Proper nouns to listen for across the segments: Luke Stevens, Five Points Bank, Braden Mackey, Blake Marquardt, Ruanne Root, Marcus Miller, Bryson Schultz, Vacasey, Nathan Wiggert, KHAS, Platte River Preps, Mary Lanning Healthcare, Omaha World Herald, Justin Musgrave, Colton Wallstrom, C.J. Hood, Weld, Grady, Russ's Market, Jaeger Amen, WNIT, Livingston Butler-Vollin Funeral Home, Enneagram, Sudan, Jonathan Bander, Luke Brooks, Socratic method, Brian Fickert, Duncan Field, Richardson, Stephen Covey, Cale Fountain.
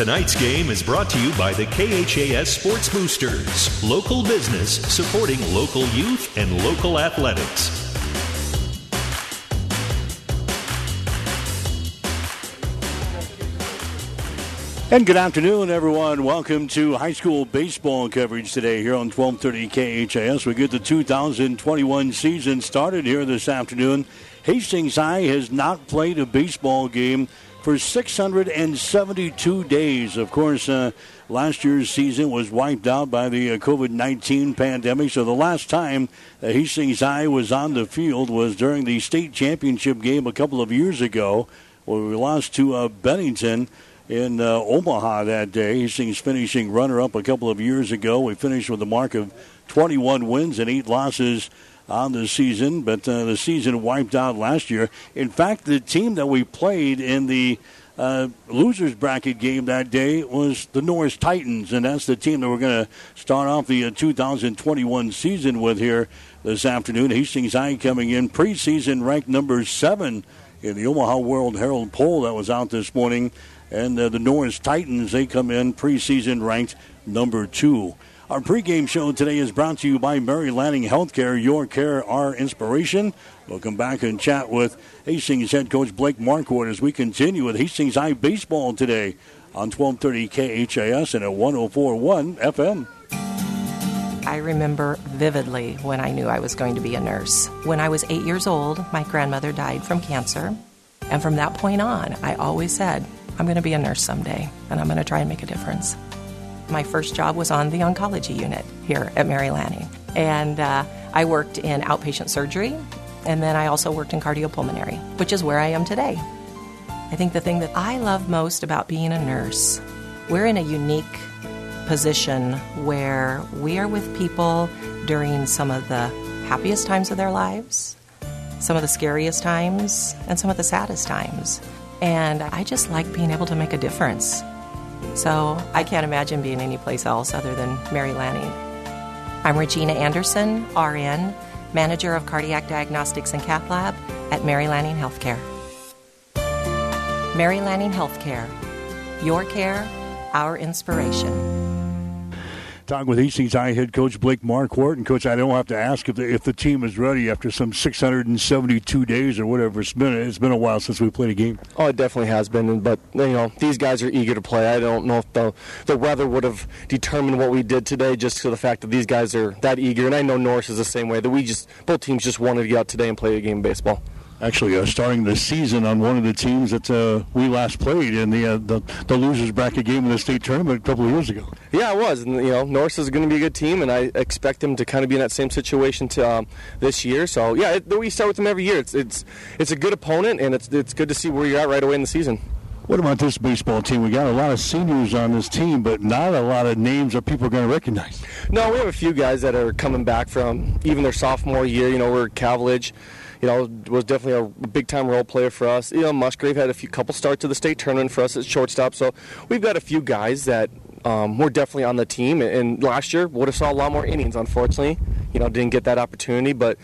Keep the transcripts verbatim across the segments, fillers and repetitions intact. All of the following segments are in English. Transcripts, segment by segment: Tonight's game is brought to you by the K H A S Sports Boosters, local business supporting local youth and local athletics. And good afternoon, everyone. Welcome to high school baseball coverage today here on twelve thirty K H A S. We get the two thousand twenty-one season started here this afternoon. Hastings High has not played a baseball game for six hundred seventy-two days. Of course, uh, last year's season was wiped out by the uh, covid nineteen pandemic, so the last time that Hastings High was on the field was during the state championship game a couple of years ago, where we lost to uh, Bennington in uh, Omaha that day. Hastings finishing runner-up a couple of years ago. We finished with a mark of twenty-one wins and eight losses on the season, but uh, the season wiped out last year. In fact, the team that we played in the uh, losers bracket game that day was the Norris Titans, and that's the team that we're going to start off the uh, two thousand twenty-one season with here this afternoon. Hastings High coming in preseason ranked number seven in the Omaha World Herald poll that was out this morning. And uh, the Norris Titans, they come in preseason ranked number two. Our pregame show today is brought to you by Mary Lanning Healthcare, your care, our inspiration. We'll come back and chat with Hastings head coach Blake Marquardt as we continue with Hastings High baseball today on twelve thirty K H A S and at one oh four point one F M. I remember vividly when I knew I was going to be a nurse. When I was eight years old, my grandmother died from cancer. And from that point on, I always said, I'm going to be a nurse someday, and I'm going to try and make a difference. My first job was on the oncology unit here at Mary Lanning, and uh, I worked in outpatient surgery, and then I also worked in cardiopulmonary, which is where I am today. I think the thing that I love most about being a nurse, we're in a unique position where we are with people during some of the happiest times of their lives, some of the scariest times, and some of the saddest times. And I just like being able to make a difference. So I can't imagine being anyplace else other than Mary Lanning. I'm Regina Anderson, R N, Manager of Cardiac Diagnostics and Cath Lab at Mary Lanning Healthcare. Mary Lanning Healthcare, your care, our inspiration. Talking with Hastings High head coach Blake Marquardt. And, Coach, I don't have to ask if the, if the team is ready after some six hundred seventy-two days or whatever. It's been, it's been a while since we played a game. Oh, it definitely has been. But, you know, these guys are eager to play. I don't know if the, the weather would have determined what we did today just to the fact that these guys are that eager. And I know Norris is the same way, that we just both teams just wanted to get out today and play a game of baseball. Actually, uh, starting the season on one of the teams that uh, we last played in the, uh, the the losers bracket game in the state tournament a couple of years ago. Yeah, it was. And, you know, Norris is going to be a good team, and I expect them to kind of be in that same situation to um, this year. So, yeah, it, we start with them every year. It's it's it's a good opponent, and it's it's good to see where you're at right away in the season. What about this baseball team? We got a lot of seniors on this team, but not a lot of names that people are going to recognize. No, we have a few guys that are coming back from even their sophomore year. You know, we're Cavillage. You know, was definitely a big-time role player for us. You know, Musgrave had a few couple starts to the state tournament for us at shortstop. So we've got a few guys that um, were definitely on the team. And last year would have saw a lot more innings, unfortunately. You know, didn't get that opportunity. But,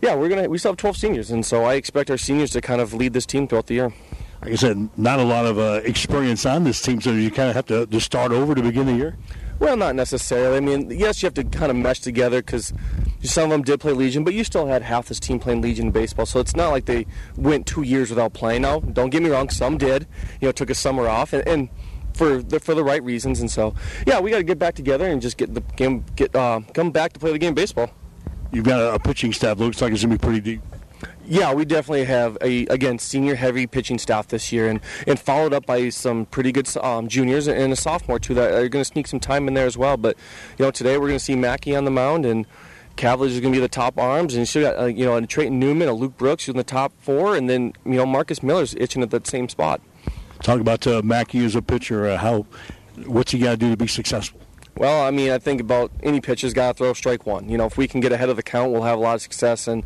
yeah, we're gonna we still have twelve seniors. And so I expect our seniors to kind of lead this team throughout the year. Like I said, not a lot of uh, experience on this team, so you kind of have to, to start over to begin the year? Well, not necessarily. I mean, yes, you have to kind of mesh together because some of them did play Legion, but you still had half this team playing Legion baseball, so it's not like they went two years without playing. Now, don't get me wrong, some did. You know, took a summer off, and, and for the, for the right reasons. And so, yeah, we got to get back together and just get the game, get uh, come back to play the game of baseball. You've got a, a pitching staff. Looks like it's gonna be pretty deep. Yeah, we definitely have, a again, senior-heavy pitching staff this year and, and followed up by some pretty good um, juniors and a sophomore, too, that are going to sneak some time in there as well. But, you know, today we're going to see Mackey on the mound, and Cavillage is going to be the top arms. And you got, uh, you know, and Trayton Newman, and Luke Brooks, who's in the top four, and then, you know, Marcus Miller's itching at that same spot. Talk about uh, Mackey as a pitcher. Uh, how, what's he got to do to be successful? Well, I mean, I think about any pitcher's got to throw strike one. You know, if we can get ahead of the count, we'll have a lot of success. And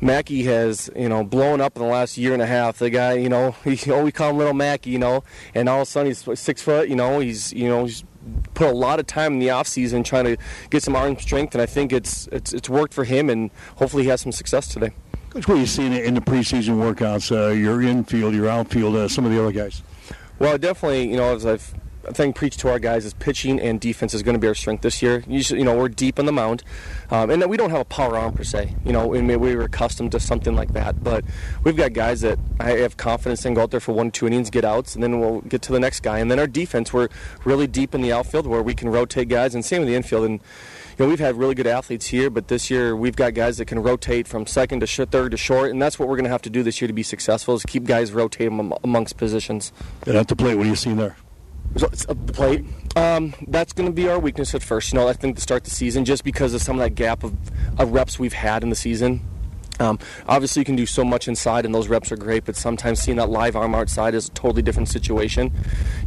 Mackey has, you know, blown up in the last year and a half. The guy, you know, he, oh, we call him Little Mackey, you know, and all of a sudden he's six foot, you know, he's, you know, he's put a lot of time in the offseason trying to get some arm strength, and I think it's, it's, it's worked for him, and hopefully he has some success today. Coach, what are you seeing in the preseason workouts, uh, your infield, your outfield, uh, some of the other guys? Well, definitely, you know, as I've thing preached to our guys is pitching and defense is going to be our strength this year. You, should, you know, we're deep on the mound, um, and we don't have a power arm per se. You know, and we were accustomed to something like that, but we've got guys that I have confidence in go out there for one, two innings, get outs, and then we'll get to the next guy. And then our defense, we're really deep in the outfield where we can rotate guys, and same with the infield. And you know, we've had really good athletes here, but this year we've got guys that can rotate from second to sh- third to short, and that's what we're going to have to do this year to be successful is keep guys rotating am- amongst positions. And at the plate, what are you seeing there? So it's up the plate. Um, that's going to be our weakness at first. You know, I think to start the season, just because of some of that gap of, of reps we've had in the season. Um, obviously, you can do so much inside, and those reps are great. But sometimes seeing that live arm outside is a totally different situation,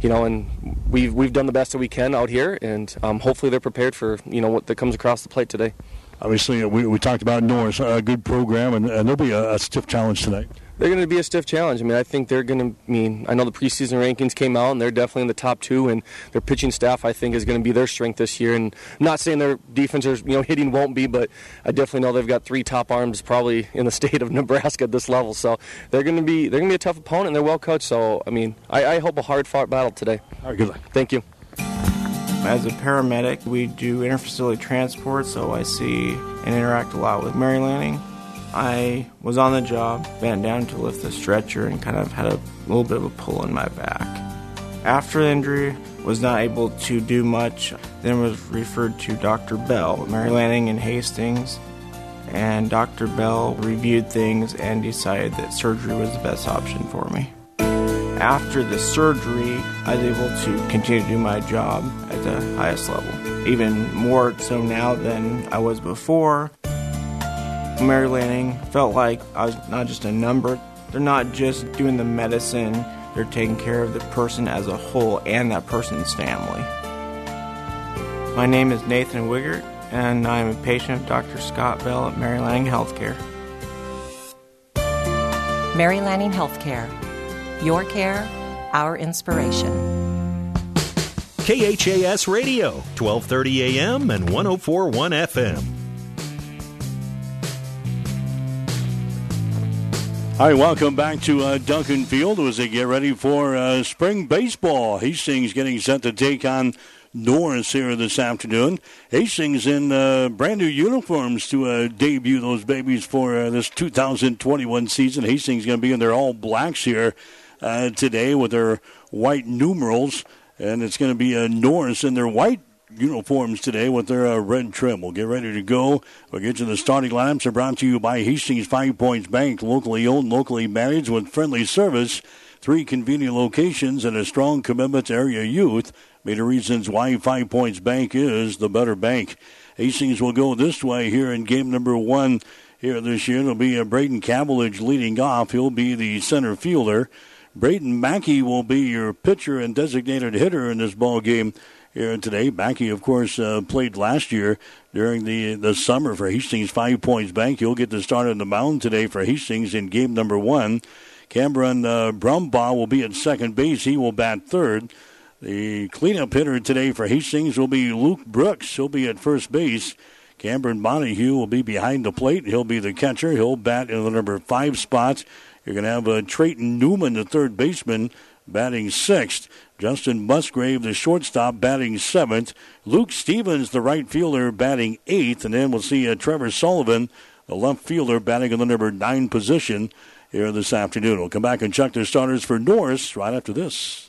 you know. And we've we've done the best that we can out here, and um, hopefully they're prepared for you know what that comes across the plate today. Obviously, we we talked about Norris, a good program, and, and there'll be a, a stiff challenge tonight. They're going to be a stiff challenge. I mean, I think they're going to I mean, I know the preseason rankings came out, and they're definitely in the top two, and their pitching staff, I think, is going to be their strength this year. And I'm not saying their defense or, you know, hitting won't be, but I definitely know they've got three top arms probably in the state of Nebraska at this level. So they're going to be they're going to be a tough opponent, and they're well coached. So, I mean, I, I hope a hard-fought battle today. All right, good luck. Thank you. As a paramedic, we do interfacility transport, so I see and interact a lot with Mary Lanning. I was on the job, bent down to lift the stretcher, and kind of had a little bit of a pull in my back. After the injury, was not able to do much, then was referred to Doctor Bell, Mary Lanning in Hastings, and Doctor Bell reviewed things and decided that surgery was the best option for me. After the surgery, I was able to continue to do my job at the highest level, even more so now than I was before. Mary Lanning felt like I was not just a number. They're not just doing the medicine, they're taking care of the person as a whole and that person's family. My name is Nathan Wiggert, and I am a patient of Doctor Scott Bell at Mary Lanning Healthcare. Mary Lanning Healthcare. Your care, our inspiration. K H A S Radio, twelve thirty a.m. and one oh four point one F M. All right, welcome back to uh, Duncan Field as they get ready for uh, spring baseball. Hastings getting set to take on Norris here this afternoon. Hastings in uh, brand-new uniforms to uh, debut those babies for uh, this two thousand twenty-one season. Hastings going to be in their all-blacks here uh, today with their white numerals, and it's going to be uh, Norris in their white uniforms today with their uh, red trim. We'll get ready to go. We'll get to the starting lineups. Are brought to you by Hastings Five Points Bank, locally owned, locally managed, with friendly service, three convenient locations, and a strong commitment to area youth. Major reasons why Five Points Bank is the better bank. Hastings will go this way here in game number one here this year. It'll be uh, Braden Cavillage leading off. He'll be the center fielder. Braden Mackey will be your pitcher and designated hitter in this ball game here today. Mackey, of course, uh, played last year during the, the summer for Hastings Five Points Bank. He'll get the start on the mound today for Hastings in game number one. Cameron uh, Brumbaugh will be at second base. He will bat third. The cleanup hitter today for Hastings will be Luke Brooks. He'll be at first base. Cameron Monahue will be behind the plate. He'll be the catcher. He'll bat in the number five spot. You're going to have uh, Trayton Newman, the third baseman, batting sixth. Justin Musgrave, the shortstop, batting seventh. Luke Stevens, the right fielder, batting eighth. And then we'll see uh, Trevor Sullivan, the left fielder, batting in the number nine position here this afternoon. We'll come back and check their starters for Norris right after this.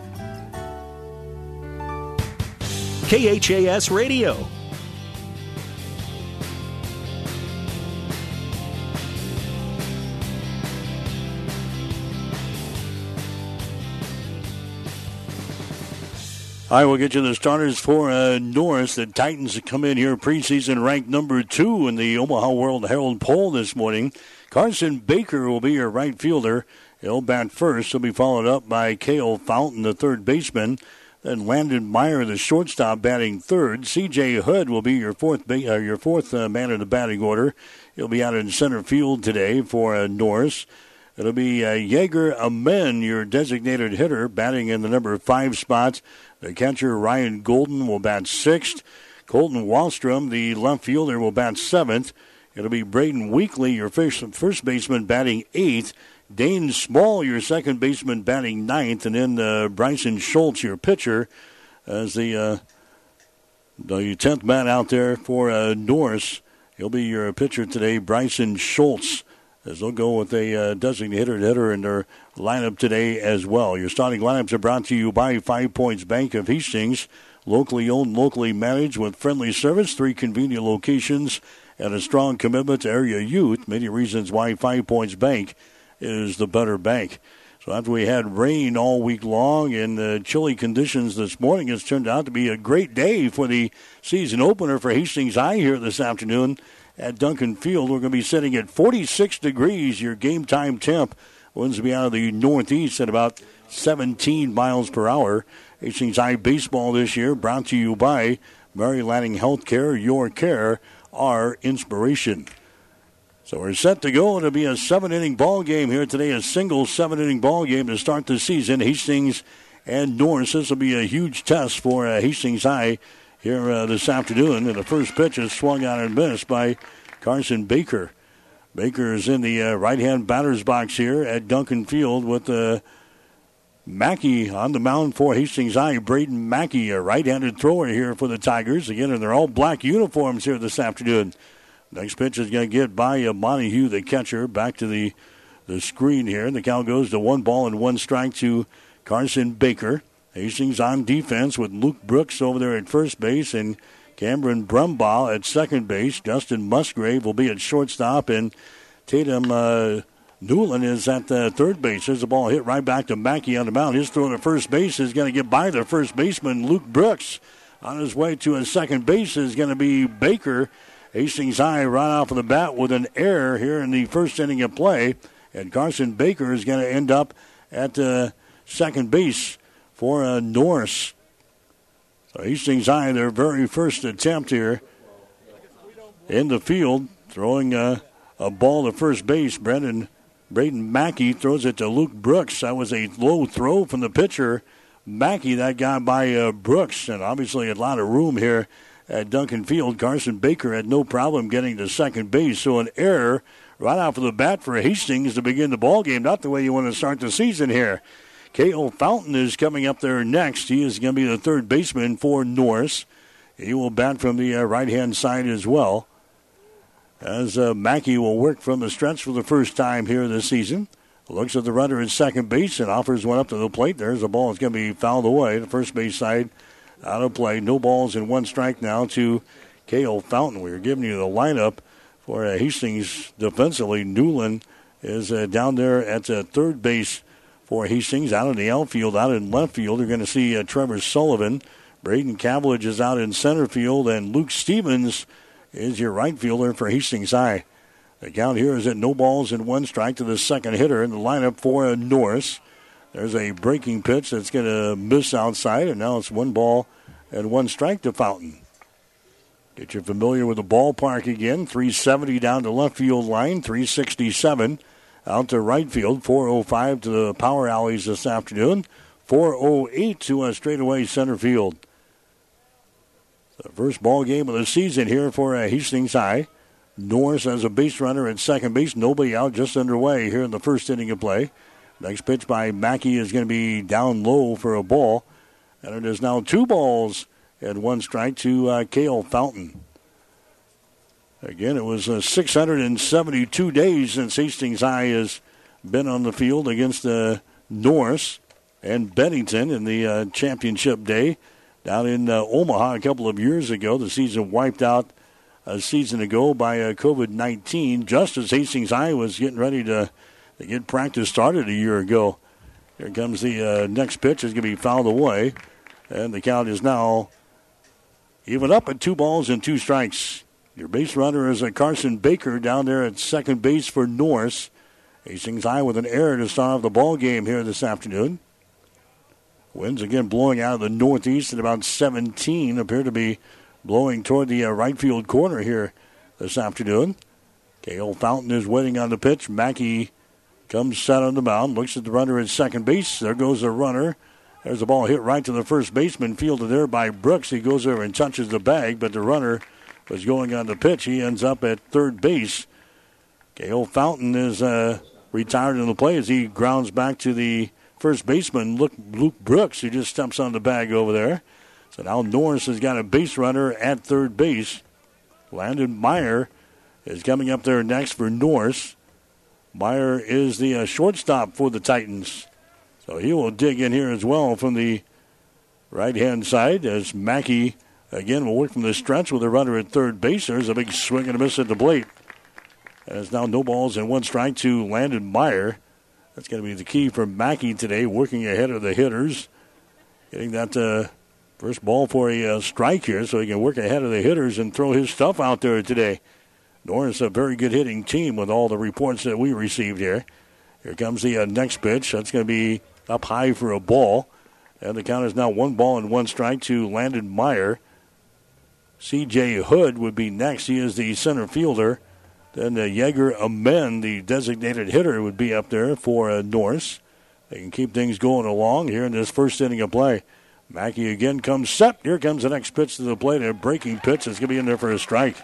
K H A S Radio. All right, we'll get you the starters for uh, Norris. The Titans come in here preseason ranked number two in the Omaha World Herald poll this morning. Carson Baker will be your right fielder. He'll bat first. He'll be followed up by Cale Fountain, the third baseman. Then Landon Meyer, the shortstop, batting third. C J. Hood will be your fourth ba- uh, your fourth uh, man in the batting order. He'll be out in center field today for uh, Norris. It'll be uh, Jaeger Amen, your designated hitter, batting in the number five spot. The catcher, Ryan Golden, will bat sixth. Colton Wallstrom, the left fielder, will bat seventh. It'll be Braden Weekly, your first, first baseman, batting eighth. Dane Small, your second baseman, batting ninth, and then uh, Bryson Schultz, your pitcher, as the uh, the tenth man out there for uh, Norris. He'll be your pitcher today, Bryson Schultz, as they'll go with a uh, designated hitter in their lineup today as well. Your starting lineups are brought to you by Five Points Bank of Hastings, locally owned, locally managed, with friendly service, three convenient locations, and a strong commitment to area youth. Many reasons why Five Points Bank is the better bank. So after we had rain all week long and the chilly conditions this morning, it's turned out to be a great day for the season opener for Hastings High here this afternoon at Duncan Field. We're going to be sitting at forty-six degrees, your game time temp. Winds will be out of the northeast at about seventeen miles per hour. Hastings High baseball this year brought to you by Mary Lanning Healthcare, your care, our inspiration. So we're set to go. It'll be a seven-inning ball game here today, a single seven-inning ball game to start the season. Hastings and Norris. This will be a huge test for uh, Hastings High here uh, this afternoon. And the first pitch is swung out and missed by Carson Baker. Baker is in the uh, right-hand batter's box here at Duncan Field with uh, Mackey on the mound for Hastings High. Braden Mackey, a right-handed thrower here for the Tigers. Again, and they're all black uniforms here this afternoon. Next pitch is going to get by Monahue, the catcher, back to the, the screen here. The count goes to one ball and one strike to Carson Baker. Hastings on defense with Luke Brooks over there at first base and Cameron Brumbaugh at second base. Justin Musgrave will be at shortstop, and Tatum uh, Newland is at the third base. There's the ball hit right back to Mackey on the mound. His throw to first base is going to get by the first baseman, Luke Brooks. On his way to his second base is going to be Baker. Hastings High right off of the bat with an error here in the first inning of play. And Carson Baker is going to end up at uh, second base for uh, Norris. So Hastings High, their very first attempt here in the field, throwing uh, a ball to first base. Brendan Braden Mackey throws it to Luke Brooks. That was a low throw from the pitcher, Mackey. That got by uh, Brooks, and obviously a lot of room here at Duncan Field. Carson Baker had no problem getting to second base, so an error right off of the bat for Hastings to begin the ball game. Not the way you want to start the season here. Cale Fountain is coming up there next. He is going to be the third baseman for Norris. He will bat from the uh, right-hand side as well, as uh, Mackey will work from the stretch for the first time here this season. Looks at the runner at second base and offers one up to the plate. There's the ball. It's going to be fouled away. The first base side out of play. No balls and one strike now to Cale Fountain. We're giving you the lineup for uh, Hastings defensively. Newland is uh, down there at uh, third base for Hastings. Out in the outfield, out in left field, you're going to see uh, Trevor Sullivan. Braden Cavillage is out in center field, and Luke Stevens is your right fielder for Hastings High. The count here is at no balls and one strike to the second hitter in the lineup for uh, Norris. There's a breaking pitch that's going to miss outside, and now it's one ball and one strike to Fountain. Get you familiar with the ballpark again. three seventy down the left field line, three sixty-seven out to right field, four oh five to the power alleys this afternoon, four oh eight to a straightaway center field. The first ball game of the season here for Hastings High. Norris has a base runner at second base. Nobody out, just underway here in the first inning of play. Next pitch by Mackey is going to be down low for a ball. And it is now two balls and one strike to uh, Cale Fountain. Again, it was uh, six hundred seventy-two days since Hastings High has been on the field against uh, Norris and Bennington in the uh, championship day down in uh, Omaha a couple of years ago. The season wiped out a season ago by uh, covid nineteen. Just as Hastings High was getting ready to They get practice started a year ago. Here comes the uh, next pitch. It's going to be fouled away. And the count is now even up at two balls and two strikes. Your base runner is a Carson Baker down there at second base for Norris. Hastings High with an error to start off the ball game here this afternoon. Winds again blowing out of the northeast at about seventeen. Appear to be blowing toward the uh, right field corner here this afternoon. Cale Fountain is waiting on the pitch. Mackey comes set on the mound, looks at the runner at second base. There goes the runner. There's the ball hit right to the first baseman, fielded there by Brooks. He goes over and touches the bag, but the runner was going on the pitch. He ends up at third base. Cale Fountain is uh, retired in the play as he grounds back to the first baseman, Luke Brooks, who just stumps on the bag over there. So now Norris has got a base runner at third base. Landon Meyer is coming up there next for Norris. Meyer is the uh, shortstop for the Titans. So he will dig in here as well from the right-hand side as Mackey, again, will work from the stretch with a runner at third base. There's a big swing and a miss at the plate. As now no balls and one strike to Landon Meyer. That's going to be the key for Mackey today, working ahead of the hitters. Getting that uh, first ball for a uh, strike here so he can work ahead of the hitters and throw his stuff out there today. Norris, a very good hitting team with all the reports that we received here. Here comes the uh, next pitch. That's going to be up high for a ball. And the count is now one ball and one strike to Landon Meyer. C J. Hood would be next. He is the center fielder. Then uh, Jaeger Amen, the designated hitter, would be up there for uh, Norris. They can keep things going along here in this first inning of play. Mackey again comes set. Here comes the next pitch to the plate. A breaking pitch. It's going to be in there for a strike.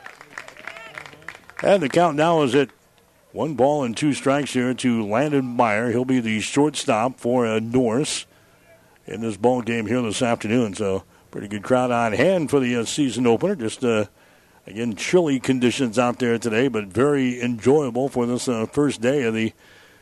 And the count now is at one ball and two strikes here to Landon Meyer. He'll be the shortstop for uh, Norris in this ball game here this afternoon. So pretty good crowd on hand for the uh, season opener. Just, uh, again, chilly conditions out there today, but very enjoyable for this uh, first day of the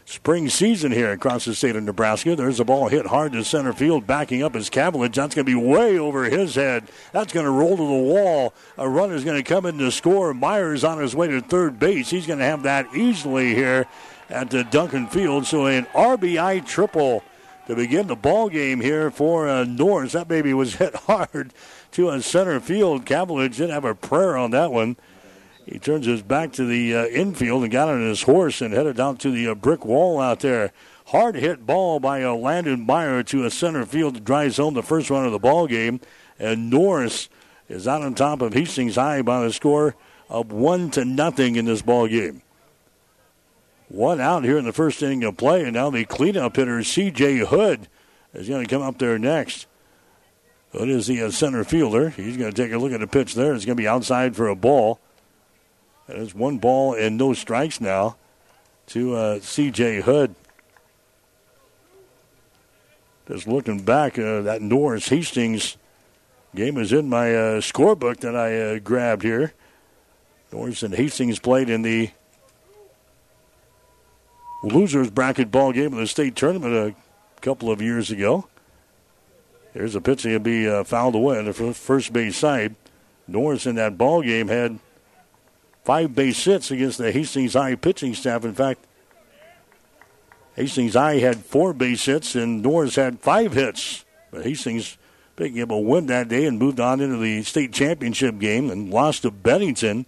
spring season here across the state of Nebraska. There's a ball hit hard to center field. Backing up is Cavillage. That's going to be way over his head. That's going to roll to the wall. A runner's going to come in to score. Meyer's on his way to third base. He's going to have that easily here at the Duncan Field. So an R B I triple to begin the ball game here for uh, Norris. That baby was hit hard to a center field. Cavillage didn't have a prayer on that one. He turns his back to the uh, infield and got on his horse and headed down to the uh, brick wall out there. Hard hit ball by uh, Landon Meyer to a center field. Drives home the first run of the ball game. And Norris is out on top of Hastings High by the score of one to nothing in this ball game. One out here in the first inning of play, and now the cleanup hitter, C J. Hood, is going to come up there next. Hood is the uh, center fielder. He's going to take a look at the pitch there. It's going to be outside for a ball. That is one ball and no strikes now to uh, C J. Hood. Just looking back, uh, that Norris Hastings game is in my uh, scorebook that I uh, grabbed here. Norris and Hastings played in the losers bracket ball game of the state tournament a couple of years ago. There's a pitch that'll be uh, fouled away on the first base side. Norris in that ball game had five base hits against the Hastings High pitching staff. In fact, Hastings High had four base hits and Norris had five hits. But Hastings picking up a win that day and moved on into the state championship game and lost to Bennington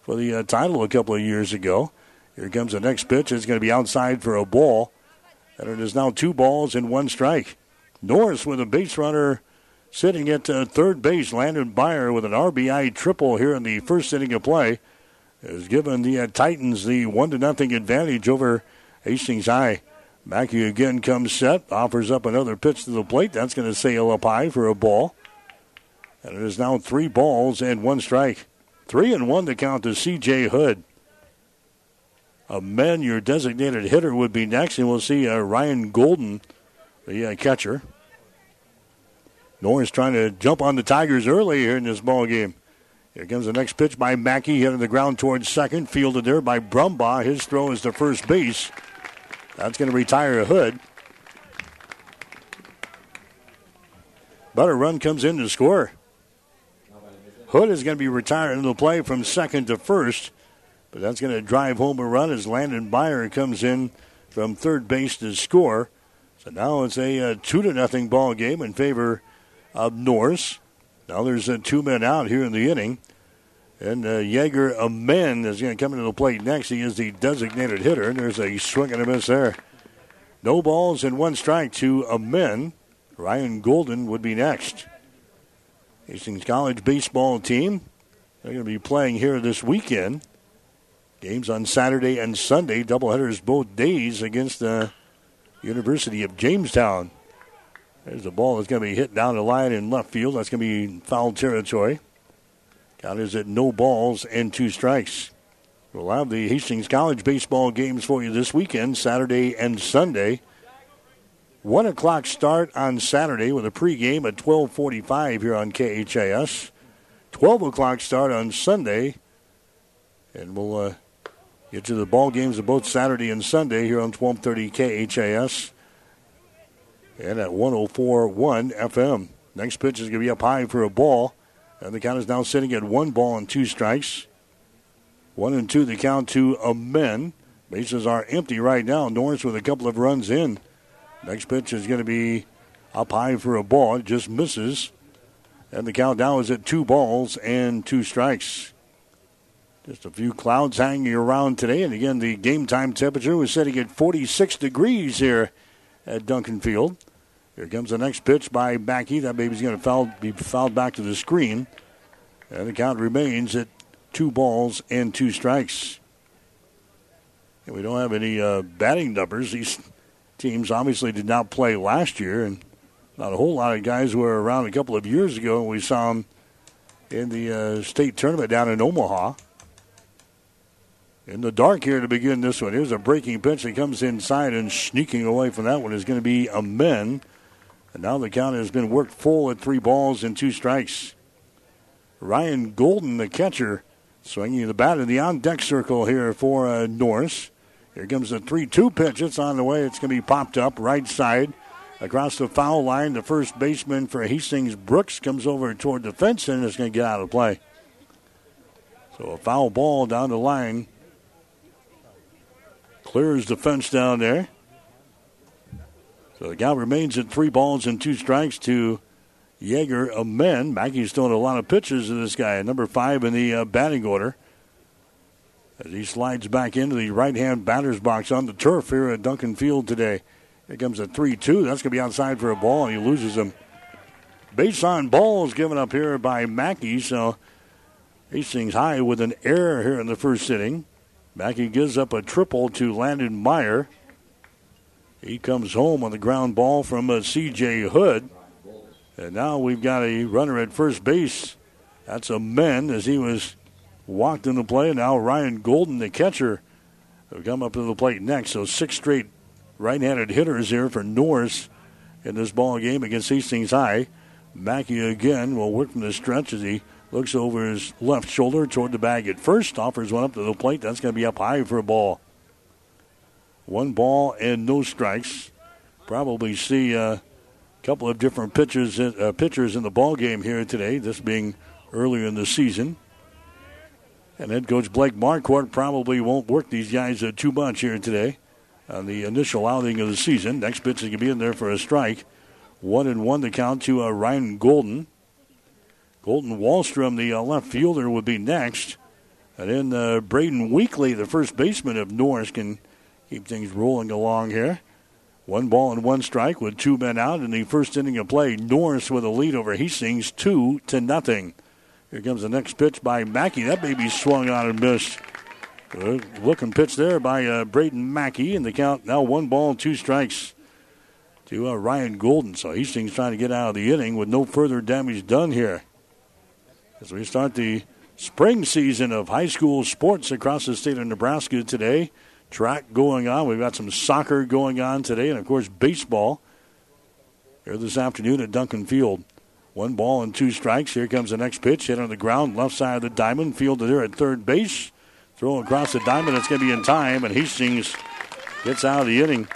for the uh, title a couple of years ago. Here comes the next pitch. It's going to be outside for a ball. And it is now two balls and one strike. Norris with a base runner sitting at uh, third base. Landon Meyer with an R B I triple here in the first inning of play has given the uh, Titans the one to nothing advantage over Hastings High. Mackey again comes set, offers up another pitch to the plate. That's going to sail up high for a ball. And it is now three balls and one strike. Three and one to count to C J. Hood. Amen, your designated hitter, would be next, and we'll see uh, Ryan Golden, the uh, catcher. Norris trying to jump on the Tigers early here in this ball game. Here comes the next pitch by Mackey, hitting the ground towards second, fielded there by Brumbaugh. His throw is to first base. That's going to retire Hood. But a run comes in to score. Hood is going to be retired in the play from second to first. But that's going to drive home a run as Landon Meyer comes in from third base to score. So now it's a two to nothing ball game in favor of Norris. Now there's uh, two men out here in the inning. And uh, Jaeger Amen is going to come into the plate next. He is the designated hitter. And there's a swing and a miss there. No balls and one strike to Amen. Ryan Golden would be next. Hastings College baseball team, they're going to be playing here this weekend. Games on Saturday and Sunday, doubleheaders both days against the University of Jamestown. There's a ball that's going to be hit down the line in left field. That's going to be foul territory. Count is at no balls and two strikes. We'll have the Hastings College baseball games for you this weekend, Saturday and Sunday. One o'clock start on Saturday with a pregame at twelve forty-five here on K H A S. twelve o'clock start on Sunday. And we'll uh, get to the ball games of both Saturday and Sunday here on twelve thirty K H A S. And at one oh four point one F M. Next pitch is going to be up high for a ball. And the count is now sitting at one ball and two strikes. One and two, the count to Amen. Bases are empty right now. Norris with a couple of runs in. Next pitch is going to be up high for a ball. It just misses. And the count now is at two balls and two strikes. Just a few clouds hanging around today. And again, the game time temperature was sitting at forty-six degrees here at Duncan Field. Here comes the next pitch by Mackey. That baby's going to foul, be fouled back to the screen. And the count remains at two balls and two strikes. And we don't have any uh, batting numbers. These teams obviously did not play last year, and not a whole lot of guys were around a couple of years ago. We saw them in the uh, state tournament down in Omaha. In the dark here to begin this one. Here's a breaking pitch that comes inside, and sneaking away from that one is going to be Amen. And now the count has been worked full at three balls and two strikes. Ryan Golden, the catcher, swinging the bat in the on-deck circle here for uh, Norris. Here comes the three two pitch. It's on the way. It's going to be popped up right side across the foul line. The first baseman for Hastings, Brooks, comes over toward the fence, and it's going to get out of play. So a foul ball down the line. Clears the fence down there. So the count remains at three balls and two strikes to Jaeger Amen. Mackey's throwing a lot of pitches to this guy, number five in the uh, batting order. As he slides back into the right-hand batter's box on the turf here at Duncan Field today. Here comes a three two. That's going to be outside for a ball, and he loses him. Base on balls given up here by Mackey, so Hastings high with an error here in the first inning. Mackey gives up a triple to Landon Meyer. He comes home on the ground ball from uh, C J. Hood. And now we've got a runner at first base. That's Amen as he was walked into play. Now Ryan Golden, the catcher, will come up to the plate next. So six straight right-handed hitters here for Norris in this ball game against Hastings High. Mackey again will work from the stretch as he looks over his left shoulder toward the bag at first. Offers one up to the plate. That's going to be up high for a ball. One ball and no strikes. Probably see a couple of different pitchers, uh, pitchers in the ball game here today, this being earlier in the season. And head coach Blake Marquardt probably won't work these guys uh, too much here today on the initial outing of the season. Next pitch is going to be in there for a strike. One and one to count to uh, Ryan Golden. Colton Wallstrom, the uh, left fielder, would be next. And then uh, Braden Weekly, the first baseman of Norris, can keep things rolling along here. One ball and one strike with two men out in the first inning of play. Norris with a lead over Hastings, two to nothing. Here comes the next pitch by Mackey. That baby swung on and missed. Good looking pitch there by uh, Braden Mackey. And the count now one ball and two strikes to uh, Ryan Golden. So Hastings trying to get out of the inning with no further damage done here. As we start the spring season of high school sports across the state of Nebraska today, track going on. We've got some soccer going on today, and, of course, baseball here this afternoon at Duncan Field. One ball and two strikes. Here comes the next pitch. Hit on the ground, left side of the diamond. Fielded there at third base. Throw across the diamond. It's going to be in time, and Hastings gets out of the inning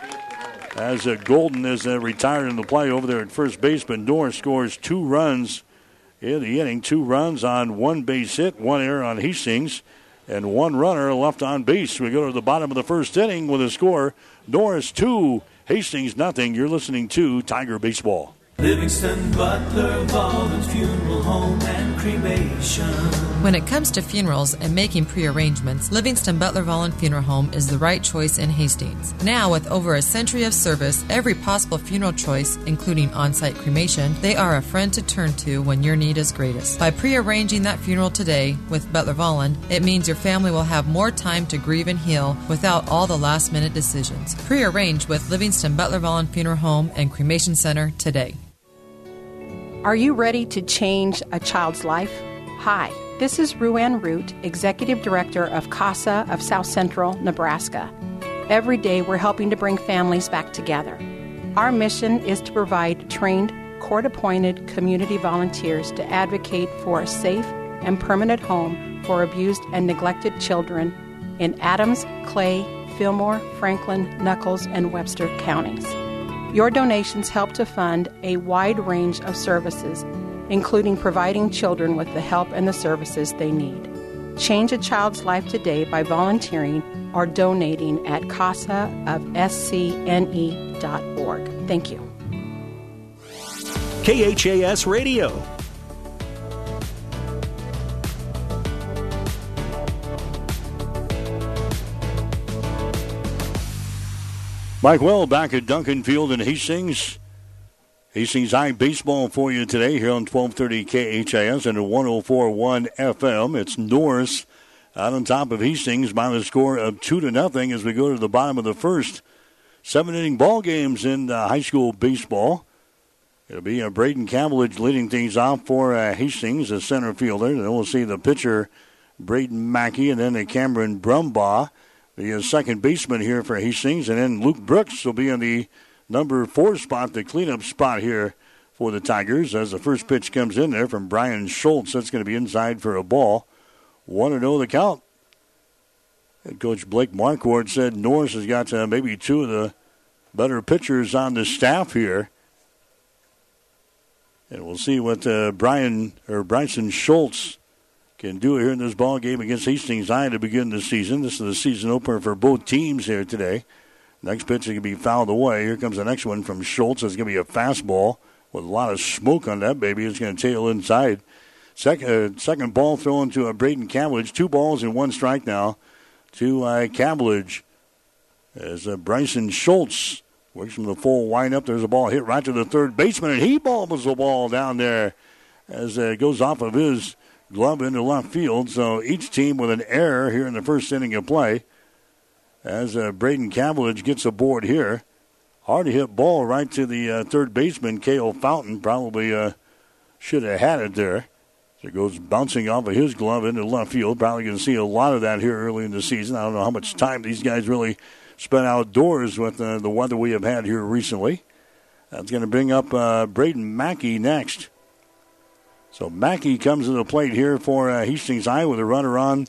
as uh, Golden is uh, retired in the play over there at first base. But Norris scores two runs in the inning, two runs on one base hit, one error on Hastings, and one runner left on base. We go to the bottom of the first inning with a score. Norris two, Hastings nothing. You're listening to Tiger Baseball. Livingston Butler-Vollin Funeral Home and Cremation. When it comes to funerals and making pre-arrangements, Livingston Butler-Vollin Funeral Home is the right choice in Hastings. Now, with over a century of service, every possible funeral choice, including on-site cremation, they are a friend to turn to when your need is greatest. By pre-arranging that funeral today with Butler-Vollin, it means your family will have more time to grieve and heal without all the last-minute decisions. Pre-arrange with Livingston Butler-Vollin Funeral Home and Cremation Center today. Are you ready to change a child's life? Hi, this is Ruanne Root, Executive Director of CASA of South Central, Nebraska. Every day we're helping to bring families back together. Our mission is to provide trained, court-appointed community volunteers to advocate for a safe and permanent home for abused and neglected children in Adams, Clay, Fillmore, Franklin, Nucles, and Webster counties. Your donations help to fund a wide range of services, including providing children with the help and the services they need. Change a child's life today by volunteering or donating at casa of s c n e dot org. Thank you. K H A S Radio. Mike Well back at Duncan Field in Hastings. Hastings High baseball for you today here on twelve thirty K H A S and one oh four point one F M. It's Norris out on top of Hastings by the score of two to nothing as we go to the bottom of the first. Seven inning ball games in uh, high school baseball. It'll be uh, Braden Cavillage leading things off for uh, Hastings, a center fielder. Then we'll see the pitcher Braden Mackey and then the Cameron Brumbaugh, the second baseman here for Hastings. And then Luke Brooks will be in the number four spot, the cleanup spot here for the Tigers. As the first pitch comes in there from Brian Schultz, that's going to be inside for a ball. one oh the count. Head coach Blake Marquardt said Norris has got uh, maybe two of the better pitchers on the staff here. And we'll see what uh, Brian or Bryson Schultz can do it here in this ball game against Hastings High to begin the season. This is the season opener for both teams here today. Next pitch is going to be fouled away. Here comes the next one from Schultz. It's going to be a fastball with a lot of smoke on that baby. It's going to tail inside. Second, uh, second ball thrown to uh, Braden Cavillage. Two balls and one strike now to uh, Cavillage. As uh, Bryson Schultz works from the full windup. There's a ball hit right to the third baseman, and he bobbles the ball down there as uh, it goes off of his glove into left field. So each team with an error here in the first inning of play as uh, Braden Cavillage gets aboard here. Hard to hit ball right to the uh, third baseman, Cale Fountain. Probably uh, should have had it there. So it goes bouncing off of his glove into left field. Probably going to see a lot of that here early in the season. I don't know how much time these guys really spent outdoors with uh, the weather we have had here recently. That's going to bring up uh, Braden Mackey next. So Mackey comes to the plate here for uh, Hastings High with a runner on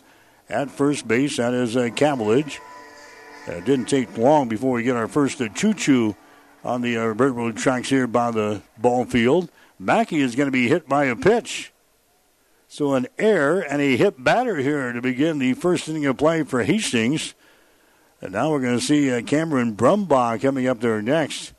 at first base. That is uh, Cavillage. Uh, it didn't take long before we get our first uh, choo-choo on the uh, railroad tracks here by the ball field. Mackey is going to be hit by a pitch. So an error and a hit batter here to begin the first inning of play for Hastings. And now we're going to see uh, Cameron Brumbaugh coming up there next.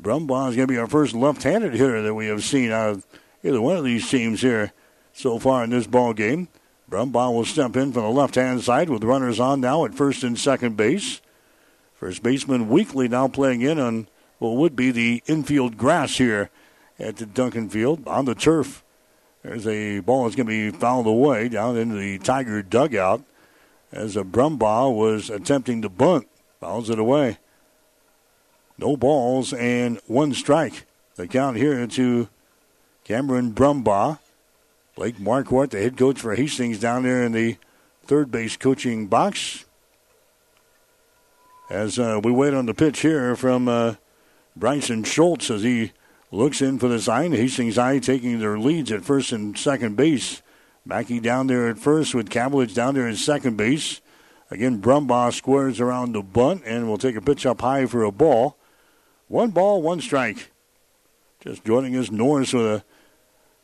Brumbaugh is going to be our first left-handed hitter that we have seen out of either one of these teams here so far in this ball game. Brumbaugh will step in from the left-hand side with runners on now at first and second base. First baseman Weekly now playing in on what would be the infield grass here at the Duncan Field on the turf. There's a ball that's going to be fouled away down into the Tiger dugout as a Brumbaugh was attempting to bunt. Fouls it away. No balls and one strike. The count here to Cameron Brumbaugh. Blake Marquardt, the head coach for Hastings, down there in the third base coaching box. As uh, we wait on the pitch here from uh, Bryson Schultz as he looks in for the sign. Hastings High taking their leads at first and second base. Mackey down there at first with Cavillage down there at second base. Again, Brumbaugh squares around the bunt and will take a pitch up high for a ball. One ball, one strike. Just joining us, Norris, with a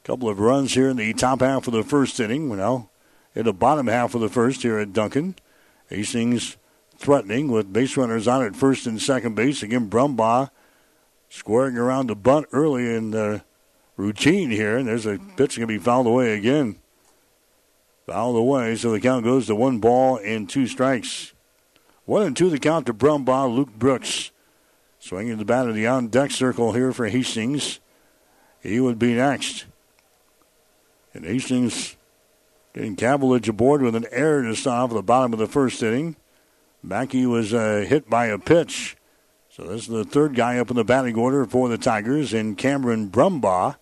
couple of runs here in the top half of the first inning. We're now in the bottom half of the first here at Duncan. Hastings threatening with base runners on at first and second base. Again, Brumbaugh squaring around the butt early in the routine here. And there's a pitch going to be fouled away again. Fouled away, so the count goes to one ball and two strikes. One and two, the count to Brumbaugh, Luke Brooks. Swinging the bat of the on-deck circle here for Hastings. He would be next. And Hastings getting Cavillage aboard with an error to stop at the bottom of the first inning. Mackey was uh, hit by a pitch. So this is the third guy up in the batting order for the Tigers in Cameron Brumbaugh.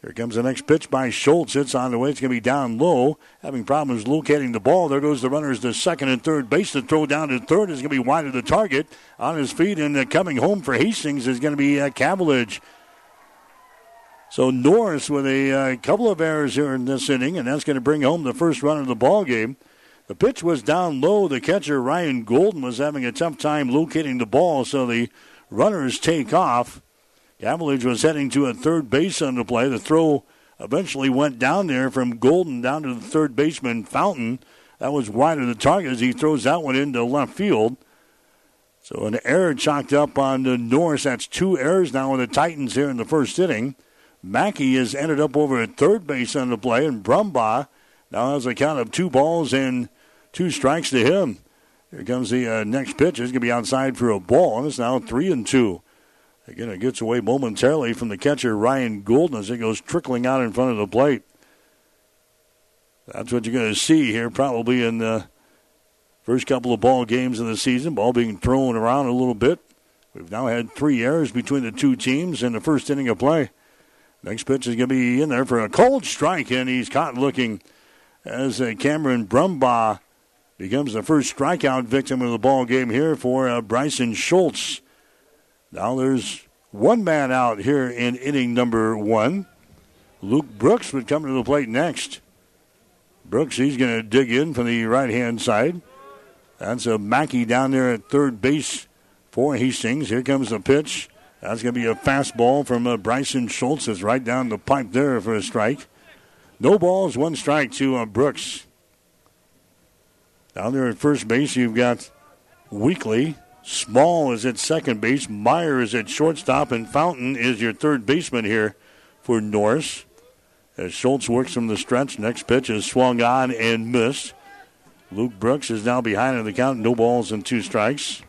Here comes the next pitch by Schultz. It's on the way. It's going to be down low. Having problems locating the ball. There goes the runners to second and third base. The throw down to third is going to be wide of the target. On his feet and coming home for Hastings is going to be uh, Cavillage. So Norris with a uh, couple of errors here in this inning, and that's going to bring home the first run of the ball game. The pitch was down low. The catcher, Ryan Golden, was having a tough time locating the ball, so the runners take off. Cavillage was heading to a third base on the play. The throw eventually went down there from Golden down to the third baseman, Fountain. That was wide of the target as he throws that one into left field. So an error chalked up on the Norris. That's two errors now on the Titans here in the first inning. Mackey has ended up over at third base on the play, and Brumbaugh now has a count of two balls and two strikes to him. Here comes the uh, next pitch. It's going to be outside for a ball, and it's now three and two. Again, it gets away momentarily from the catcher, Ryan Golden, as it goes trickling out in front of the plate. That's what you're going to see here probably in the first couple of ball games of the season. Ball being thrown around a little bit. We've now had three errors between the two teams in the first inning of play. Next pitch is going to be in there for a cold strike, and he's caught looking as Cameron Brumbaugh becomes the first strikeout victim of the ball game here for uh, Bryson Schultz. Now there's one man out here in inning number one. Luke Brooks would come to the plate next. Brooks, he's going to dig in from the right-hand side. That's a Mackey down there at third base for Hastings. Here comes the pitch. That's going to be a fastball from uh, Bryson Schultz. It's right down the pipe there for a strike. No balls, one strike to uh, Brooks. Down there at first base, you've got Weekly. Small is at second base. Meyer is at shortstop. And Fountain is your third baseman here for Norris. As Schultz works from the stretch, next pitch is swung on and missed. Luke Brooks is now behind in the count. No balls and two strikes.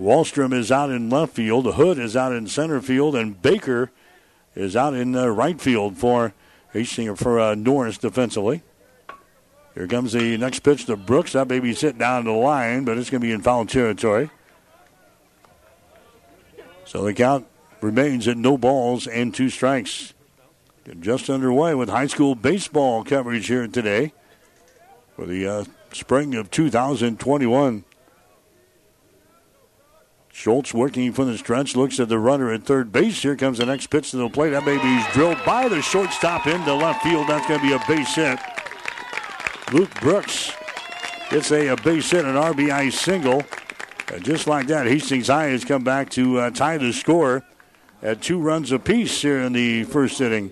Wallstrom is out in left field. Hood is out in center field. And Baker is out in uh, right field for, for uh, Norris defensively. Here comes the next pitch to Brooks. That baby's hit down the line, but it's going to be in foul territory. So the count remains at no balls and two strikes. Just underway with high school baseball coverage here today for the uh, spring of two thousand twenty-one. Schultz working from the stretch, looks at the runner at third base. Here comes the next pitch to the plate. That baby's drilled by the shortstop into left field. That's going to be a base hit. Luke Brooks gets a, a base hit, an R B I single. And just like that, Hastings High has come back to uh, tie the score at two runs apiece here in the first inning.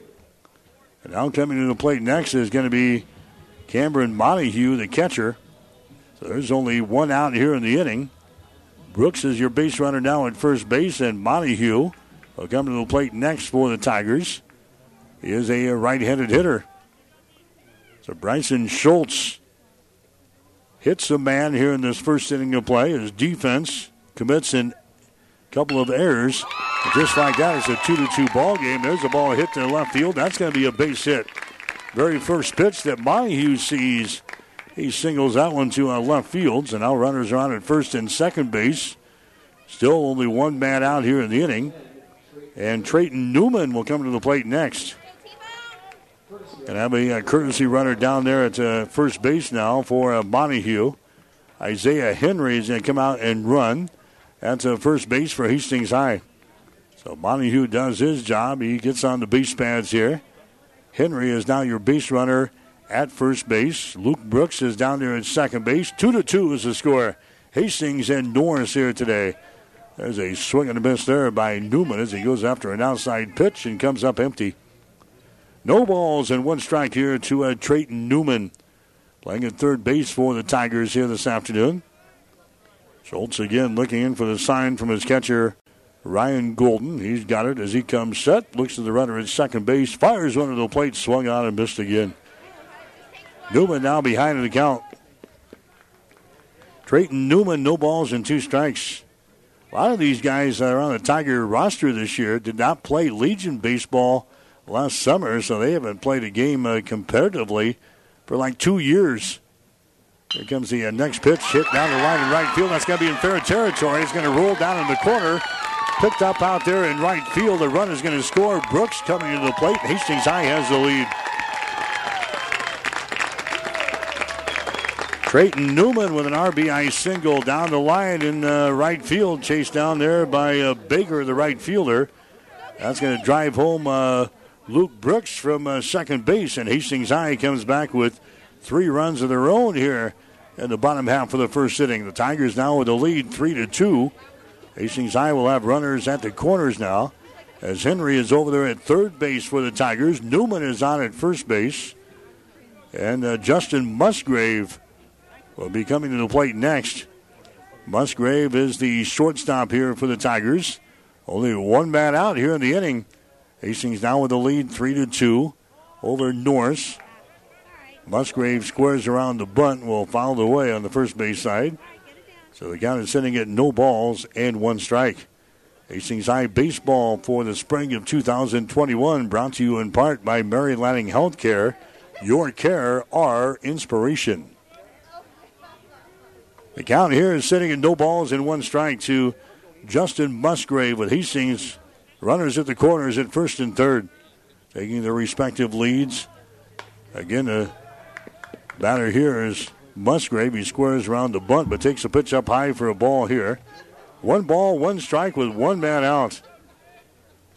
And now coming to the plate next is going to be Cameron Monahue, the catcher. So there's only one out here in the inning. Brooks is your base runner now at first base, and Monahue will come to the plate next for the Tigers. He is a right-handed hitter. So Bryson Schultz hits a man here in this first inning of play. His defense commits a couple of errors. And just like that, it's a two to two ball game. There's a ball hit to the left field. That's going to be a base hit. Very first pitch that Monahue sees. He singles that one to our left field. So now runners are on at first and second base. Still only one man out here in the inning. And Trayton Newman will come to the plate next. And have a, a courtesy runner down there at uh, first base now for uh, Monahue. Isaiah Henry is going to come out and run. That's a first base for Hastings High. So Monahue does his job. He gets on the base pads here. Henry is now your base runner at first base. Luke Brooks is down there at second base. Two to two is the score. Hastings and Norris here today. There's a swing and a miss there by Newman as he goes after an outside pitch and comes up empty. No balls and one strike here to uh, Trayton Newman. Playing at third base for the Tigers here this afternoon. Schultz again looking in for the sign from his catcher, Ryan Golden, he's got it as he comes set. Looks to the runner at second base. Fires under the plate. Swung on and missed again. Newman now behind in the count. Trayton Newman, no balls and two strikes. A lot of these guys that are on the Tiger roster this year did not play Legion baseball last summer, so they haven't played a game uh, competitively for like two years. Here comes the uh, next pitch, hit down the line in right field. That's going to be in fair territory. It's going to roll down in the corner. Picked up out there in right field. The run is going to score. Brooks coming to the plate. Hastings High has the lead. Trayton Newman with an R B I single down the line in uh, right field. Chased down there by uh, Baker, the right fielder. That's going to drive home uh, Luke Brooks from uh, second base. And Hastings High comes back with three runs of their own here in the bottom half of the first inning. The Tigers now with the lead three to two. Hastings High will have runners at the corners now, as Henry is over there at third base for the Tigers. Newman is on at first base. And uh, Justin Musgrave will be coming to the plate next. Musgrave is the shortstop here for the Tigers. Only one man out here in the inning. Hastings now with the lead three to two over Norris. Musgrave squares around the bunt, will foul the way on the first base side. So the count is sitting at no balls and one strike. Hastings High baseball for the spring of two thousand twenty-one, brought to you in part by Mary Lanning Healthcare. Your care, our inspiration. The count here is sitting at no balls and one strike to Justin Musgrave, with Hastings runners at the corners at first and third, taking their respective leads. Again, the batter here is Musgrave. He squares around the bunt, but takes a pitch up high for a ball here. One ball, one strike with one man out.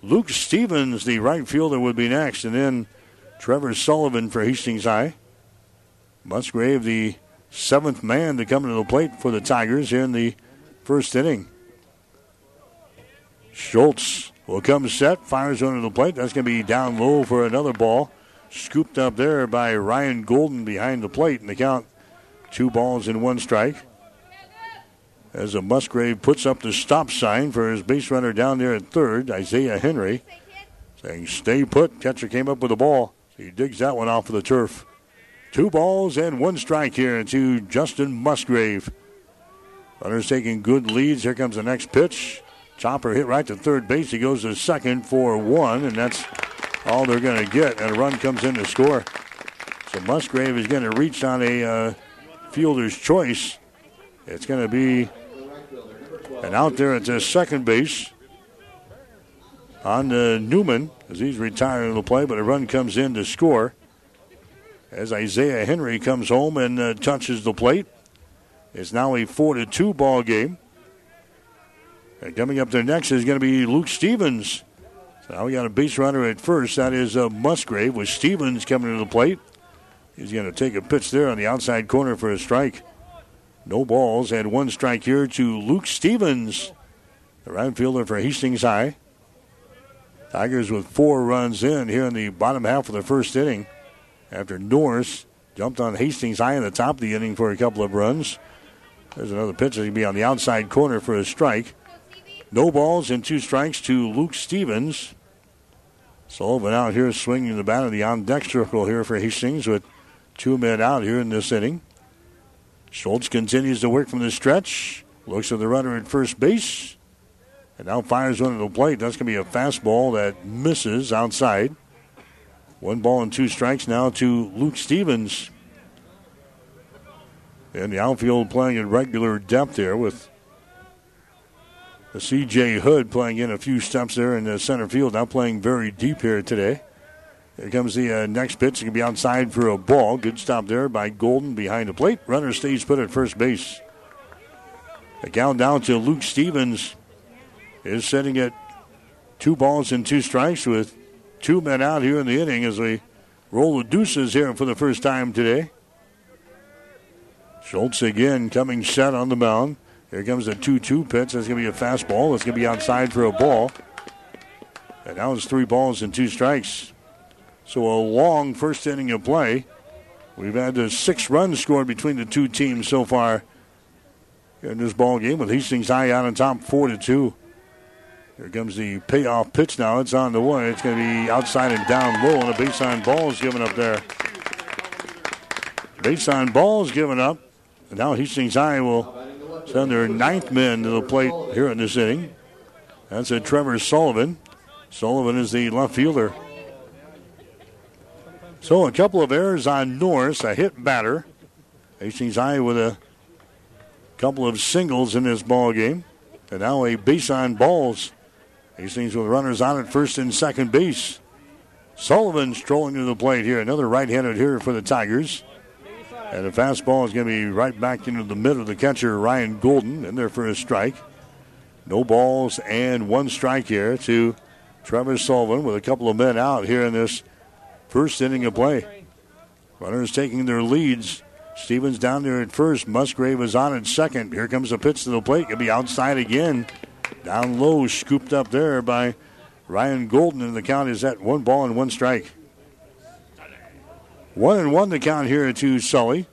Luke Stevens, the right fielder, would be next, and then Trevor Sullivan for Hastings High. Musgrave, the seventh man to come to the plate for the Tigers here in the first inning. Schultz will come set, fires under the plate. That's going to be down low for another ball. Scooped up there by Ryan Golden behind the plate, and the count two balls and one strike. As a Musgrave puts up the stop sign for his base runner down there at third, Isaiah Henry, saying stay put. Catcher came up with the ball. He digs that one off of the turf. Two balls and one strike here to Justin Musgrave. Runners taking good leads. Here comes the next pitch. Chopper hit right to third base. He goes to second for one, and that's all they're going to get, and a run comes in to score. So Musgrave is going to reach on a uh, fielder's choice. It's going to be an out there at the second base on uh, Newman, as he's retiring the play, but a run comes in to score. As Isaiah Henry comes home and uh, touches the plate, it's now a four to two ball game. And coming up there next is going to be Luke Stevens. So now we got a base runner at first. That is uh, Musgrave, with Stevens coming to the plate. He's going to take a pitch there on the outside corner for a strike. No balls and one strike here to Luke Stevens, the right fielder for Hastings High. Tigers with four runs in here in the bottom half of the first inning, after Norris jumped on Hastings High in the top of the inning for a couple of runs. There's another pitch that's going to be on the outside corner for a strike. No balls and two strikes to Luke Stevens. Sullivan out here swinging the bat in the on-deck circle here for Hastings with two men out here in this inning. Schultz continues to work from the stretch. Looks at the runner at first base. And now fires one at the plate. That's going to be a fastball that misses outside. One ball and two strikes now to Luke Stevens. And the outfield playing at regular depth there, with C J. Hood playing in a few steps there in the center field, now playing very deep here today. Here comes the uh, next pitch. It's going to be outside for a ball. Good stop there by Golden behind the plate. Runner stays put at first base. The count down to Luke Stevens is sitting at two balls and two strikes, with two men out here in the inning, as we roll the deuces here for the first time today. Schultz again coming set on the mound. Here comes the two two pitch. That's going to be a fastball. That's going to be outside for a ball. And now it's three balls and two strikes. So a long first inning of play. We've had uh, six runs scored between the two teams so far in this ball game, with Hastings High out on top four to two. Here comes the payoff pitch now. It's on the way. It's going to be outside and down low, and a baseline ball is given up there. Baseline ball is given up. And now Hastings High will send their ninth man to the plate here in this inning. That's a Trevor Sullivan. Sullivan is the left fielder. So a couple of errors on Norris, a hit batter. Hastings High with a couple of singles in this ball game. And now a base on balls. Hastings with runners on at first and second base. Sullivan strolling to the plate here. Another right-handed hitter for the Tigers. And the fastball is going to be right back into the middle of the catcher, Ryan Golden, in there for a strike. No balls and one strike here to Trevor Sullivan with a couple of men out here in this first inning of play. Runners taking their leads. Stevens down there at first. Musgrave is on at second. Here comes a pitch to the plate. It'll be outside again. Down low, scooped up there by Ryan Golden, and the count is at one ball and one strike. One and one the count here to Sully.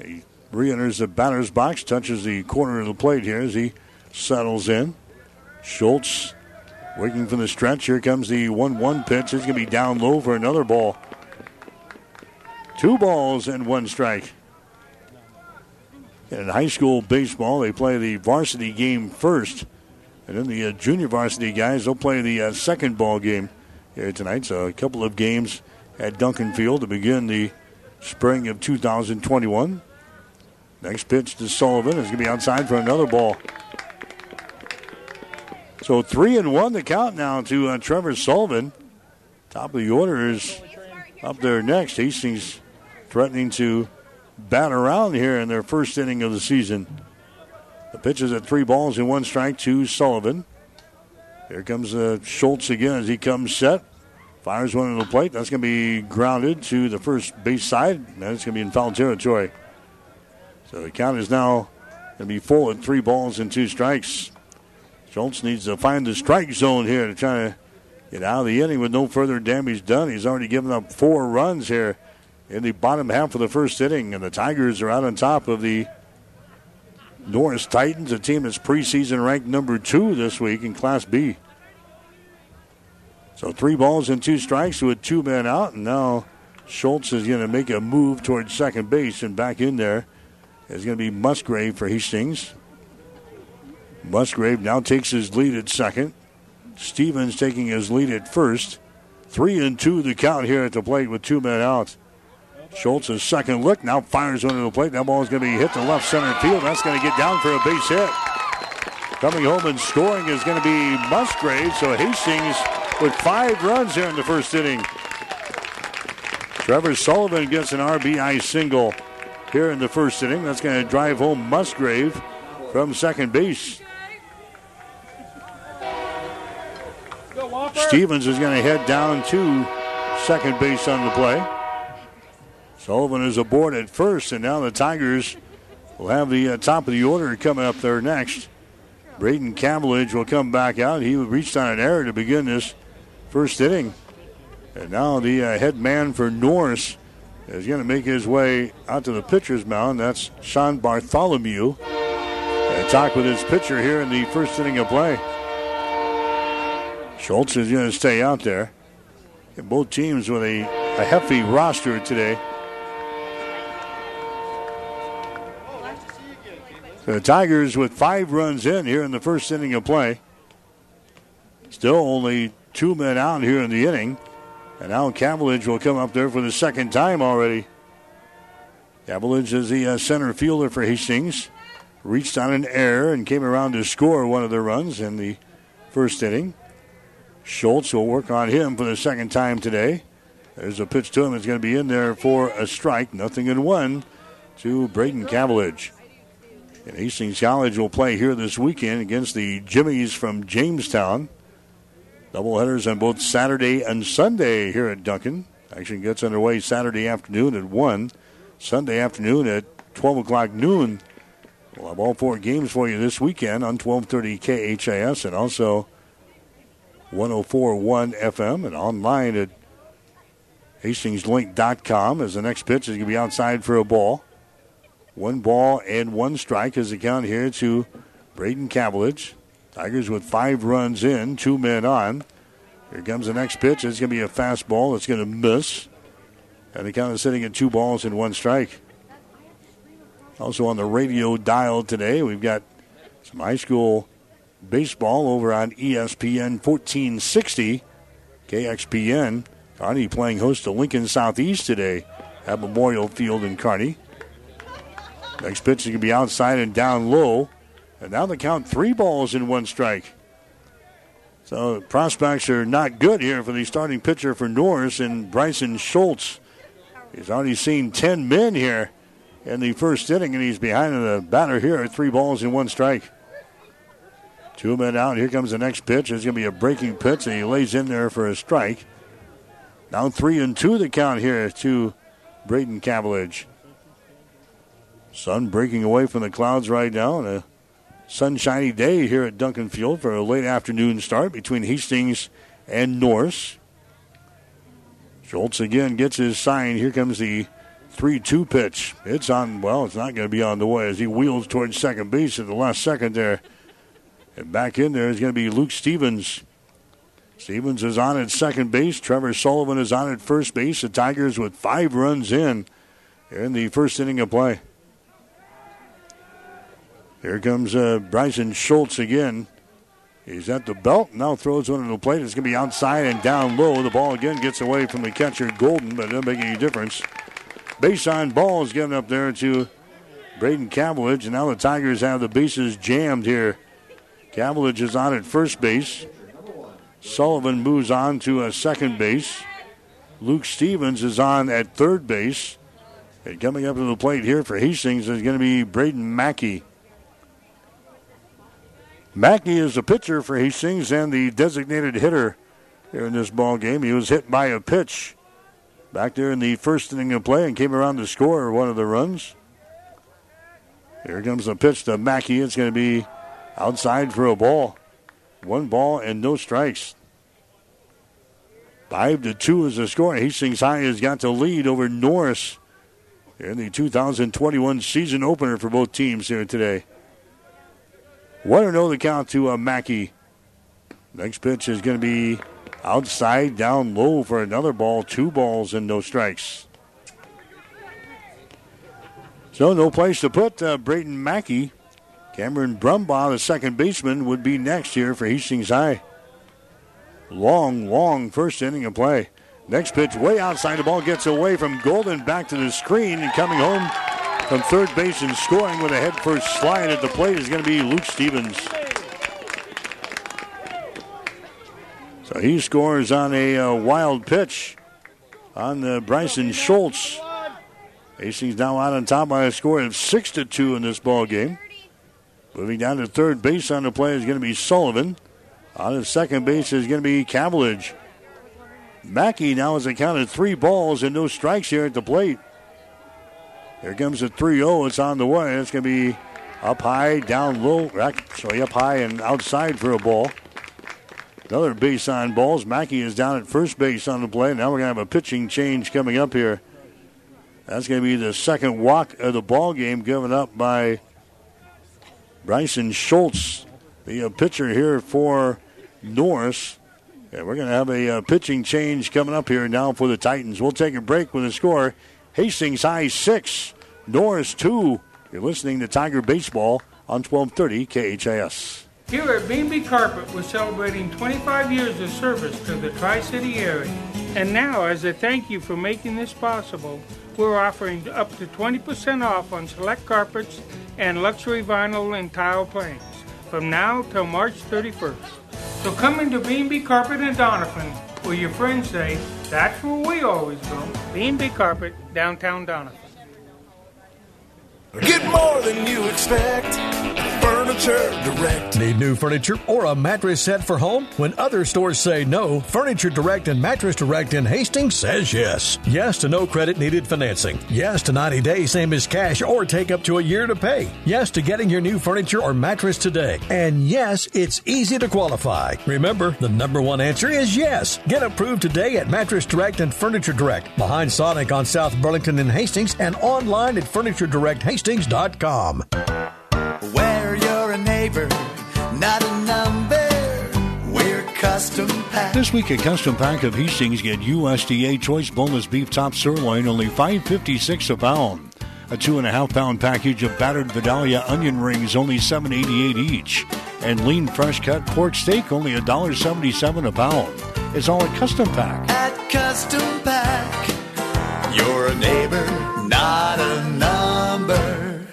He re-enters the batter's box, touches the corner of the plate here as he settles in. Schultz waiting for the stretch. Here comes the one one pitch. It's going to be down low for another ball. Two balls and one strike. In high school baseball, they play the varsity game first. And then the uh, junior varsity guys, they'll play the uh, second ball game here tonight. So a couple of games at Duncan Field to begin the spring of two thousand twenty-one. Next pitch to Sullivan is going to be outside for another ball. So three and one the count now to uh, Trevor Sullivan. Top of the order is up there next. Hastings threatening to bat around here in their first inning of the season. The pitch is at three balls and one strike to Sullivan. Here comes uh, Schultz again as he comes set. Fires one to the plate. That's going to be grounded to the first base side. And it's going to be in foul territory. So the count is now going to be full at three balls and two strikes. Schultz needs to find the strike zone here to try to get out of the inning with no further damage done. He's already given up four runs here in the bottom half of the first inning. And the Tigers are out on top of the Norris Titans, a team that's preseason ranked number two this week in Class B. So three balls and two strikes with two men out. And now Schultz is going to make a move towards second base, and back in there is going to be Musgrave for Hastings. Musgrave now takes his lead at second. Stevens taking his lead at first. Three and two the count here at the plate with two men out. Schultz's second look now fires under the plate. That ball is going to be hit to left center field. That's going to get down for a base hit. Coming home and scoring is going to be Musgrave. So Hastings with five runs here in the first inning. Trevor Sullivan gets an R B I single here in the first inning. That's going to drive home Musgrave from second base. Stevens is going to head down to second base on the play. Sullivan is aboard at first, and now the Tigers will have the uh, top of the order coming up there next. Braden Cavillage will come back out. He reached on an error to begin this first inning. And now the uh, head man for Norris is going to make his way out to the pitcher's mound. That's Sean Bartholomew. And talk with his pitcher here in the first inning of play. Schultz is going to stay out there. And both teams with a, a hefty roster today. So the Tigers with five runs in here in the first inning of play. Still only two men out here in the inning. And now Cavillage will come up there for the second time already. Cavillage is the uh, center fielder for Hastings. Reached on an error and came around to score one of the runs in the first inning. Schultz will work on him for the second time today. There's a pitch to him. It's going to be in there for a strike. Nothing in one to Braden Cavillage. And Hastings College will play here this weekend against the Jimmies from Jamestown. Doubleheaders on both Saturday and Sunday here at Duncan. Action gets underway Saturday afternoon at one. Sunday afternoon at twelve o'clock noon. We'll have all four games for you this weekend on twelve thirty K H A S and also one oh four point one F M and online at Hastings Link dot com as the next pitch is going to be outside for a ball. One ball and one strike is the count here to Braden Cavillage. Tigers with five runs in, two men on. Here comes the next pitch. It's going to be a fastball. It's going to miss. And the count is sitting at two balls and one strike. Also on the radio dial today, we've got some high school baseball over on E S P N fourteen sixty. K X P N. Kearney playing host to Lincoln Southeast today at Memorial Field in Kearney. Next pitch is going to be outside and down low. And now the count three balls in one strike. So prospects are not good here for the starting pitcher for Norris and Bryson Schultz. He's already seen ten men here in the first inning, and he's behind the batter here at three balls in one strike. Two men out. Here comes the next pitch. It's going to be a breaking pitch, and he lays in there for a strike. Down three and two the count here to Braden Cavillage. Sun breaking away from the clouds right now, and a sunshiny day here at Duncan Field for a late afternoon start between Hastings and Norris. Schultz again gets his sign. Here comes the three two pitch. It's on, well, it's not going to be on the way as he wheels towards second base at the last second there. And back in there is going to be Luke Stevens. Stevens is on at second base. Trevor Sullivan is on at first base. The Tigers with five runs in in the first inning of play. Here comes uh, Bryson Schultz again. He's at the belt, now throws one to the plate. It's going to be outside and down low. The ball again gets away from the catcher, Golden, but it doesn't make any difference. Base on ball is getting up there to Braden Cavillage, and now the Tigers have the bases jammed here. Cavillage is on at first base. Sullivan moves on to a second base. Luke Stevens is on at third base. And coming up to the plate here for Hastings is going to be Braden Mackey. Mackey is the pitcher for Hastings and the designated hitter here in this ball game. He was hit by a pitch back there in the first inning of play and came around to score one of the runs. Here comes the pitch to Mackey. It's going to be outside for a ball. One ball and no strikes. Five to two is the score. Hastings High has got the lead over Norris in the two thousand twenty-one season opener for both teams here today. one oh the count to uh, Mackey. Next pitch is going to be outside, down low for another ball. Two balls and no strikes. So no place to put uh, Braden Mackey. Cameron Brumbaugh, the second baseman, would be next here for Hastings High. Long, long first inning of play. Next pitch way outside. The ball gets away from Golden back to the screen and coming home from third base and scoring with a head first slide at the plate is going to be Luke Stevens. So he scores on a uh, wild pitch on uh, Bryson Schultz. Hastings now out on top by a score of six to two in this ball game. Moving down to third base on the play is going to be Sullivan. On the second base is going to be Cavillage. Mackey now has accounted three balls and no strikes here at the plate. Here comes a three oh. It's on the way. It's going to be up high, down low. Actually, up high and outside for a ball. Another base on balls. Mackey is down at first base on the play. Now we're going to have a pitching change coming up here. That's going to be the second walk of the ball game given up by Bryson Schultz, the uh, pitcher here for Norris. And we're going to have a uh, pitching change coming up here now for the Titans. We'll take a break with the score. Hastings High six, Norris two. You're listening to Tiger Baseball on twelve thirty K H A S. Here at Beamby Carpet, we're celebrating twenty-five years of service to the Tri-City area. And now, as a thank you for making this possible, we're offering up to twenty percent off on select carpets and luxury vinyl and tile planks from now till March thirty-first. So come into B and B Carpet in Doniphan, where your friends say, that's where we always go. B and B Carpet, downtown Doniphan. Get more than you expect. Furniture Direct. Need new furniture or a mattress set for home? When other stores say no, Furniture Direct and Mattress Direct in Hastings says yes. Yes to no credit needed financing. Yes to ninety days, same as cash, or take up to a year to pay. Yes to getting your new furniture or mattress today. And yes, it's easy to qualify. Remember, the number one answer is yes. Get approved today at Mattress Direct and Furniture Direct, behind Sonic on South Burlington in Hastings, and online at Furniture Direct Hastings dot com. Where you're a neighbor, not enough. Custom Pack. This week at Custom Pack of Hastings, get U S D A Choice Boneless Beef Top Sirloin, only five fifty-six a pound. A two and a half pound package of battered Vidalia onion rings, only seven eighty-eight each. And lean fresh cut pork steak, only one seventy-seven a pound. It's all at Custom Pack. At Custom Pack, you're a neighbor, not a number.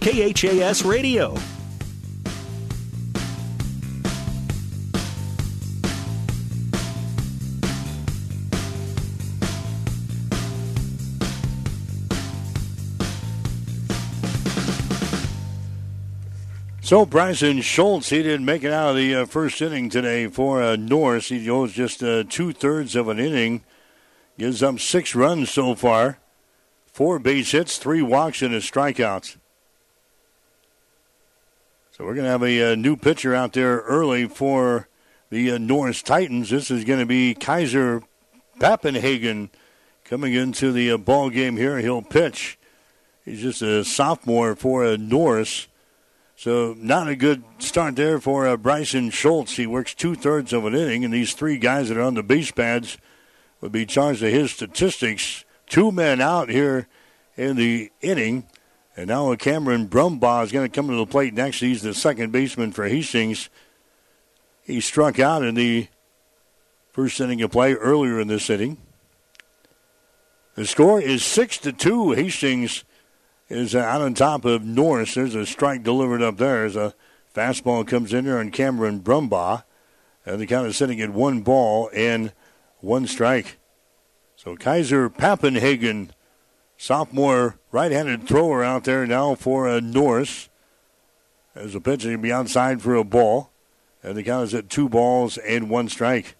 K H A S Radio. So Bryson Schultz, he didn't make it out of the uh, first inning today for uh, Norris. He goes just uh, two-thirds of an inning. Gives up six runs so far. Four base hits, three walks, and a strikeout. So we're going to have a, a new pitcher out there early for the uh, Norris Titans. This is going to be Kaiser Papenhagen coming into the uh, ball game here. He'll pitch. He's just a sophomore for uh, Norris. So not a good start there for uh, Bryson Schultz. He works two-thirds of an inning, and these three guys that are on the base pads would be charged to his statistics. Two men out here in the inning, and now Cameron Brumbaugh is going to come to the plate next. He's the second baseman for Hastings. He struck out in the first inning of play earlier in this inning. The score is six to two. Hastings is out on top of Norris. There's a strike delivered up there as a fastball comes in there on Cameron Brumbaugh. And the count is sitting at one ball and one strike. So Kaiser Papenhagen, sophomore right-handed thrower out there now for uh, Norris. As a pitch, he'll be outside for a ball. And the count is at two balls and one strike.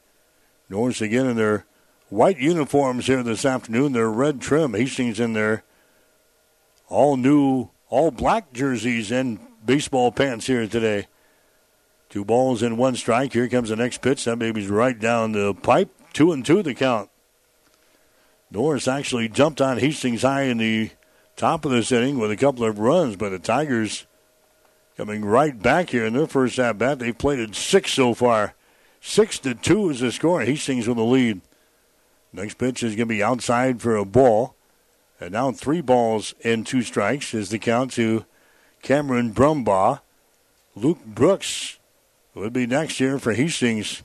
Norris again in their white uniforms here this afternoon. Their red trim. Hastings in their all new, all black jerseys and baseball pants here today. Two balls and one strike. Here comes the next pitch. That baby's right down the pipe. Two and two the count. Norris actually jumped on Hastings high in the top of this inning with a couple of runs, but the Tigers coming right back here in their first at bat. They've played at six so far. Six to two is the score. Hastings with the lead. Next pitch is going to be outside for a ball. And now three balls and two strikes is the count to Cameron Brumbaugh. Luke Brooks will be next here for Hastings.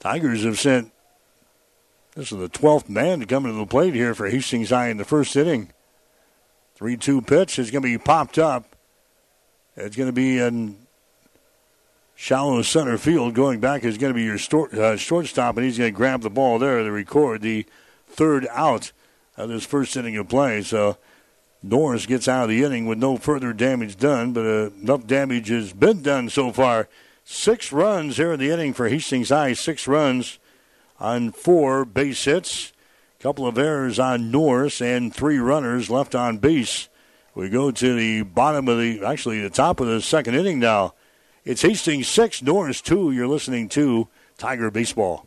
Tigers have sent, this is the twelfth man to come to the plate here for Hastings High in the first inning. three two pitch is going to be popped up. It's going to be in shallow center field. Going back is going to be your short, uh, shortstop, and he's going to grab the ball there to record the third out of this first inning of play. So Norris gets out of the inning with no further damage done, but uh, enough damage has been done so far. Six runs here in the inning for Hastings High. Six runs on four base hits, a couple of errors on Norris, and three runners left on base. We go to the bottom of the, actually the top of the second inning now. It's Hastings six, Norris two. You're listening to Tiger Baseball.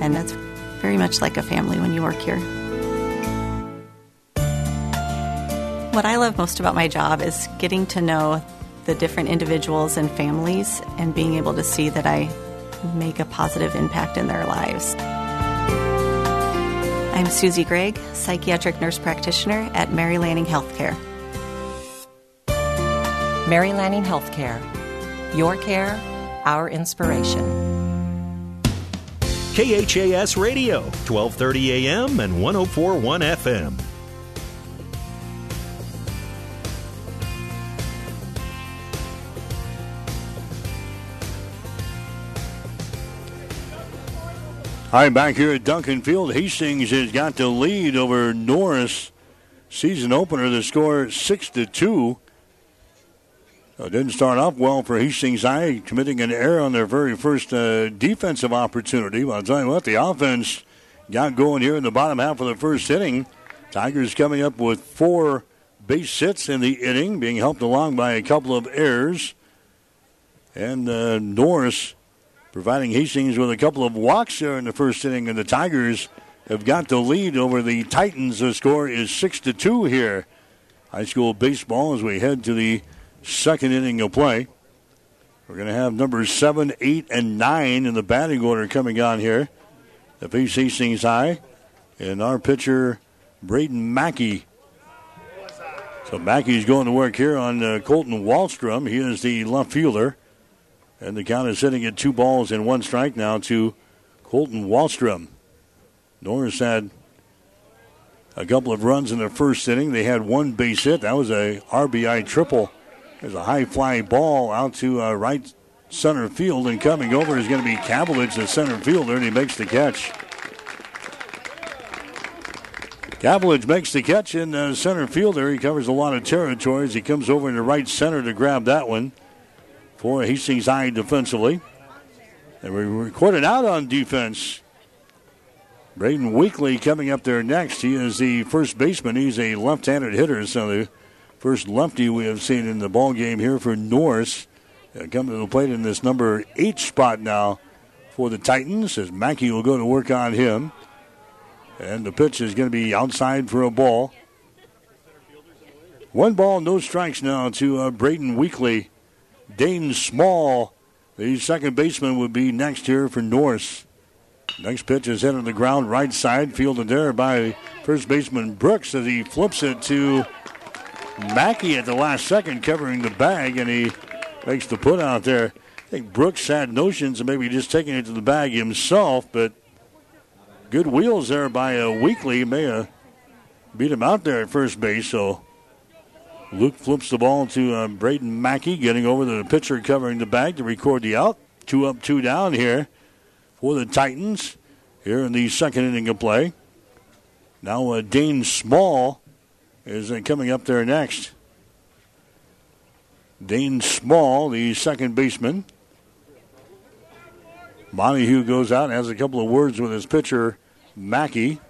and that's very much like a family when you work here. What I love most about my job is getting to know the different individuals and families and being able to see that I make a positive impact in their lives. I'm Susie Gregg, psychiatric nurse practitioner at Mary Lanning Healthcare. Mary Lanning Healthcare. Your care, our inspiration. K H A S Radio, twelve thirty a.m. and one oh four point one F M. All right, back here at Duncan Field, Hastings has got the lead over Norris. Season opener, the score six to two. So it didn't start off well for Hastings High, committing an error on their very first uh, defensive opportunity. But I'll tell you what, the offense got going here in the bottom half of the first inning. Tigers coming up with four base hits in the inning, being helped along by a couple of errors. And uh, Norris providing Hastings with a couple of walks there in the first inning, and the Tigers have got the lead over the Titans. The score is six to two here. High school baseball as we head to the second inning of play. We're going to have numbers seven, eight, and nine in the batting order coming on here. The face Hastings High, and our pitcher, Braden Mackey. So Mackey's going to work here on uh, Colton Wallstrom. He is the left fielder. And the count is sitting at two balls and one strike now to Colton Wallstrom. Norris had a couple of runs in the first inning. They had one base hit. That was a R B I triple. There's a high fly ball out to uh, right center field. And coming over is going to be Cavillage, the center fielder, and he makes the catch. Cavillage makes the catch in the center fielder. He covers a lot of territories. He comes over into right center to grab that one for Hastings High defensively. And we recorded out on defense. Braden Weekly coming up there next. He is the first baseman. He's a left-handed hitter. So the first lefty we have seen in the ball game here for Norris. They'll come to the plate in this number eight spot now for the Titans, as Mackey will go to work on him. And the pitch is going to be outside for a ball. One ball, no strikes now to uh, Braden Weekly. Dane Small, the second baseman, would be next here for Norris. Next pitch is hit on the ground, right side, fielded there by first baseman Brooks as he flips it to Mackey at the last second, covering the bag, and he makes the put out there. I think Brooks had notions of maybe just taking it to the bag himself, but good wheels there by a Weekly. May have beat him out there at first base, so Luke flips the ball to uh, Braden Mackey, getting over to the pitcher covering the bag to record the out. Two up, two down here for the Titans here in the second inning of play. Now uh, Dane Small is uh, coming up there next. Dane Small, the second baseman. Monahue goes out and has a couple of words with his pitcher, Mackey.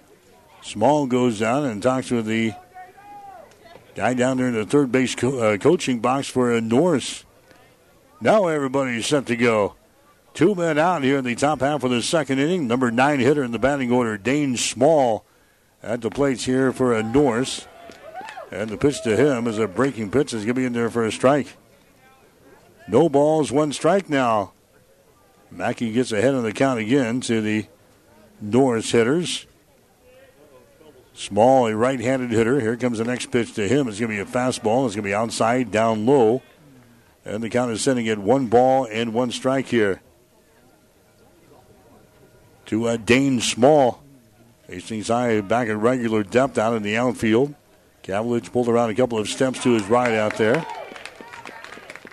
Small goes down and talks with the guy down there in the third base co- uh, coaching box for uh, Norris. Now everybody's set to go. Two men out here in the top half of the second inning. Number nine hitter in the batting order, Dane Small, at the plates here for uh, Norris. And the pitch to him is a breaking pitch. It's going to be in there for a strike. No balls, one strike now. Mackey gets ahead on the count again to the Norris hitters. Small, a right-handed hitter. Here comes the next pitch to him. It's going to be a fastball. It's going to be outside, down low. And the count is sending it one ball and one strike here to uh, Dane Small. Hastings High back at regular depth out in the outfield. Cavillage pulled around a couple of steps to his right out there.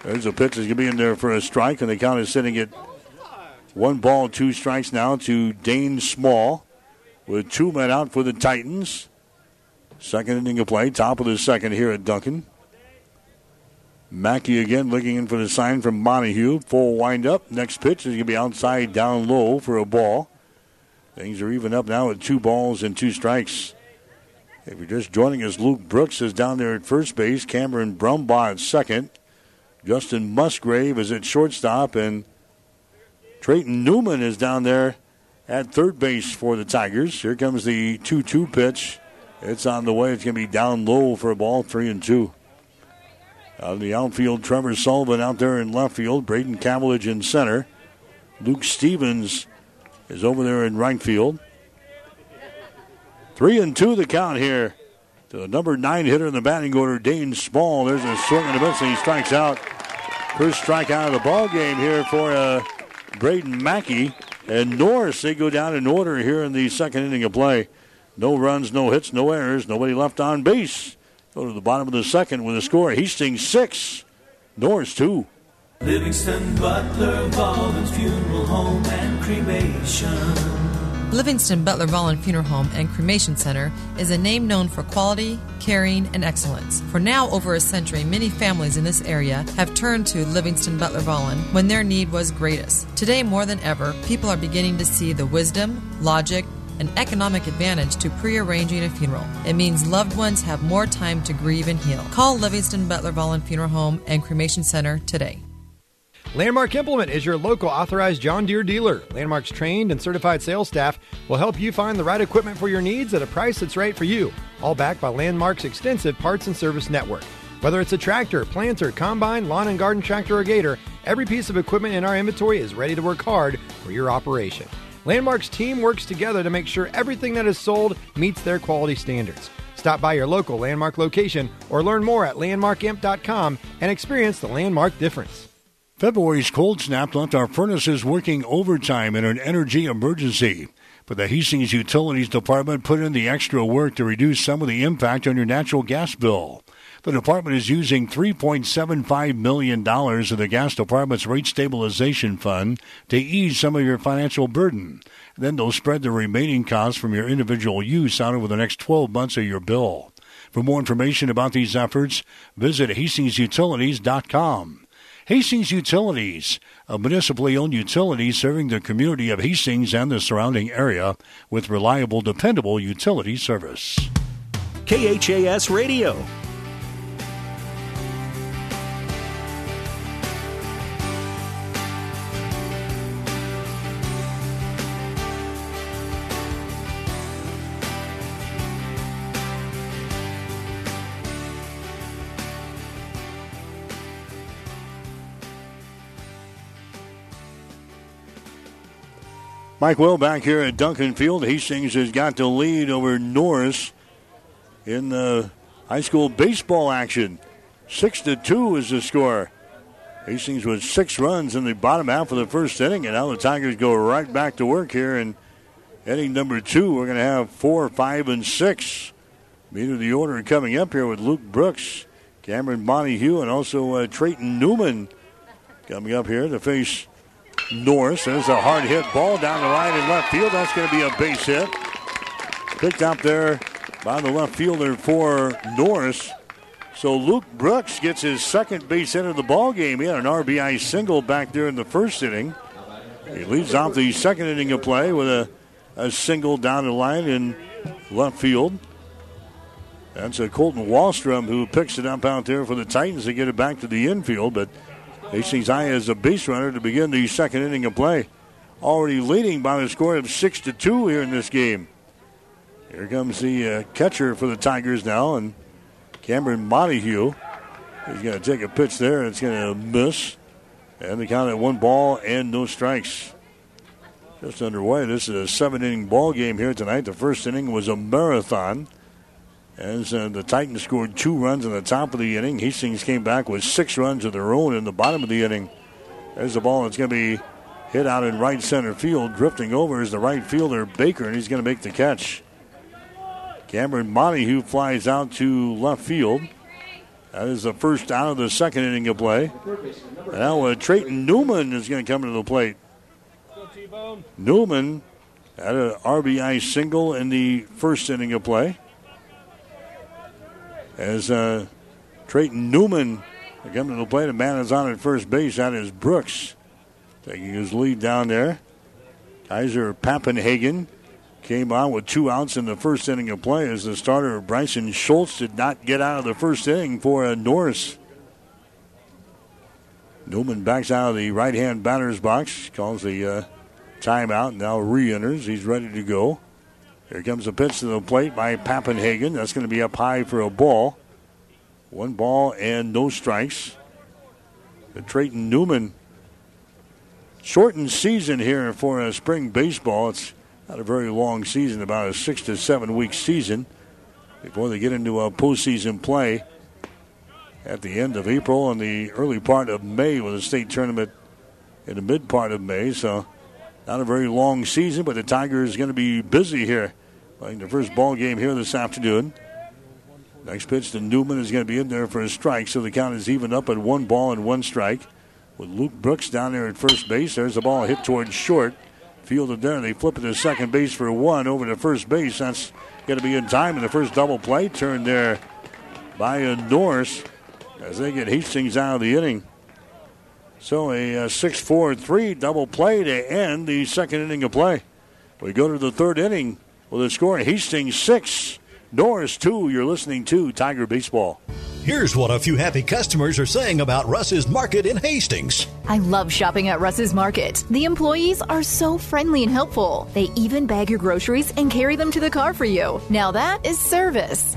There's a pitch that's going to be in there for a strike, and the count is sending it one ball, two strikes now to Dane Small, with two men out for the Titans. Second inning of play, top of the second here at Duncan. Mackey again looking in for the sign from Monahue. Full windup. Next pitch is going to be outside, down low for a ball. Things are even up now at two balls and two strikes. If you're just joining us, Luke Brooks is down there at first base. Cameron Brumbaugh at second. Justin Musgrave is at shortstop. And Trayton Newman is down there at third base for the Tigers. Here comes the two two pitch. It's on the way. It's going to be down low for a ball, three and two. Out of the outfield, Trevor Sullivan out there in left field. Braden Cavillage in center. Luke Stevens is over there in right field. Three and two the count here to the number nine hitter in the batting order, Dane Small. There's a swing and a miss, and he strikes out. First strikeout of the ball game here for uh, Braden Mackey. And Norris, they go down in order here in the second inning of play. No runs, no hits, no errors, nobody left on base. Go to the bottom of the second with a score. Hastings six, Norris two. Livingston Butler-Vollin's Funeral Home and Cremation. Livingston Butler-Vollin Funeral Home and Cremation Center is a name known for quality, caring, and excellence. For now over a century, many families in this area have turned to Livingston Butler-Vollin when their need was greatest. Today, more than ever, people are beginning to see the wisdom, logic, an economic advantage to pre-arranging a funeral. It means loved ones have more time to grieve and heal. Call Livingston Butler-Vollin Funeral Home and Cremation Center today. Landmark Implement is your local authorized John Deere dealer. Landmark's trained and certified sales staff will help you find the right equipment for your needs at a price that's right for you, all backed by Landmark's extensive parts and service network. Whether it's a tractor, planter, combine, lawn and garden tractor, or gator, every piece of equipment in our inventory is ready to work hard for your operation. Landmark's team works together to make sure everything that is sold meets their quality standards. Stop by your local Landmark location or learn more at landmark imp dot com and experience the Landmark difference. February's cold snap left our furnaces working overtime in an energy emergency. But the Hastings Utilities Department put in the extra work to reduce some of the impact on your natural gas bill. The department is using three point seven five million dollars of the gas department's rate stabilization fund to ease some of your financial burden. Then they'll spread the remaining costs from your individual use out over the next twelve months of your bill. For more information about these efforts, visit Hastings Utilities dot com. Hastings Utilities, a municipally owned utility serving the community of Hastings and the surrounding area with reliable, dependable utility service. K H A S Radio. Mike Will back here at Duncan Field. Hastings has got the lead over Norris in the high school baseball action. Six to two is the score. Hastings with six runs in the bottom half of the first inning, and now the Tigers go right back to work here. And inning number two, we're going to have four, five, and six. Meet of the order coming up here with Luke Brooks, Cameron Monahue, and also uh, Trayton Newman coming up here to face Norris. There's a hard hit ball down the line in left field. That's going to be a base hit. Picked up there by the left fielder for Norris. So Luke Brooks gets his second base hit of the ball game. He had an R B I single back there in the first inning. He leads off the second inning of play with a, a single down the line in left field. That's a Colton Wallstrom who picks it up out there for the Titans to get it back to the infield, but Hastings High is a base runner to begin the second inning of play. Already leading by the score of six to two here in this game. Here comes the uh, catcher for the Tigers now, and Cameron Monahue. He's going to take a pitch there. It's going to miss. And they count at one ball and no strikes. Just underway. This is a seven-inning ball game here tonight. The first inning was a marathon, as uh, the Titans scored two runs in the top of the inning. Hastings came back with six runs of their own in the bottom of the inning. There's the ball that's going to be hit out in right center field. Drifting over is the right fielder, Baker, and he's going to make the catch. Cameron Monahue flies out to left field. That is the first out of the second inning of play. Now uh, Trayton Newman is going to come to the plate. Newman had an R B I single in the first inning of play. As uh, Trayton Newman comes to the plate, a man is on at first base. That is Brooks taking his lead down there. Kaiser Papenhagen came on with two outs in the first inning of play as the starter Bryson Schultz did not get out of the first inning for uh, Norris. Newman backs out of the right-hand batter's box, calls the uh, timeout, now re-enters. He's ready to go. Here comes a pitch to the plate by Papenhagen. That's going to be up high for a ball. One ball and no strikes. The Trayton Newman. Shortened season here for a spring baseball. It's not a very long season, about a six to seven week season before they get into a postseason play. at the end of April and the early part of May, with a state tournament in the mid part of May. So not a very long season, but the Tigers are going to be busy here, playing the first ball game here this afternoon. Next pitch to Newman is going to be in there for a strike, so the count is even up at one ball and one strike. With Luke Brooks down there at first base, there's the ball hit towards short. Fielded there, they flip it to second base for one over to first base. That's going to be in time in the first double play. Turned there by a Norris as they get Hastings out of the inning. So a six four three double play to end the second inning of play. We go to the third inning with a score of Hastings six. Norris two, you're listening to Tiger Baseball. Here's what a few happy customers are saying about Russ's Market in Hastings. I love shopping at Russ's Market. The employees are so friendly and helpful. They even bag your groceries and carry them to the car for you. Now that is service.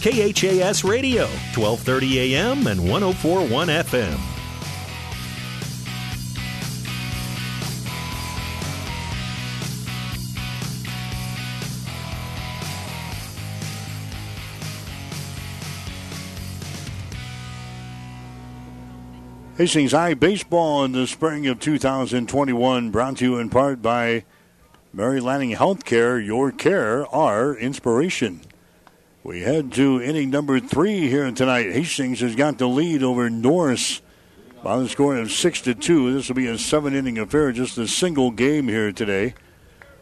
K H A S Radio, twelve thirty A M and one oh four point one F M. Hastings High Baseball in the spring of two thousand twenty-one, brought to you in part by Mary Lanning Healthcare, your care, our inspiration. We head to inning number three here tonight. Hastings has got the lead over Norris by the score of six to two. This will be a seven-inning affair, just a single game here today.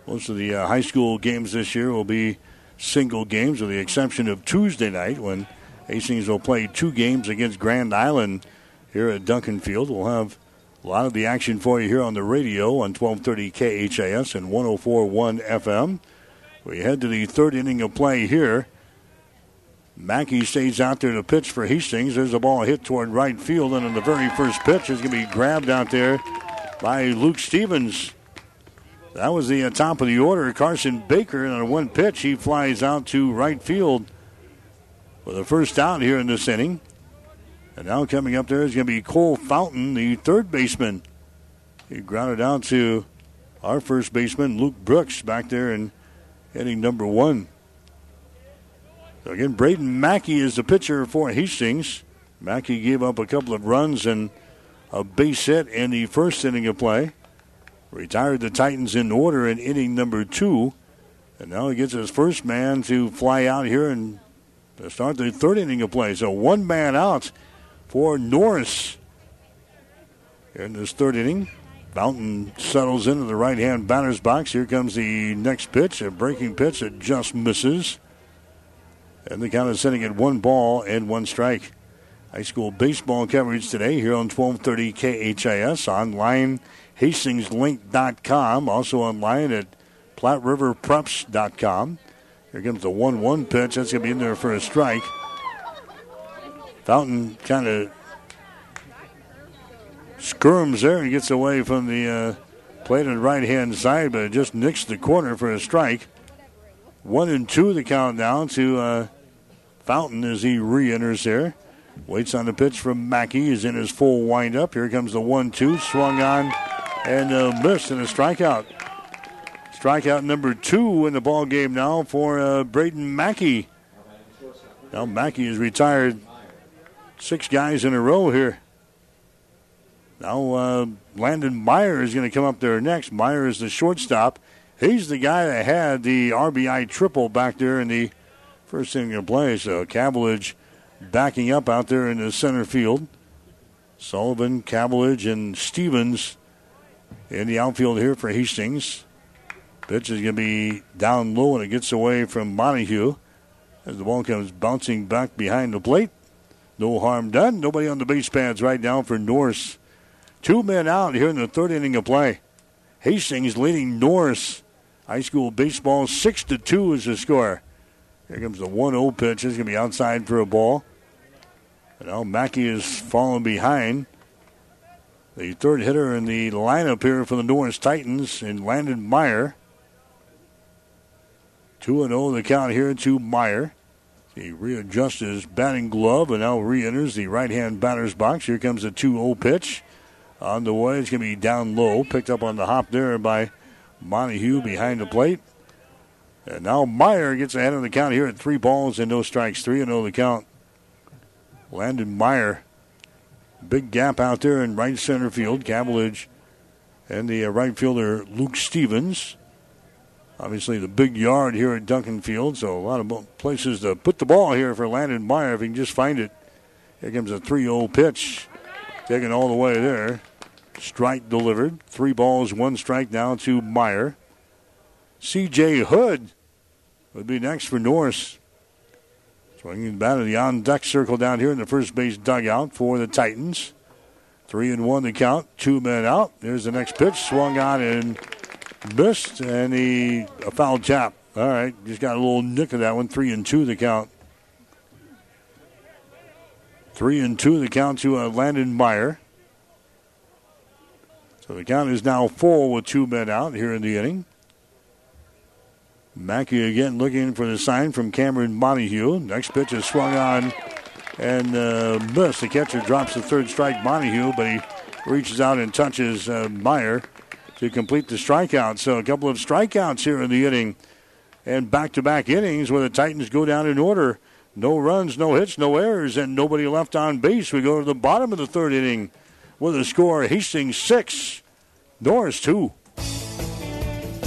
Most of the uh, high school games this year will be single games, with the exception of Tuesday night, when Hastings will play two games against Grand Island here at Duncan Field. We'll have a lot of the action for you here on the radio on twelve thirty K H A S and one oh four point one F M. We head to the third inning of play here. Mackey stays out there to pitch for Hastings. There's a ball hit toward right field, and on the very first pitch, it's going to be grabbed out there by Luke Stevens. That was the uh, top of the order. Carson Baker, and on one pitch, he flies out to right field for the first out here in this inning. And now coming up there is going to be Cole Fountain, the third baseman. He grounded out to our first baseman, Luke Brooks, back there in inning number one. So again, Braden Mackey is the pitcher for Hastings. Mackey gave up a couple of runs and a base hit in the first inning of play. Retired the Titans in order in inning number two. And now he gets his first man to fly out here and to start the third inning of play. So one man out for Norris in this third inning. Fountain settles into the right-hand batter's box. Here comes the next pitch, a breaking pitch that just misses. And the count is sitting at one ball and one strike. High school baseball coverage today here on twelve thirty K H A S. Online, Hastings Link dot com. Also online at Platte River Preps dot com. Here comes the one one pitch. That's going to be in there for a strike. Fountain kind of skirms there and gets away from the uh, plate on the right-hand side, but it just nicks the corner for a strike. One and two the count down to uh, Fountain as he re-enters there. Waits on the pitch from Mackey. He's in his full windup. Here comes the one two. Swung on and uh, missed, and a strikeout. Strikeout number two in the ball game now for uh, Braden Mackey. Now Mackey is retired six guys in a row here. Now uh, Landon Meyer is going to come up there next. Meyer is the shortstop. He's the guy that had the R B I triple back there in the first inning of play. So Cavillage backing up out there in the center field. Sullivan, Cavillage, and Stevens in the outfield here for Hastings. Pitch is going to be down low, and it gets away from Monahue. as the ball comes bouncing back behind the plate. No harm done. Nobody on the base pads right now for Norris. Two men out here in the third inning of play. Hastings leading Norris. High school baseball six to two is the score. Here comes the one oh pitch. It's going to be outside for a ball. And now Mackey is falling behind. The third hitter in the lineup here for the Norris Titans in Landon Meyer. two and oh the count here to Meyer. He readjusts his batting glove and now re-enters the right-hand batter's box. Here comes a two oh pitch. On the way, it's going to be down low. Picked up on the hop there by Monahue behind the plate. And now Meyer gets ahead of the count here at three balls and no strikes. three and oh the count. Landon Meyer. Big gap out there in right center field. Cavillage and the right fielder Luke Stevens. Obviously, the big yard here at Duncan Field, so a lot of places to put the ball here for Landon Meyer if he can just find it. Here comes a three oh pitch, taken all the way there. Strike delivered. Three balls, one strike down to Meyer. C J. Hood would be next for Norris. Swinging the bat of the on-deck circle down here in the first base dugout for the Titans. Three and one the count, two men out. There's the next pitch, swung on and missed, and he, a foul tap. All right, just got a little nick of that one. Three and two the count. Three and two the count to uh, Landon Meyer. So the count is now full with two men out here in the inning. Mackey again looking for the sign from Cameron Monahue. Next pitch is swung on and uh, missed. The catcher drops the third strike, Monahue, but he reaches out and touches uh, Meyer to complete the strikeout. So a couple of strikeouts here in the inning. And back-to-back innings where the Titans go down in order. No runs, no hits, no errors, and nobody left on base. We go to the bottom of the third inning with a score. Hastings six, Norris two.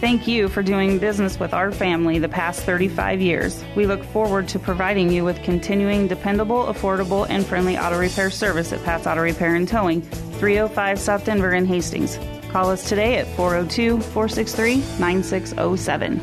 Thank you for doing business with our family the past thirty-five years. We look forward to providing you with continuing dependable, affordable, and friendly auto repair service at Pat's Auto Repair and Towing, three oh five South Denver in Hastings. Call us today at four oh two, four six three, nine six oh seven.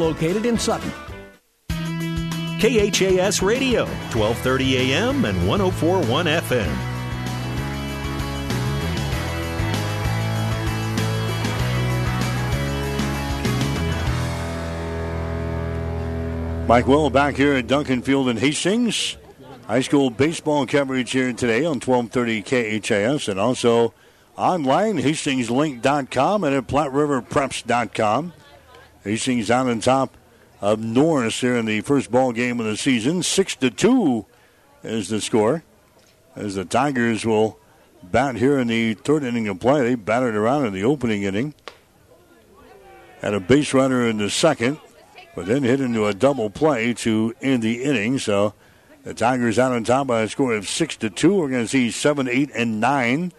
located in Sutton. K H A S Radio, twelve thirty a.m. and one oh four point one F M. Mike Will back here at Duncan Field in Hastings. High school baseball coverage here today on twelve thirty K H A S and also online, Hastings Link dot com and at Platte River Preps dot com. Hastings out on top of Norris here in the first ball game of the season. six to two is the score. As the Tigers will bat here in the third inning of play. They batted around in the opening inning. Had a base runner in the second, but then hit into a double play to end the inning. So the Tigers out on top by a score of six to two. We're going to see seven, eight, and nine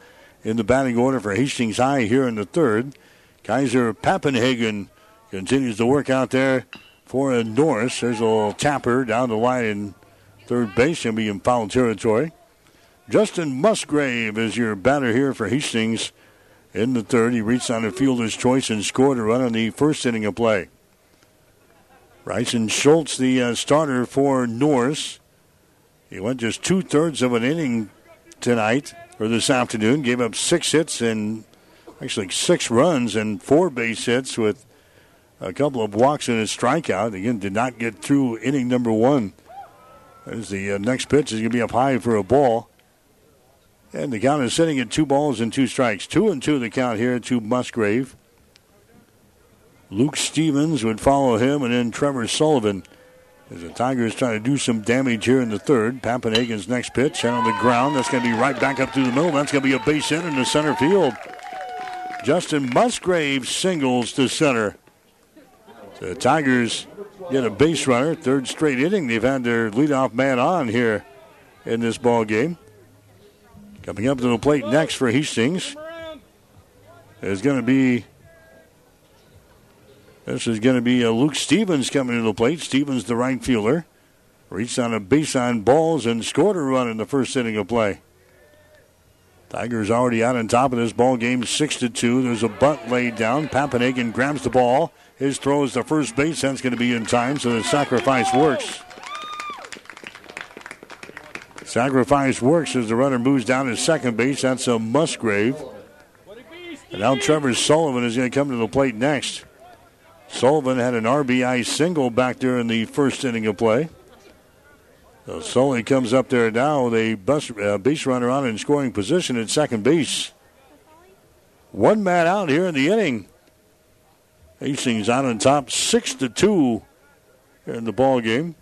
in the batting order for Hastings High here in the third. Kaiser Papenhagen continues to work out there for Norris. There's a little tapper down the line in third base. He'll be in foul territory. Justin Musgrave is your batter here for Hastings in the third. He reached on a fielder's choice and scored a run on the first inning of play. Bryson Schultz, the uh, starter for Norris. He went just two-thirds of an inning tonight, or this afternoon. Gave up six hits and actually six runs and four base hits with a couple of walks and a strikeout. Again, did not get through inning number one. As the uh, next pitch is going to be up high for a ball. And the count is sitting at two balls and two strikes. Two and two the count here to Musgrave. Luke Stevens would follow him, and then Trevor Sullivan. As the Tigers try to do some damage here in the third. Papenhagen's next pitch out on the ground. That's going to be right back up through the middle. That's going to be a base hit in the center field. Justin Musgrave singles to center. So the Tigers get a base runner. Third straight inning. They've had their leadoff man on here in this ball game. Coming up to the plate next for Hastings is going to be This is going to be a Luke Stevens coming to the plate. Stevens, the right fielder, reached on a base on balls and scored a run in the first inning of play. Tigers already out on top of this ball game, six to two. There's a bunt laid down. Papenhagen grabs the ball. His throw is to first base. That's going to be in time, so the sacrifice works. Sacrifice works as the runner moves down to second base. That's a Musgrave. And now Trevor Sullivan is going to come to the plate next. Sullivan had an R B I single back there in the first inning of play. So Sullivan comes up there now with a bus, uh, base runner on in scoring position at second base. One man out here in the inning. Hastings out on top, six to two here in the ball game.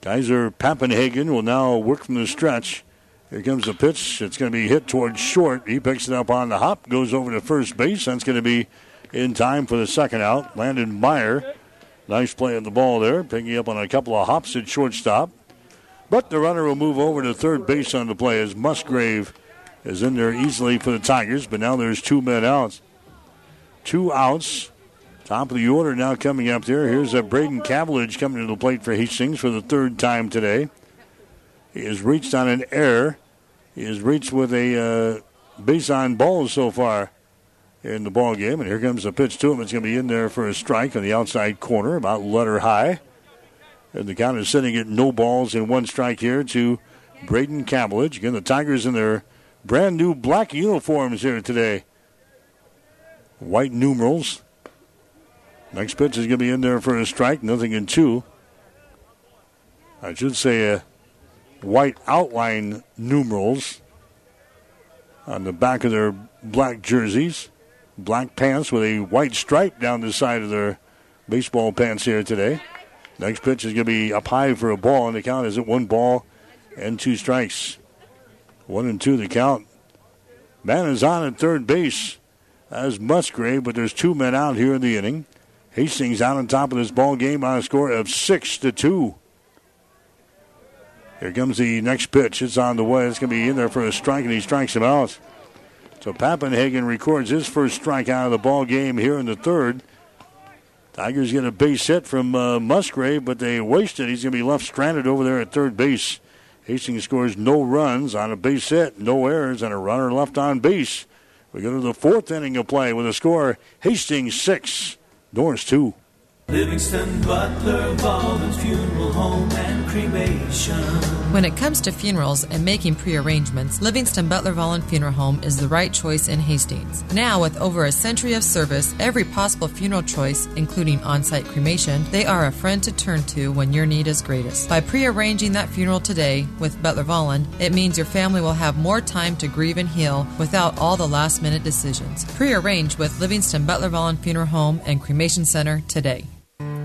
Kaiser Papenhagen will now work from the stretch. Here comes the pitch. It's going to be hit towards short. He picks it up on the hop, goes over to first base. That's going to be in time for the second out. Landon Meyer, nice play on the ball there, picking up on a couple of hops at shortstop. But the runner will move over to third base on the play as Musgrave is in there easily for the Tigers, but now there's two men out. Two outs. Top of the order now coming up there. Here's a Braden Cavillage coming to the plate for Hastings for the third time today. He has reached on an error. He has reached with a uh, base on balls so far in the ball game, and here comes the pitch to him. It's going to be in there for a strike on the outside corner, about letter high. And the count is sitting at no balls and one strike here to Braden Cavillage. Again, the Tigers in their brand new black uniforms here today. White numerals. Next pitch is going to be in there for a strike, nothing in two. I should say uh, white outline numerals on the back of their black jerseys. Black pants with a white stripe down the side of their baseball pants here today. Next pitch is going to be up high for a ball, and the count is at one ball and two strikes. One and two the count. Man is on at third base as Musgrave, but there's two men out here in the inning. Hastings out on top of this ball game on a score of six to two. Here comes the next pitch. It's on the way. It's going to be in there for a strike, and he strikes him out. So Papenhagen records his first strike out of the ball game here in the third. Tigers get a base hit from uh, Musgrave, but they waste it. He's going to be left stranded over there at third base. Hastings scores no runs on a base hit, no errors, and a runner left on base. We go to the fourth inning of play with a score: Hastings six, Norris two. Livingston Butler-Vollin Funeral Home and Cremation. When it comes to funerals and making pre-arrangements, Livingston Butler-Vollin Funeral Home is the right choice in Hastings. Now, with over a century of service, every possible funeral choice, including on-site cremation, they are a friend to turn to when your need is greatest. By pre-arranging that funeral today with Butler-Vollin, it means your family will have more time to grieve and heal without all the last-minute decisions. Pre-arrange with Livingston Butler-Vollin Funeral Home and Cremation Center today.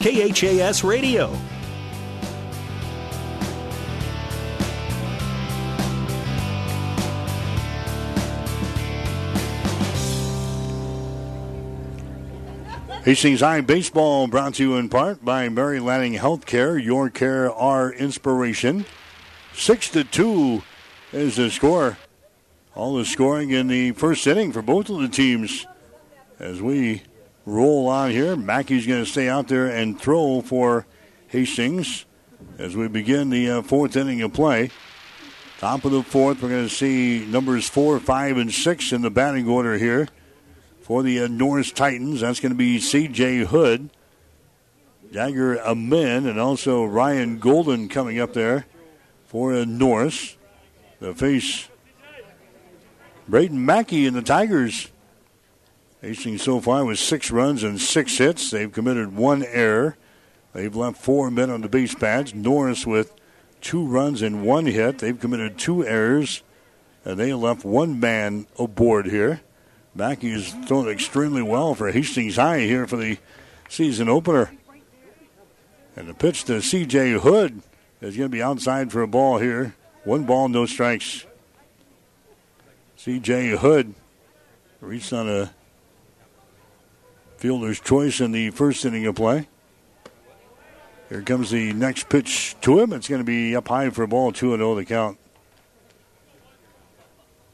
K H A S Radio. Hastings High Baseball brought to you in part by Mary Lanning Healthcare. Your care, our inspiration. Six to two is the score. All the scoring in the first inning for both of the teams as we roll on here. Mackey's going to stay out there and throw for Hastings. as we begin the uh, fourth inning of play. Top of the fourth, we're going to see numbers four, five, and six in the batting order here for the uh, Norris Titans. That's going to be C J. Hood, Jaeger Amen, and also Ryan Golden coming up there for uh, Norris. They'll face Braden Mackey and the Tigers. Hastings so far with six runs and six hits. They've committed one error. They've left four men on the base pads. Norris with two runs and one hit. They've committed two errors, and they left one man aboard here. Mackey has thrown extremely well for Hastings High here for the season opener. And the pitch to C J. Hood is going to be outside for a ball here. One ball, no strikes. C J. Hood reached on a fielder's choice in the first inning of play. Here comes the next pitch to him. It's going to be up high for a ball, two and oh the count.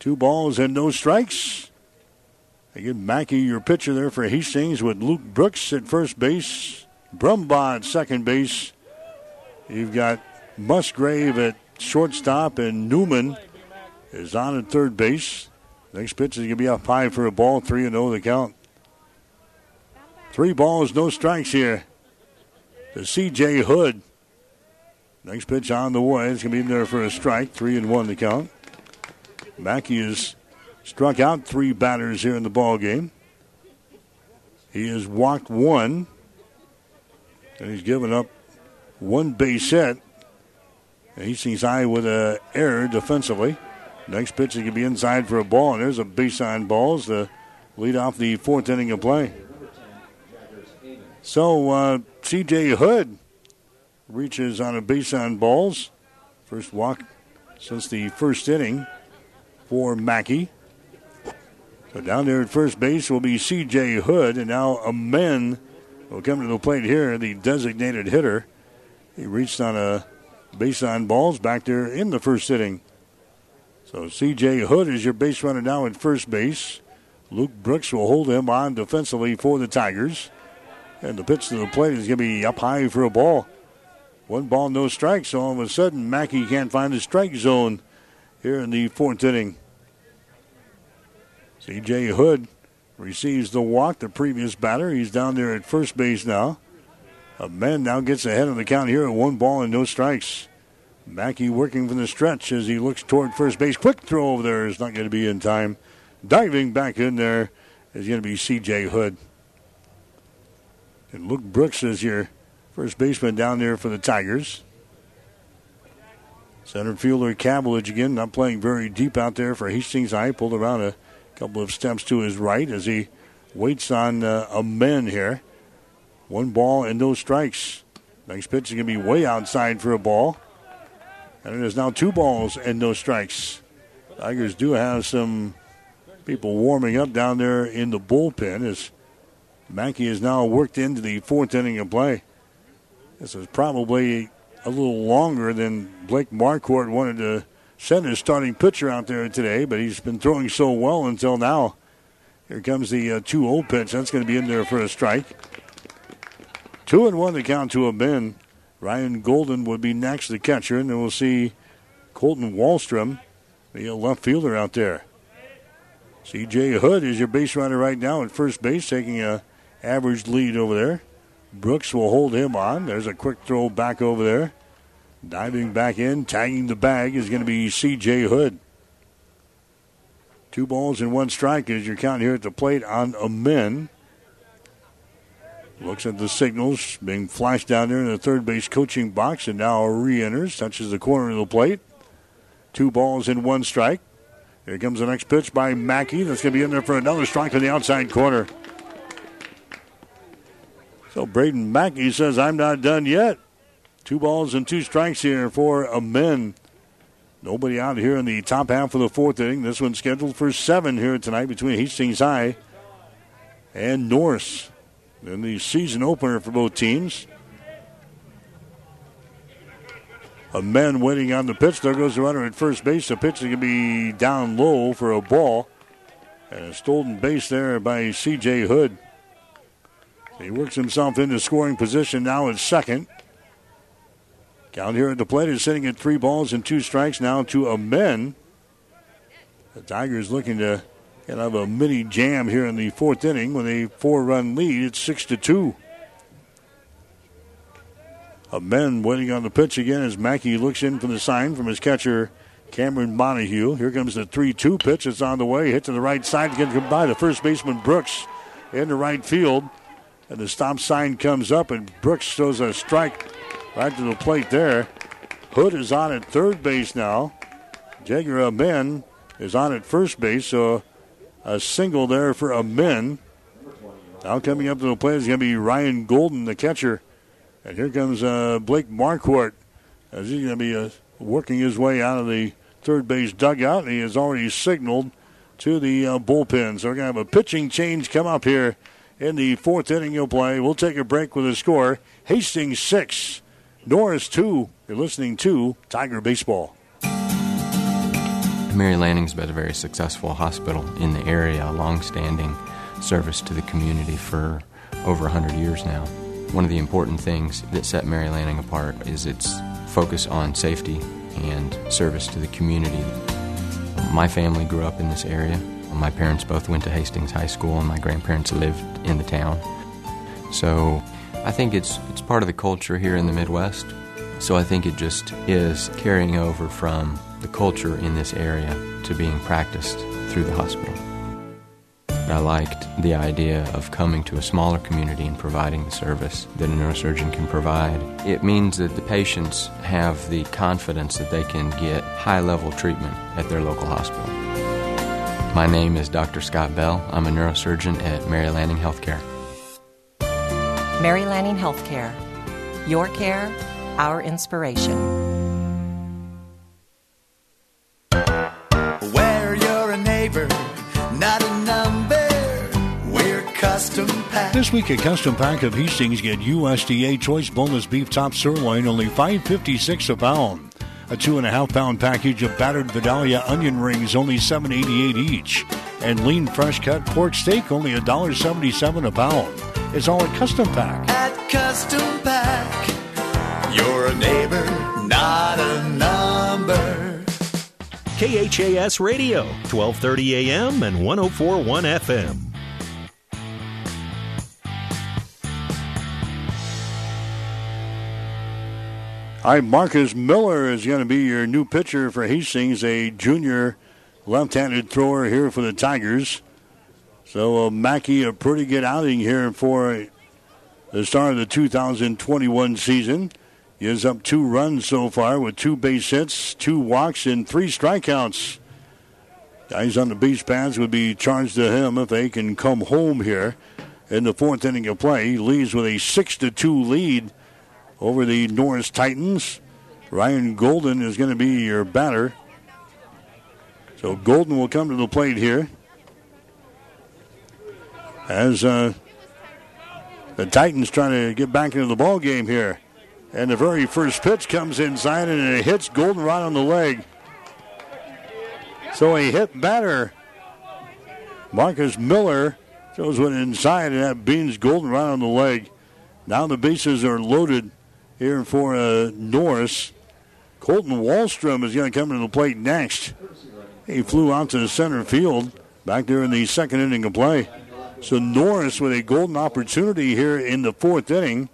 Two balls and no strikes. Again, Mackey, your pitcher there for Hastings, with Luke Brooks at first base, Brumbaugh at second base. You've got Musgrave at shortstop, and Newman is on at third base. Next pitch is going to be up high for a ball, three and oh the count. Three balls, no strikes here to C J. Hood. Next pitch on the way. It's going to be in there for a strike. Three and one to count. Mackey has struck out three batters here in the ball game. He has walked one, and he's given up one base hit. And he sees high with an error defensively. Next pitch, he can be inside for a ball, and there's a base on balls to lead off the fourth inning of play. So, uh, C J. Hood reaches on a base on balls. First walk since the first inning for Mackey. So down there at first base will be C J. Hood, and now Amen will come to the plate here, the designated hitter. He reached on a base on balls back there in the first inning. So C J. Hood is your base runner now at first base. Luke Brooks will hold him on defensively for the Tigers. And the pitch to the plate is going to be up high for a ball. One ball, no strikes. All of a sudden, Mackey can't find the strike zone here in the fourth inning. C J. Hood receives the walk, the previous batter. He's down there at first base now. A man now gets ahead of the count here at one ball and no strikes. Mackey working from the stretch as he looks toward first base. Quick throw over there is not going to be in time. Diving back in there is going to be C J. Hood. And Luke Brooks is your first baseman down there for the Tigers. Center fielder Cavillage again, not playing very deep out there for Hastings High. Pulled around a couple of steps to his right as he waits on uh, a man here. One ball and no strikes. Next pitch is going to be way outside for a ball. And it is now two balls and no strikes. Tigers do have some people warming up down there in the bullpen as Mackey is now worked into the fourth inning of play. This is probably a little longer than Blake Marquardt wanted to send his starting pitcher out there today, but he's been throwing so well until now. Here comes the uh, two oh pitch. That's going to be in there for a strike. Two and one to count to a bin. Ryan Golden would be next, the catcher, and then we'll see Colton Wallstrom, the left fielder out there. C J. Hood is your base runner right now at first base, taking a average lead over there. Brooks will hold him on. There's a quick throw back over there. Diving back in, tagging the bag is going to be C J. Hood. Two balls and one strike is your count here at the plate on Amen. Looks at the signals being flashed down there in the third base coaching box, and now re-enters, touches the corner of the plate. Two balls and one strike. Here comes the next pitch by Mackey. That's going to be in there for another strike in the outside corner. So Braden Mackey says, I'm not done yet. Two balls and two strikes here for Amen. Nobody out here in the top half of the fourth inning. This one's scheduled for seven here tonight between Hastings High and Norris. In the season opener for both teams. Amen waiting on the pitch. There goes the runner at first base. The pitch is going to be down low for a ball. And a stolen base there by C J. Hood. He works himself into scoring position now at second. Down here at the plate is sitting at three balls and two strikes now to Amen. The Tigers looking to get out of a mini jam here in the fourth inning with a four-run lead. It's six to two. Amen waiting on the pitch again as Mackey looks in for the sign from his catcher, Cameron Monahue. Here comes the three two pitch. It's on the way. Hit to the right side. It's going to come by the first baseman, Brooks, into right field. And the stop sign comes up, and Brooks throws a strike right to the plate there. Hood is on at third base now. Jaeger Amen is on at first base, so a single there for Amen. Now coming up to the plate is going to be Ryan Golden, the catcher. And here comes uh, Blake Marquardt, as he's going to be uh, working his way out of the third base dugout. And he has already signaled to the uh, bullpen. So we're going to have a pitching change come up here in the fourth inning you'll play. We'll take a break with a score. Hastings six, Norris two. You're listening to Tiger Baseball. Mary Lanning's been a very successful hospital in the area, a long-standing service to the community for over one hundred years now. One of the important things that set Mary Lanning apart is its focus on safety and service to the community. My family grew up in this area. My parents both went to Hastings High School, and my grandparents lived in the town. So I think it's it's part of the culture here in the Midwest. So I think it just is carrying over from the culture in this area to being practiced through the hospital. I liked the idea of coming to a smaller community and providing the service that a neurosurgeon can provide. It means that the patients have the confidence that they can get high-level treatment at their local hospital. My name is Doctor Scott Bell. I'm a neurosurgeon at Mary Lanning Healthcare. Mary Lanning Healthcare. Your care, our inspiration. This week, a custom pack of Hastings get U S D A Choice Boneless Beef Top Sirloin, only five fifty-six a pound. A two and a half pound package of battered Vidalia onion rings, only seven eighty-eight each. And lean, fresh-cut pork steak, only one seventy-seven a pound. It's all at Custom Pack. At Custom Pack, you're a neighbor, not a number. K H A S Radio, twelve thirty a.m. and one oh four point one F M. All right, Marcus Miller is going to be your new pitcher for Hastings, a junior left-handed thrower here for the Tigers. So uh, Mackey, a pretty good outing here for the start of the two thousand twenty-one season. He is up two runs so far with two base hits, two walks, and three strikeouts. Guys on the base paths would be charged to him if they can come home here. In the fourth inning of play, he leads with a six to two lead over the Norris Titans. Ryan Golden is going to be your batter. So Golden will come to the plate here as uh, the Titans trying to get back into the ball game here. And the very first pitch comes inside and it hits Golden right on the leg. So a hit batter, Marcus Miller, throws one inside and that beans Golden right on the leg. Now the bases are loaded here for uh, Norris. Colton Wallstrom is going to come to the plate next. He flew out to the center field back there in the second inning of play. So Norris with a golden opportunity here in the fourth inning.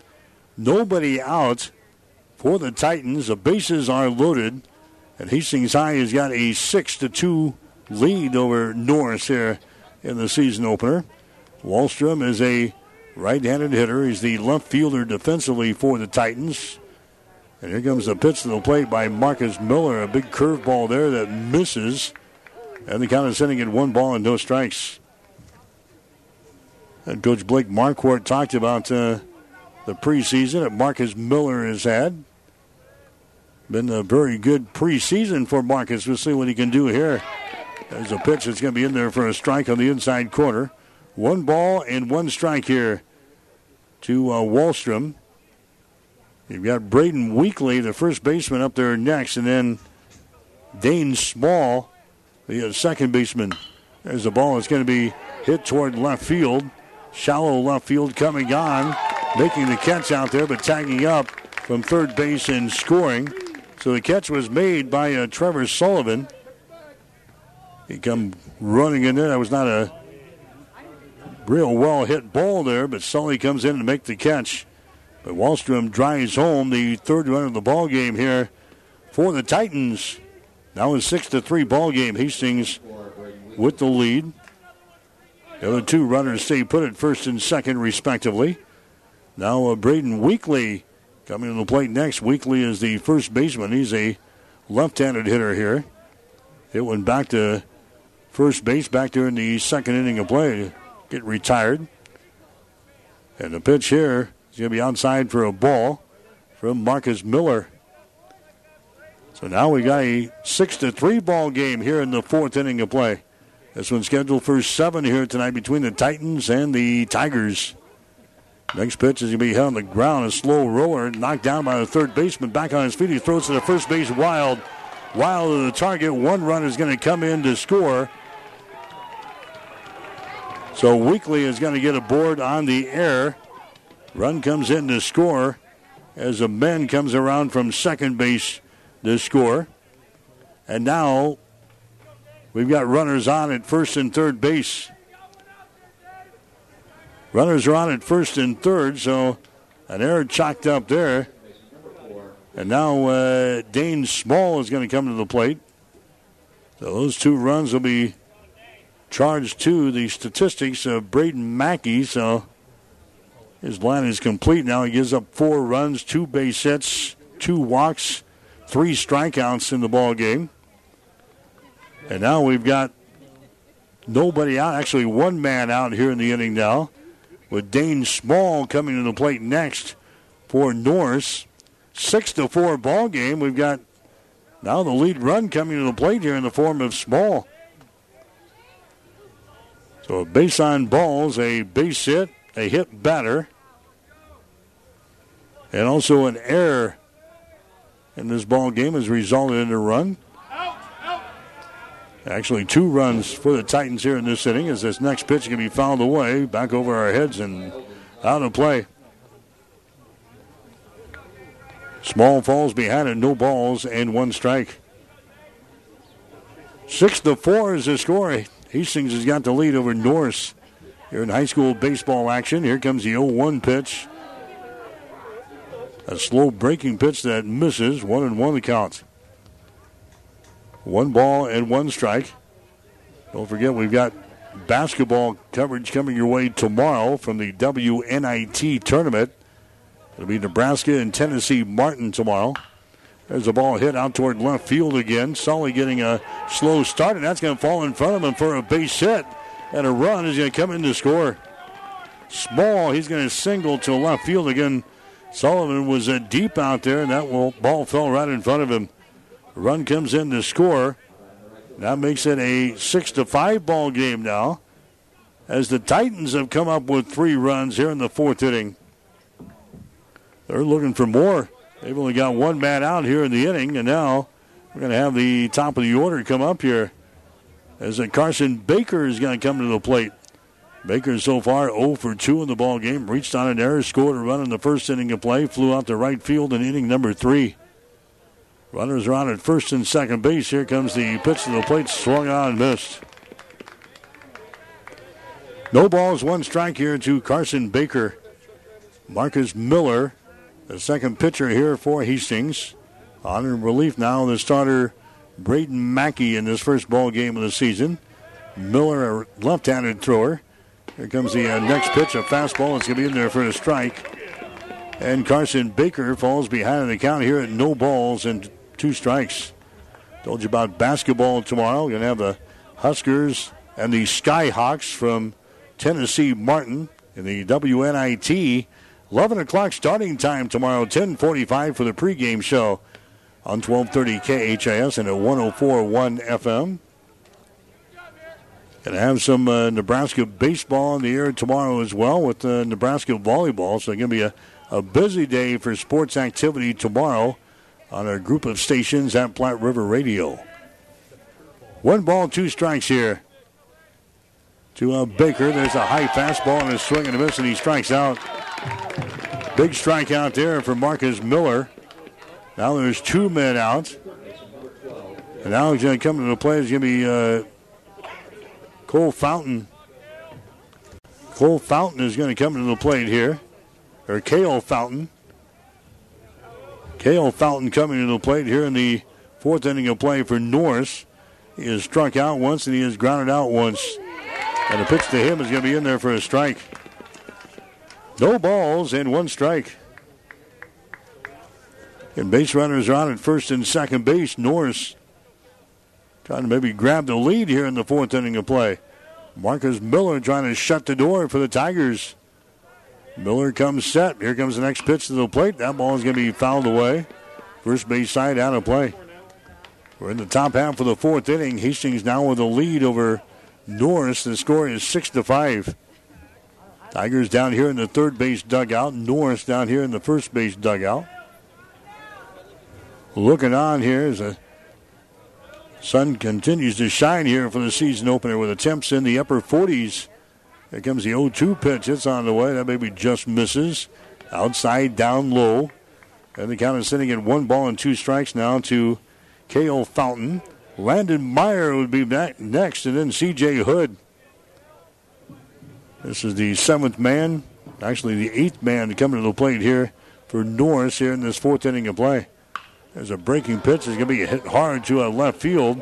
Nobody out for the Titans. The bases are loaded. And Hastings High has got a six to two lead over Norris here in the season opener. Wallstrom is a right-handed hitter. He's the left fielder defensively for the Titans. And here comes the pitch to the plate by Marcus Miller. A big curveball there that misses. And the count is sitting at one ball and no strikes. And Coach Blake Marquardt talked about uh, the preseason that Marcus Miller has had. Been a very good preseason for Marcus. We'll see what he can do here. There's a pitch that's going to be in there for a strike on the inside corner. One ball and one strike here to uh, Wallstrom. You've got Braden Weekly, the first baseman, up there next. And then Dane Small, the uh, second baseman. There's the ball that's going to be hit toward left field. Shallow left field coming on. Making the catch out there, but tagging up from third base in scoring. So the catch was made by uh, Trevor Sullivan. He come running in there. That was not a real well-hit ball there, but Sully comes in to make the catch. But Wallstrom drives home the third run of the ball game here for the Titans. Now a six to three ball game. Hastings with the lead. The other two runners stay put at first and second, respectively. Now uh, Braden Weekly coming to the plate next. Weekly is the first baseman. He's a left-handed hitter here. It went back to first base back there in the second inning of play. Get retired. And the pitch here is going to be outside for a ball from Marcus Miller. So now we got a six to three ball game here in the fourth inning of play. This one's scheduled for seven here tonight between the Titans and the Tigers. Next pitch is going to be held on the ground. A slow roller knocked down by the third baseman. Back on his feet, he throws to the first base wild. Wild to the target. One runner is going to come in to score. So Weekly is going to get a board on the air. Run comes in to score as a man comes around from second base to score. And now we've got runners on at first and third base. Runners are on at first and third, so an error chalked up there. And now uh, Dane Small is going to come to the plate. So those two runs will be charged to the statistics of Braden Mackey. So his line is complete now. He gives up four runs, two base hits, two walks, three strikeouts in the ball game. And now we've got nobody out. Actually, one man out here in the inning now, with Dane Small coming to the plate next for Norris. Six to four ball game. We've got now the lead run coming to the plate here in the form of Small. So a base on balls, a base hit, a hit batter, and also an error in this ball game has resulted in a run. Actually, two runs for the Titans here in this inning as this next pitch can be fouled away, back over our heads and out of play. Small falls behind it, no balls and one strike. Six to four is the score. Hastings has got the lead over Norris here in high school baseball action. Here comes the oh one pitch. A slow breaking pitch that misses. One and one count. One ball and one strike. Don't forget, we've got basketball coverage coming your way tomorrow from the W N I T tournament. It'll be Nebraska and Tennessee Martin tomorrow. There's the ball hit out toward left field again. Sully getting a slow start, and that's going to fall in front of him for a base hit. And a run is going to come in to score. Small, he's going to single to left field again. Sullivan was uh, deep out there, and that ball fell right in front of him. Run comes in to score. That makes it a six to five ball game now, as the Titans have come up with three runs here in the fourth inning. They're looking for more. They've only got one man out here in the inning, and now we're going to have the top of the order come up here, as Carson Baker is going to come to the plate. Baker so far oh for two in the ball game. Reached on an error, scored a run in the first inning of play, flew out to right field in inning number three. Runners are on at first and second base. Here comes the pitch to the plate, swung on and missed. No balls, one strike here to Carson Baker. Marcus Miller, the second pitcher here for Hastings. On in relief now, the starter Braden Mackey in this first ball game of the season. Miller, a left-handed thrower. Here comes the uh, next pitch, a fastball. It's going to be in there for a strike. And Carson Baker falls behind in the count here at no balls and two strikes. Told you about basketball tomorrow. We're going to have the Huskers and the Skyhawks from Tennessee Martin in the W N I T. eleven o'clock starting time tomorrow, ten forty-five for the pregame show on twelve thirty K H A S and at one oh four point one F M. Going to have some uh, Nebraska baseball in the air tomorrow as well with uh, Nebraska volleyball. So it's going to be a, a busy day for sports activity tomorrow on our group of stations at Platte River Radio. One ball, two strikes here to uh, Baker. There's a high fastball and a swing and a miss, and he strikes out. Big strikeout there for Marcus Miller. Now there's two men out. And now he's going to come to the play. It's going to be uh, Cole Fountain. Cole Fountain is going to come to the plate here. Or Cale Fountain. Cale Fountain coming to the plate here in the fourth inning of play for Norris. He is struck out once and he is grounded out once. And the pitch to him is going to be in there for a strike. No balls and one strike. And base runners are on at first and second base. Norris trying to maybe grab the lead here in the fourth inning of play. Marcus Miller trying to shut the door for the Tigers. Miller comes set. Here comes the next pitch to the plate. That ball is going to be fouled away. First base side out of play. We're in the top half of the fourth inning. Hastings now with a lead over Norris. The score is six to five. Tigers down here in the third base dugout. Norris down here in the first base dugout. Looking on here as the sun continues to shine here for the season opener with attempts in the upper forties. Here comes the oh two pitch. It's on the way. That maybe just misses. Outside, down low. And the count is sitting at one ball and two strikes now to Cale Fountain. Landon Meyer would be back next, and then C J. Hood. This is the seventh man, actually the eighth man to come to the plate here for Norris here in this fourth inning of play. There's a breaking pitch. It's going to be hit hard to a left field.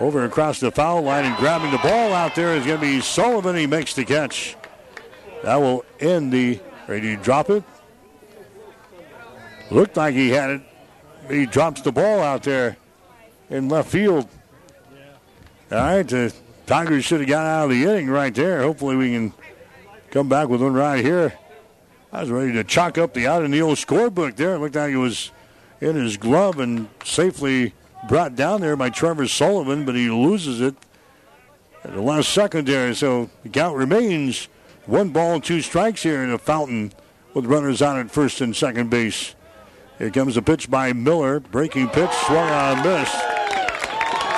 Over across the foul line and grabbing the ball out there is going to be Sullivan. He makes the catch. That will end the, or did he drop it? Looked like he had it. He drops the ball out there in left field. All right, the Tigers should have got out of the inning right there. Hopefully we can come back with one right here. I was ready to chalk up the out in the old scorebook there. It looked like it was in his glove and safely brought down there by Trevor Sullivan, but he loses it at the last second there. So the count remains one ball, two strikes here in the Fountain with runners on at first and second base. Here comes a pitch by Miller. Breaking pitch, swung on, missed.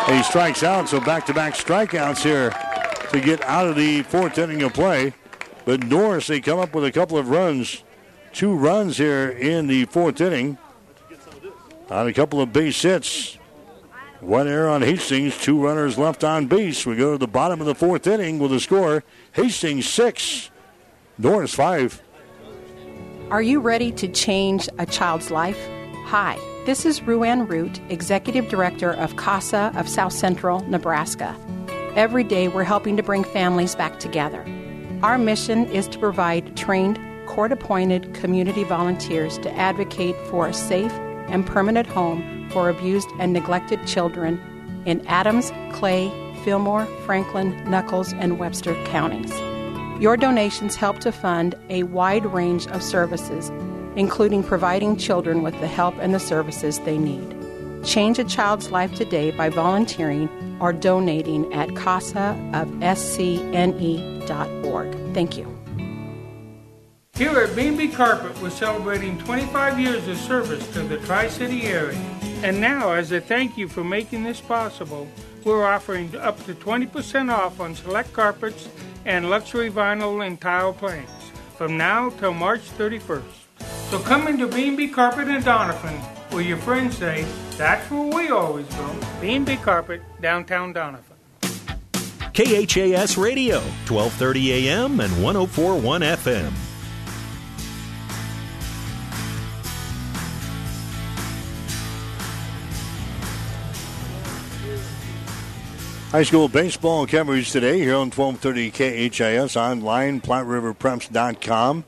He strikes out, so back-to-back strikeouts here to get out of the fourth inning of play. But Norris, they come up with a couple of runs, two runs here in the fourth inning on a couple of base hits. One error on Hastings, two runners left on base. We go to the bottom of the fourth inning with a score. Hastings six, Norris five. Are you ready to change a child's life? Hi, this is Ruann Root, Executive Director of CASA of South Central, Nebraska. Every day we're helping to bring families back together. Our mission is to provide trained, court-appointed community volunteers to advocate for a safe and permanent home for abused and neglected children in Adams, Clay, Fillmore, Franklin, Knuckles, and Webster counties. Your donations help to fund a wide range of services, including providing children with the help and the services they need. Change a child's life today by volunteering or donating at casa of s c n e dot org. Thank you. Here at B and B Carpet, we're celebrating twenty-five years of service to the Tri-City area. And now, as a thank you for making this possible, we're offering up to twenty percent off on select carpets and luxury vinyl and tile planks from now till March thirty-first. So come into B and B Carpet in Doniphan, where your friends say, that's where we always go. B and B Carpet, downtown Doniphan. K H A S Radio, twelve thirty a m and one oh four point one F M. High school baseball coverage today here on twelve thirty K H A S, online, Platte River Preps dot com,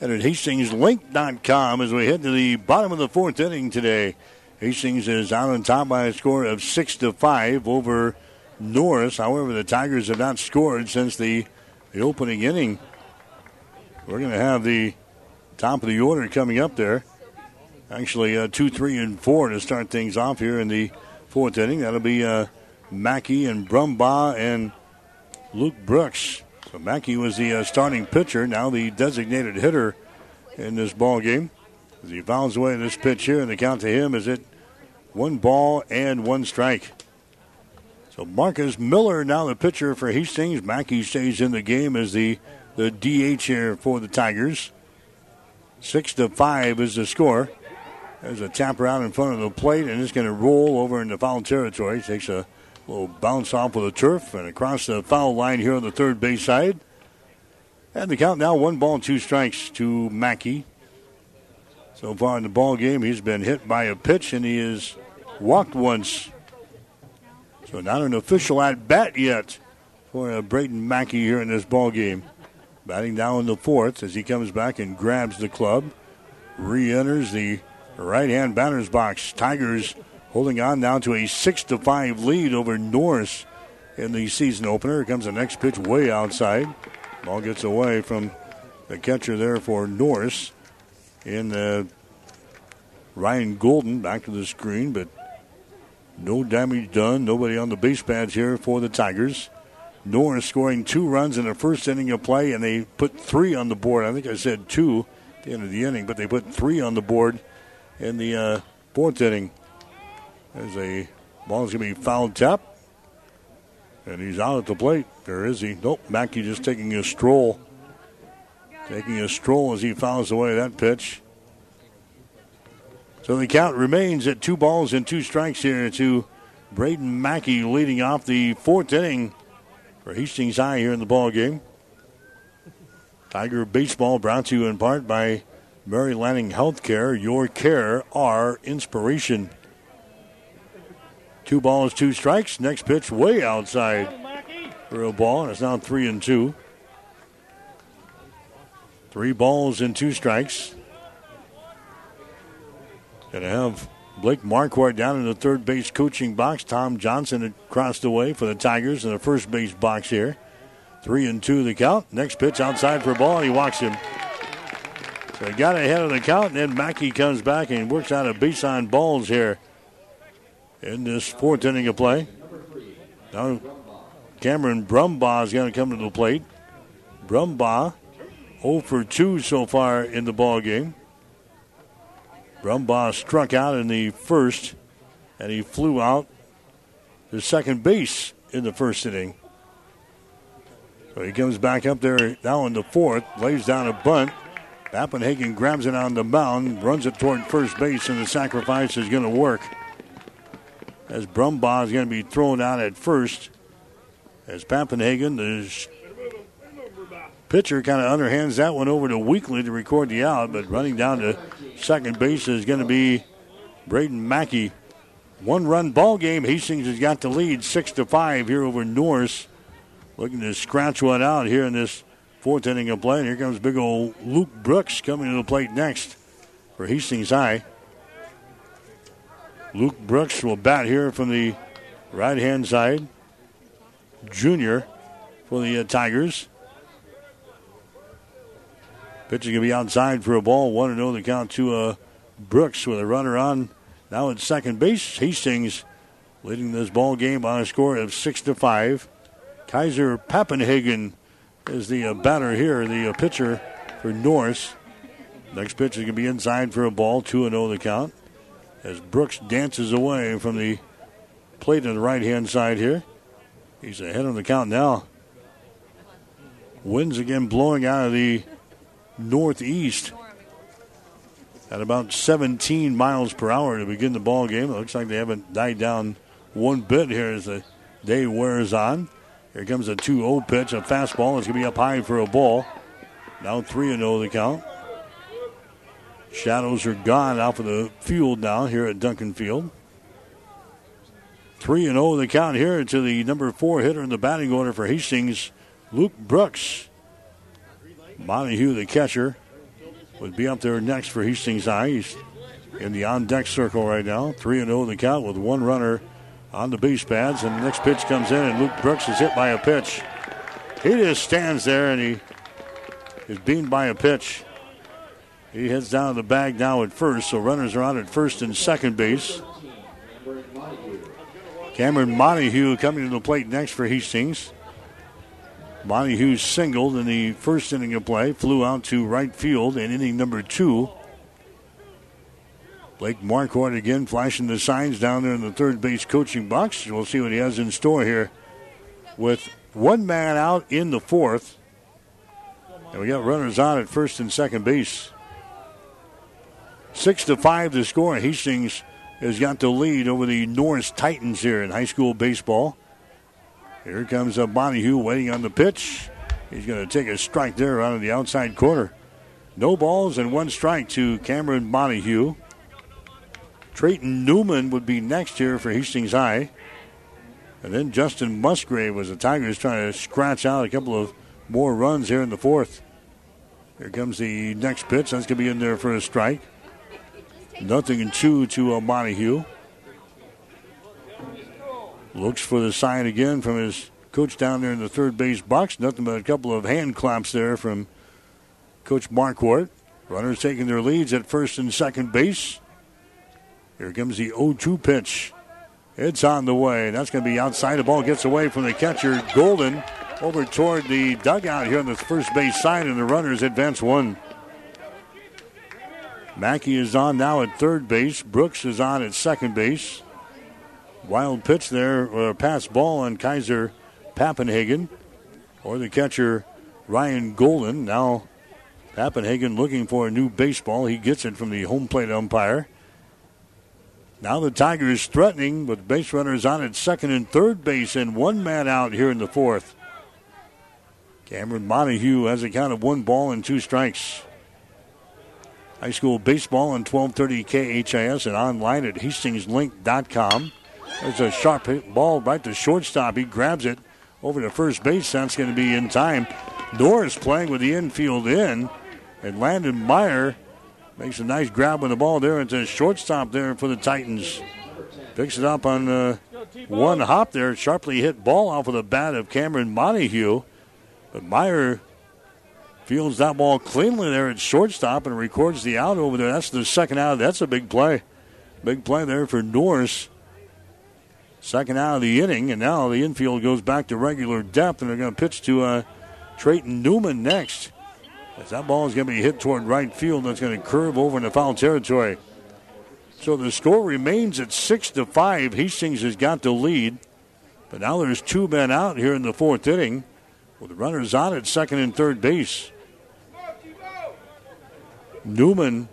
and at Hastings Link dot com as we head to the bottom of the fourth inning today. Hastings is out on top by a score of six to five over Norris. However, the Tigers have not scored since the, the opening inning. We're going to have the top of the order coming up there. Actually, uh, two, three, and four to start things off here in the fourth inning. That'll be... Uh, Mackey and Brumbaugh and Luke Brooks. So Mackey was the uh, starting pitcher, now the designated hitter in this ball game. As he fouls away this pitch here, and the count to him is at one ball and one strike. So Marcus Miller, now the pitcher for Hastings. Mackey stays in the game as the, the D H here for the Tigers. Six to five is the score. There's a tap around in front of the plate, and it's going to roll over into foul territory. Takes a little bounce off of the turf and across the foul line here on the third base side. And the count now, one ball, two strikes to Mackey. So far in the ball game, he's been hit by a pitch, and he is walked once. So not an official at-bat yet for Braden Mackey here in this ball game. Batting down in the fourth as he comes back and grabs the club. Re-enters the right-hand batter's box. Tigers holding on now to a six to five lead over Norris in the season opener. Here comes the next pitch way outside. Ball gets away from the catcher there for Norris. In uh, Ryan Golden back to the screen, but no damage done. Nobody on the base pads here for the Tigers. Norris scoring two runs in the first inning of play, and they put three on the board. I think I said two at the end of the inning, but they put three on the board in the uh, fourth inning. There's a ball's going to be fouled tap, and he's out at the plate. There is he. Nope, Mackey just taking a stroll. Taking a stroll as he fouls away that pitch. So the count remains at two balls and two strikes here to Braden Mackey, leading off the fourth inning for Hastings High here in the ball game. Tiger Baseball brought to you in part by Mary Lanning Healthcare. Your care, our inspiration. Two balls, two strikes. Next pitch way outside for a ball, and it's now three and two. Three balls and two strikes. Going to have Blake Marquardt down in the third base coaching box. Tom Johnson across the way for the Tigers in the first base box here. Three and two the count. Next pitch outside for a ball, and he walks him. So he got ahead of the count, and then Mackey comes back and works out a base on balls here in this fourth inning of play. Now Cameron Brumbaugh is going to come to the plate. Brumbaugh. oh for two so far in the ball game. Brumbaugh struck out in the first, and he flew out to second base in the first inning. So he comes back up there now in the fourth, lays down a bunt. Papenhagen grabs it on the mound, runs it toward first base, and the sacrifice is going to work. As Brumbaugh is going to be thrown out at first, as Papenhagen is... Pitcher kind of underhands that one over to Weekly to record the out, but running down to second base is going to be Braden Mackey. One-run ball game. Hastings has got the lead six to five here over Norris. Looking to scratch one out here in this fourth inning of play. And here comes big old Luke Brooks coming to the plate next for Hastings High. Luke Brooks will bat here from the right-hand side. Junior for the uh, Tigers. Pitch is going to be outside for a ball. one oh the count to uh, Brooks with a runner on. Now at second base, Hastings leading this ball game by a score of six to five. Kaiser Papenhagen is the uh, batter here, the uh, pitcher for Norris. Next pitch is going to be inside for a ball, two oh the count. As Brooks dances away from the plate on the right-hand side here. He's ahead on the count now. Winds again blowing out of the northeast at about seventeen miles per hour to begin the ball game. It looks like they haven't died down one bit here as the day wears on. Here comes a two oh pitch, a fastball. It's going to be up high for a ball. Now three oh the count. Shadows are gone out of the field now here at Duncan Field. three oh the count here to the number four hitter in the batting order for Hastings, Luke Brooks. Monahue, the catcher, would be up there next for Hastings High. He's in the on-deck circle right now. three oh the count with one runner on the base pads. And the next pitch comes in, and Luke Brooks is hit by a pitch. He just stands there, and he is beamed by a pitch. He heads down to the bag now at first, so runners are out at first and second base. Cameron Monahue coming to the plate next for Hastings. Monahue singled in the first inning of play, flew out to right field in inning number two. Blake Marquardt again flashing the signs down there in the third base coaching box. We'll see what he has in store here with one man out in the fourth. And we got runners on at first and second base. Six to five to score. Hastings has got the lead over the Norris Titans here in high school baseball. Here comes a Monahue waiting on the pitch. He's going to take a strike there out of the outside corner. No balls and one strike to Cameron Monahue. Trayton Newman would be next here for Hastings High. And then Justin Musgrave was the Tigers trying to scratch out a couple of more runs here in the fourth. Here comes the next pitch. That's going to be in there for a strike. Nothing and two to uh, Monahue. Looks for the sign again from his coach down there in the third base box. Nothing but a couple of hand claps there from Coach Marquardt. Runners taking their leads at first and second base. Here comes the oh two pitch. It's on the way. That's going to be outside. The ball gets away from the catcher, Golden, over toward the dugout here on the first base side, and the runners advance one. Mackey is on now at third base. Brooks is on at second base. Wild pitch there, or a pass ball on Kaiser Papenhagen, or the catcher, Ryan Golden. Now Papenhagen looking for a new baseball. He gets it from the home plate umpire. Now the Tigers threatening with base runners on at second and third base and one man out here in the fourth. Cameron Monahue has a count of one ball and two strikes. High school baseball on twelve thirty K H A S and online at Hastings Link dot com. There's a sharp hit ball right to shortstop. He grabs it over to first base. That's going to be in time. Norris playing with the infield in, and Landon Meyer makes a nice grab on the ball there. It's a shortstop there for the Titans. Picks it up on uh, one hop there. Sharply hit ball off of the bat of Cameron Monahue. But Meyer fields that ball cleanly there at shortstop and records the out over there. That's the second out. That's a big play. Big play there for Norris. Second out of the inning. And now the infield goes back to regular depth. And they're going to pitch to uh, Trayton Newman next. As that ball is going to be hit toward right field, that's going to curve over into foul territory. So the score remains at six to five. Hastings has got the lead, but now there's two men out here in the fourth inning, with runners on at second and third base. Newman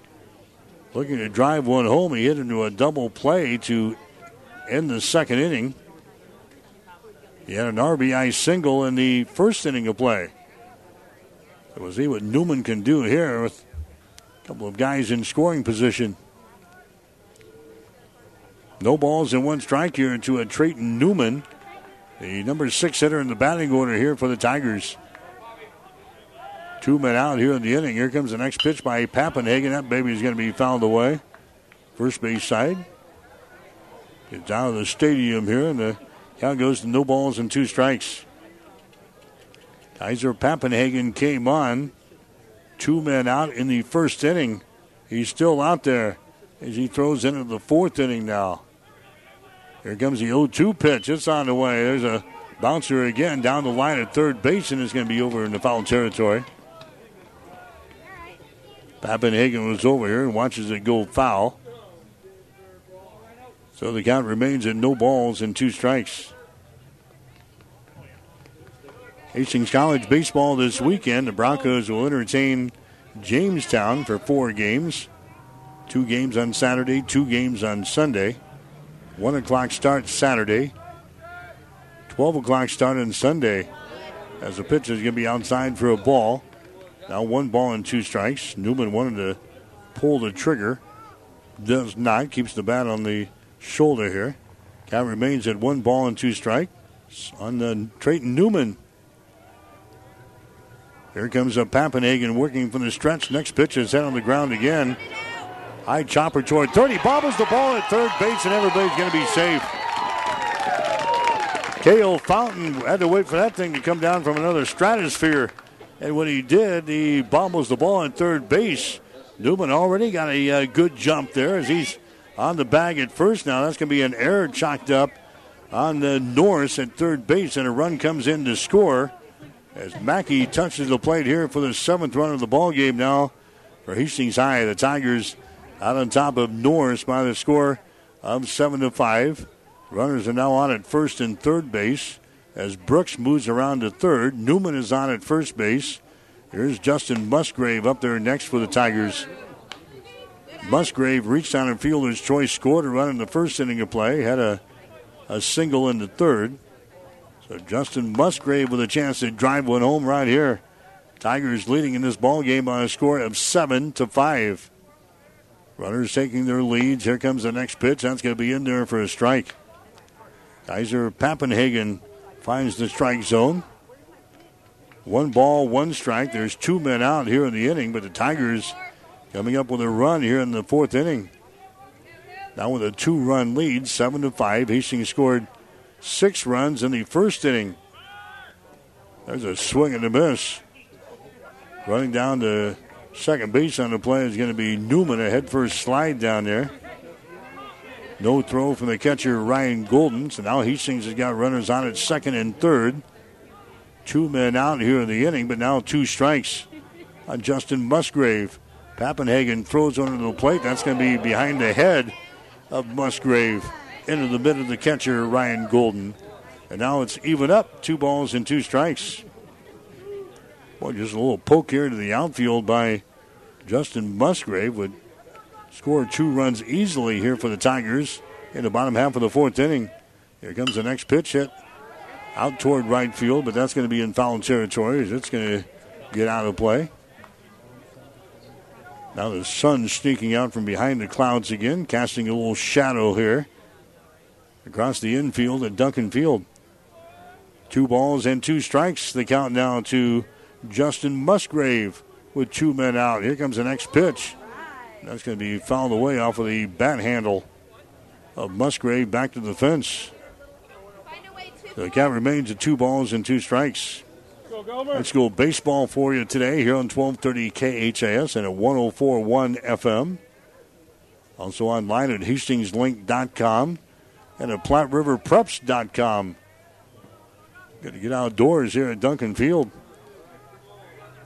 looking to drive one home. He hit into a double play to end the second inning. He had an R B I single in the first inning of play. We'll see what Newman can do here with a couple of guys in scoring position. No balls and one strike here to a Trayton Newman, the number six hitter in the batting order here for the Tigers. Two men out here in the inning. Here comes the next pitch by Papenhagen. That baby is going to be fouled away. First base side. Gets out of the stadium here, and the count goes to no balls and two strikes. Kaiser Papenhagen came on. Two men out in the first inning. He's still out there as he throws into the fourth inning now. Here comes the oh two pitch. It's on the way. There's a bouncer again down the line at third base, and it's going to be over in the foul territory. Papenhagen was over here and watches it go foul. So the count remains at no balls and two strikes. Hastings College baseball this weekend. The Broncos will entertain Jamestown for four games. Two games on Saturday, two games on Sunday. One o'clock start Saturday. Twelve o'clock start on Sunday. As the pitcher is going to be outside for a ball. Now one ball and two strikes. Newman wanted to pull the trigger. Does not. Keeps the bat on the shoulder here. Count remains at one ball and two strikes on the Trayton Newman. Here comes a Papenhagen working from the stretch. Next pitch is head on the ground again. High chopper toward thirty. Bobbles the ball at third base, and everybody's going to be safe. Cale Fountain had to wait for that thing to come down from another stratosphere. And when he did, he bobbles the ball at third base. Newman already got a uh, good jump there as he's on the bag at first now. That's going to be an error chalked up on the Norris at third base, and a run comes in to score. As Mackey touches the plate here for the seventh run of the ball game now for Hastings High. The Tigers out on top of Norris by the score of seven to five. Runners are now on at first and third base as Brooks moves around to third. Newman is on at first base. Here's Justin Musgrave up there next for the Tigers. Musgrave reached on and fielder's choice, scored a run in the first inning of play, had a, a single in the third. So Justin Musgrave with a chance to drive one home right here. Tigers leading in this ball game on a score of seven to five. Runners taking their leads. Here comes the next pitch. That's going to be in there for a strike. Kaiser Papenhagen finds the strike zone. One ball, one strike. There's two men out here in the inning, but the Tigers coming up with a run here in the fourth inning. Now with a two-run lead, seven to five. Hastings scored six runs in the first inning. There's a swing and a miss. Running down to second base on the play is going to be Newman. A head first slide down there. No throw from the catcher, Ryan Golden. So now Hastings has got runners on at second and third. Two men out here in the inning, but now two strikes on Justin Musgrave. Papenhagen throws under the plate. That's going to be behind the head of Musgrave into the middle of the catcher, Ryan Golden. And now it's even up, two balls and two strikes. Boy, just a little poke here to the outfield by Justin Musgrave would score two runs easily here for the Tigers in the bottom half of the fourth inning. Here comes the next pitch hit out toward right field, but that's going to be in foul territory. It's going to get out of play. Now the sun sneaking out from behind the clouds again, casting a little shadow here across the infield at Duncan Field. Two balls and two strikes. The count now to Justin Musgrave with two men out. Here comes the next pitch. That's going to be fouled away off of the bat handle of Musgrave back to the fence. The count remains at two balls and two strikes. Let's go baseball for you today here on twelve thirty K H A S and at one oh four point one F M. Also online at Hastings Link dot com and at Platte River Preps dot com. Got to get outdoors here at Duncan Field.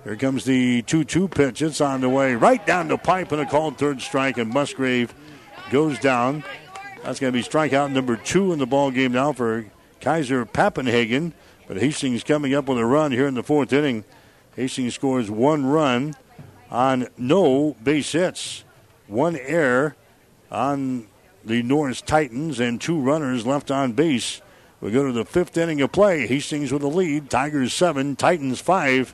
Here comes the two two pitch. It's on the way right down the pipe and a called third strike, and Musgrave goes down. That's going to be strikeout number two in the ball game now for Kaiser Papenhagen. But Hastings coming up with a run here in the fourth inning. Hastings scores one run on no base hits, one error on the Norris Titans, and two runners left on base. We go to the fifth inning of play. Hastings with a lead. Tigers seven, Titans five.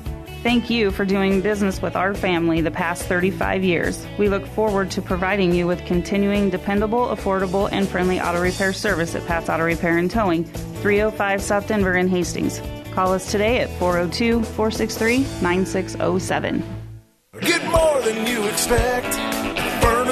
Thank you for doing business with our family the past thirty-five years. We look forward to providing you with continuing dependable, affordable, and friendly auto repair service at Pat's Auto Repair and Towing, three oh five South Denver in Hastings. Call us today at four oh two, four six three, nine six oh seven. Get more than you expect.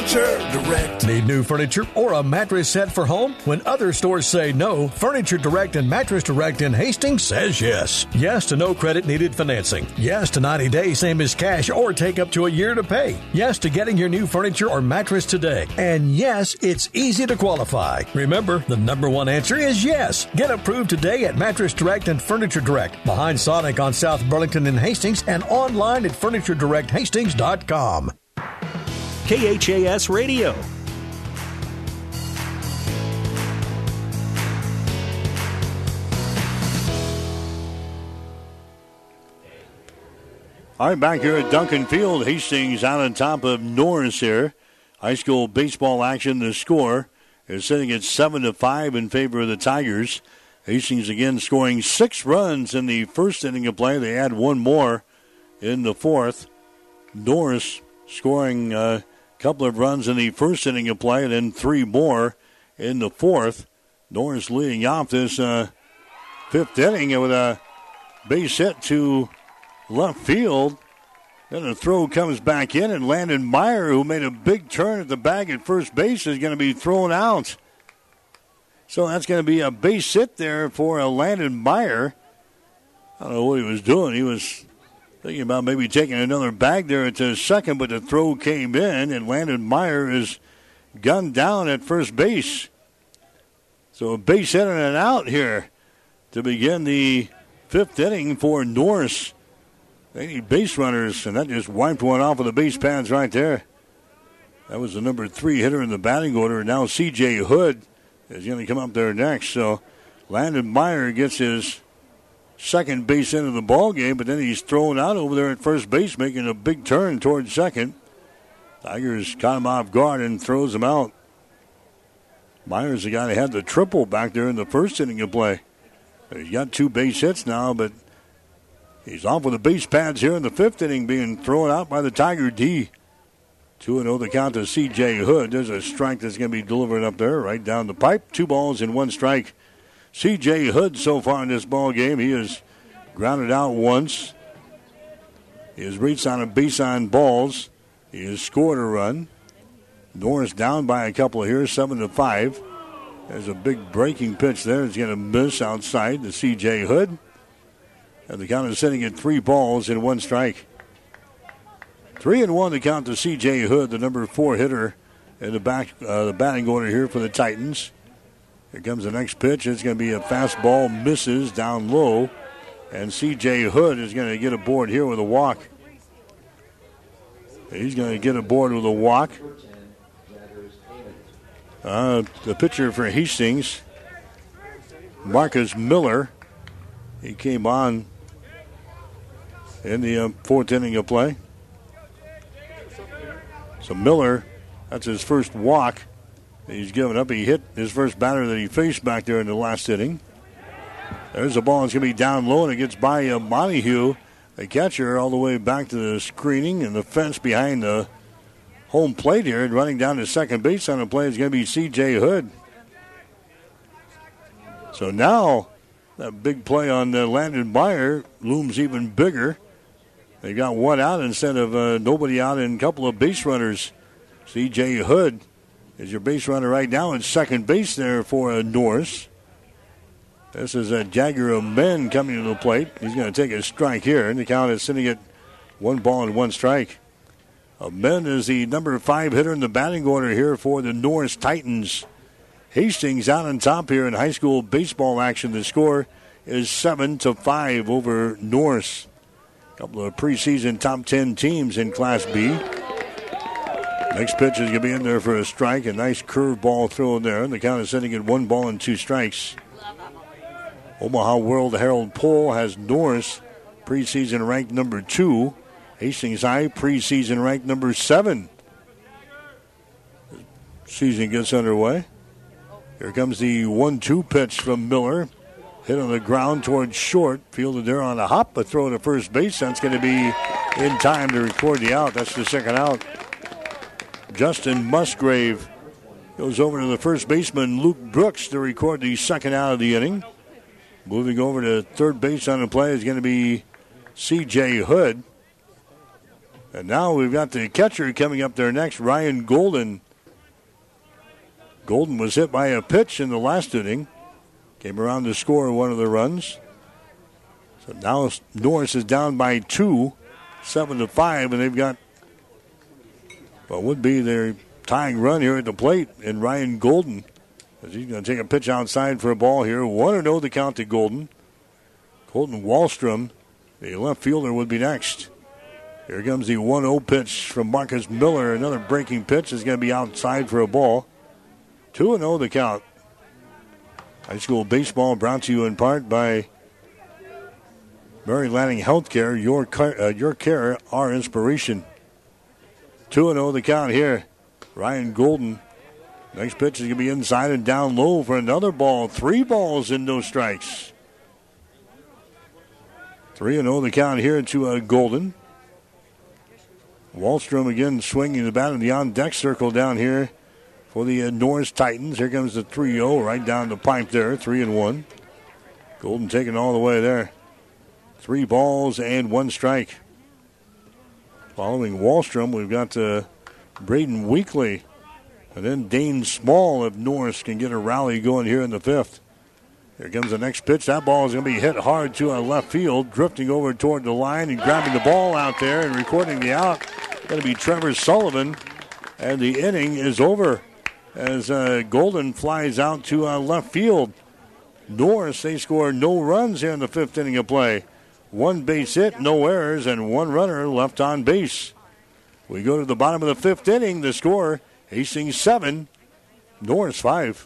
Direct. Need new furniture or a mattress set for home? When other stores say no, Furniture Direct and Mattress Direct in Hastings says yes. Yes to no credit needed financing. Yes to ninety days, same as cash, or take up to a year to pay. Yes to getting your new furniture or mattress today. And yes, it's easy to qualify. Remember, the number one answer is yes. Get approved today at Mattress Direct and Furniture Direct, behind Sonic on South Burlington in Hastings, and online at furniture direct hastings dot com. K H A S Radio. All right, back here at Duncan Field. Hastings out on top of Norris here. High school baseball action. The score is sitting at seven to five in favor of the Tigers. Hastings again scoring six runs in the first inning of play. They add one more in the fourth. Norris scoring uh couple of runs in the first inning of play, and then three more in the fourth. Norris leading off this uh, fifth inning with a base hit to left field. Then the throw comes back in, and Landon Meyer, who made a big turn at the bag at first base, is going to be thrown out. So that's going to be a base hit there for a Landon Meyer. I don't know what he was doing. He was Thinking about maybe taking another bag there at the second, but the throw came in, and Landon Meyer is gunned down at first base. So a base hit and an out here to begin the fifth inning for Norris. They need base runners, and that just wiped one off of the base pads right there. That was the number three hitter in the batting order. Now C J. Hood is going to come up there next. So Landon Meyer gets his second base into the ball game, but then he's thrown out over there at first base, making a big turn towards second. Tigers caught him off guard and throws him out. Myers, the guy that had the triple back there in the first inning of play. He's got two base hits now, but he's off with the base pads here in the fifth inning, being thrown out by the Tiger D. two and oh the count to C J. Hood. There's a strike that's going to be delivered up there right down the pipe. Two balls and one strike. C J. Hood so far in this ball game, he has grounded out once. He has reached on a base on balls. He has scored a run. Norris down by a couple here, seven to five. There's a big breaking pitch there. It's going to miss outside to C J. Hood. And the count is sitting at three balls and one strike. Three and one to count to C J. Hood, the number four hitter in the back, uh, the batting order here for the Titans. Here comes the next pitch. It's going to be a fastball, misses down low. And C J. Hood is going to get aboard here with a walk. He's going to get aboard with a walk. Uh, the pitcher for Hastings, Marcus Miller, he came on in the uh, fourth inning of play. So Miller, that's his first walk he's given up. He hit his first batter that he faced back there in the last inning. There's the ball. It's going to be down low, and it gets by uh, Monahue, the catcher, all the way back to the screening and the fence behind the home plate here, and running down to second base on the play is going to be C J. Hood. So now that big play on the Landon Meyer looms even bigger. They got one out instead of uh, nobody out and a couple of base runners. C J. Hood is your base runner right now in second base there for uh, Norris. This is a Jaeger Amen coming to the plate. He's going to take a strike here, and the count is sitting at one ball and one strike. Amen is the number five hitter in the batting order here for the Norris Titans. Hastings out on top here in high school baseball action. The score is seven to five over Norris. A couple of preseason top ten teams in Class B. Next pitch is going to be in there for a strike. A nice curveball throw in there. And the count is sitting at one ball and two strikes. Omaha World Herald poll has Norris preseason ranked number two. Hastings High, preseason ranked number seven. Season gets underway. Here comes the one two pitch from Miller. Hit on the ground towards short. Fielded there on a hop, but throw to first base. That's going to be in time to record the out. That's the second out. Justin Musgrave goes over to the first baseman, Luke Brooks, to record the second out of the inning. Moving over to third base on the play is going to be C J. Hood. And now we've got the catcher coming up there next, Ryan Golden. Golden was hit by a pitch in the last inning. Came around to score one of the runs. So now Norris is down by two, seven to five, and they've got what would be their tying run here at the plate in Ryan Golden. As he's going to take a pitch outside for a ball here. one and oh the count to Golden. Colton Wallstrom, the left fielder, would be next. Here comes the one oh pitch from Marcus Miller. Another breaking pitch is going to be outside for a ball. two and oh the count. High school baseball brought to you in part by Mary Lanning Healthcare. Your care, uh, your care, our inspiration. two and oh the count here. Ryan Golden. Next pitch is going to be inside and down low for another ball. Three balls and no strikes. three and oh the count here to uh, Golden. Wallstrom again swinging the bat in the on-deck circle down here for the uh, Norris Titans. Here comes the three oh right down the pipe there, three and one. Golden taking all the way there. Three balls and one strike. Following Wallstrom, we've got uh, Braden Weekly. And then Dane Small if Norris can get a rally going here in the fifth. Here comes the next pitch. That ball is going to be hit hard to our left field, drifting over toward the line and grabbing the ball out there and recording the out. Going to be Trevor Sullivan, and the inning is over as uh, Golden flies out to uh, left field. Norris, they score no runs here in the fifth inning of play. One base hit, no errors, and one runner left on base. We go to the bottom of the fifth inning. The score, Hastings seven, Norris five.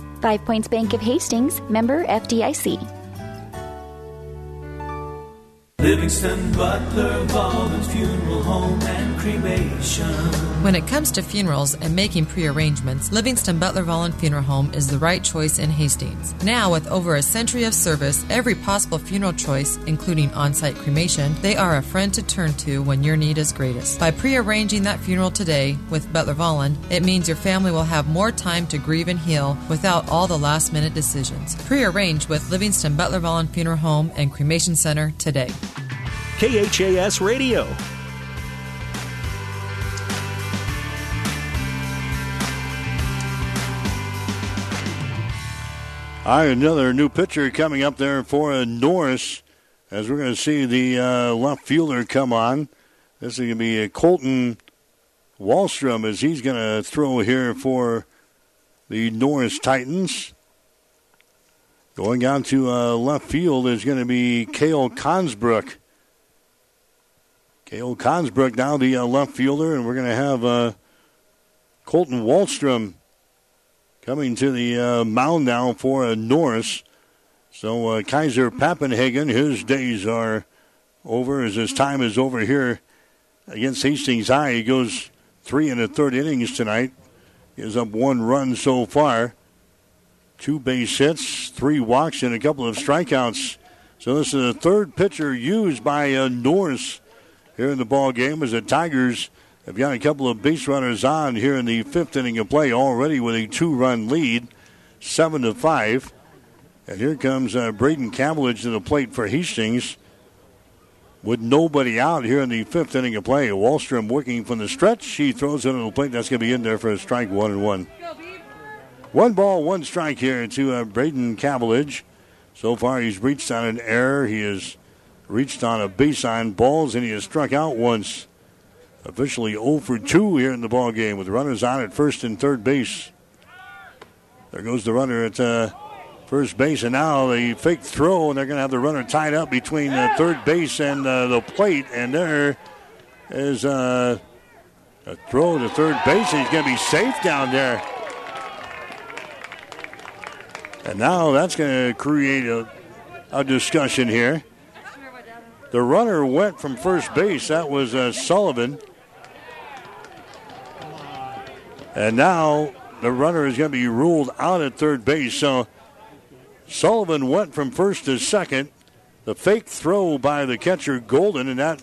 Five Points Bank of Hastings, member F D I C. Livingston Butler-Vollin's Funeral Home and Cremation. When it comes to funerals and making pre-arrangements, Livingston Butler-Vollin Funeral Home is the right choice in Hastings. Now, with over a century of service, every possible funeral choice, including on-site cremation, they are a friend to turn to when your need is greatest. By pre-arranging that funeral today with Butler-Vollin, it means your family will have more time to grieve and heal without all the last-minute decisions. Pre-arrange with Livingston Butler-Vollin Funeral Home and Cremation Center today. K H A S Radio. All right, another new pitcher coming up there for Norris, as we're going to see the uh, left fielder come on. This is going to be Colton Wallstrom as he's going to throw here for the Norris Titans. Going out to uh, left field is going to be Cale Consbrook. Cale Consbrook now the uh, left fielder, and we're going to have uh, Colton Wallstrom coming to the uh, mound now for uh, Norris. So uh, Kaiser Papenhagen, his days are over as his time is over here against Hastings High. He goes three and a third innings tonight. He is up one run so far. Two base hits, three walks, and a couple of strikeouts. So this is the third pitcher used by uh, Norris here in the ball game, as the Tigers have got a couple of base runners on here in the fifth inning of play already with a two-run lead, seven to five. And here comes uh, Braden Cavillage to the plate for Hastings with nobody out here in the fifth inning of play. Wallstrom working from the stretch. He throws it on the plate. That's going to be in there for a strike, one and one. One ball, one strike here to uh, Braden Cavillage. So far, he's reached on an error. He has reached on a base on balls, and he has struck out once. Officially oh for two here in the ball game with runners on at first and third base. There goes the runner at uh, first base, and now the fake throw, and they're going to have the runner tied up between uh, third base and uh, the plate, and there is uh, a throw to third base, and he's going to be safe down there. And now that's going to create a, a discussion here. The runner went from first base. That was uh, Sullivan. And now the runner is going to be ruled out at third base. So Sullivan went from first to second. The fake throw by the catcher, Golden, and that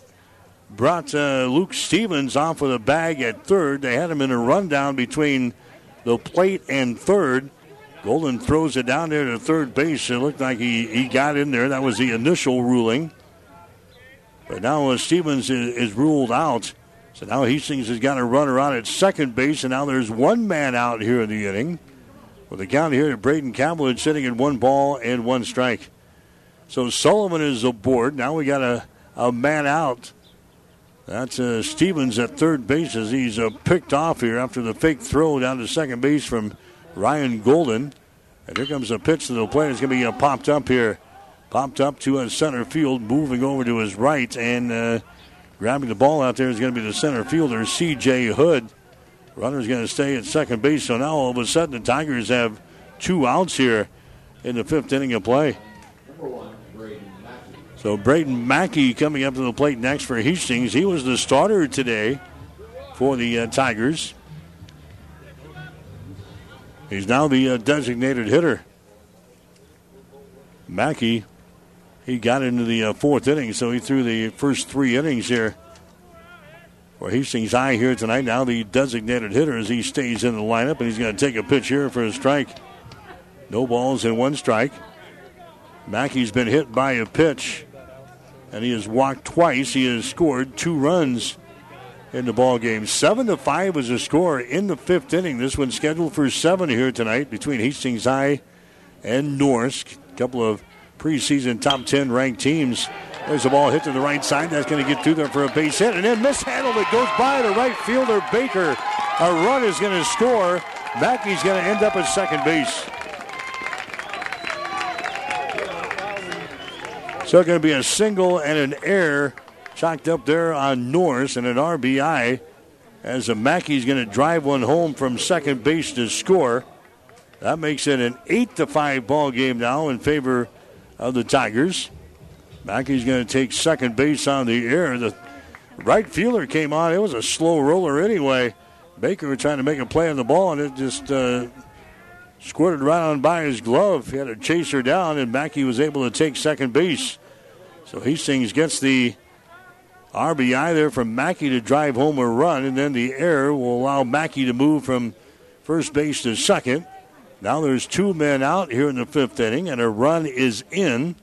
brought uh, Luke Stevens off with a bag at third. They had him in a rundown between the plate and third. Golden throws it down there to third base. It looked like he, he got in there. That was the initial ruling. But now uh, Stevens is, is ruled out. So now Hastings has got a runner out at second base, and now there's one man out here in the inning. With the count here to Braden Cavillage sitting in one ball and one strike. So Sullivan is aboard. Now we got a, a man out. That's uh, Stevens at third base as he's uh, picked off here after the fake throw down to second base from Ryan Golden. And here comes a pitch to the plate. It's going to be uh, popped up here. Popped up to a center field, moving over to his right, and uh, grabbing the ball out there is going to be the center fielder, C J. Hood. Runner's going to stay at second base, so now all of a sudden the Tigers have two outs here in the fifth inning of play. Number one, Braden Mackey. So Braden Mackey coming up to the plate next for Hastings. He was the starter today for the uh, Tigers. He's now the uh, designated hitter. Mackey, he got into the uh, fourth inning, so he threw the first three innings here for Hastings High here tonight. Now the designated hitter as he stays in the lineup, and he's going to take a pitch here for a strike. No balls and one strike. Mackey's been hit by a pitch, and he has walked twice. He has scored two runs in the ball game. Seven to five is the score in the fifth inning. This one's scheduled for seven here tonight between Hastings High and Norris. Couple of preseason top ten ranked teams. There's the ball hit to the right side. That's going to get through there for a base hit. And then mishandled. It goes by the right fielder, Baker. A run is going to score. Mackey's going to end up at second base. So going to be a single and an error chalked up there on Norris and an R B I as Mackey's going to drive one home from second base to score. That makes it an eight to five ball game now in favor of the Tigers. Mackey's going to take second base on the air. The right fielder came on. It was a slow roller anyway. Baker was trying to make a play on the ball, and it just uh, squirted right on by his glove. He had to chase her down, and Mackey was able to take second base. So Hastings gets the R B I there from Mackey to drive home a run, and then the error will allow Mackey to move from first base to second. Now there's two men out here in the fifth inning, and a run is in.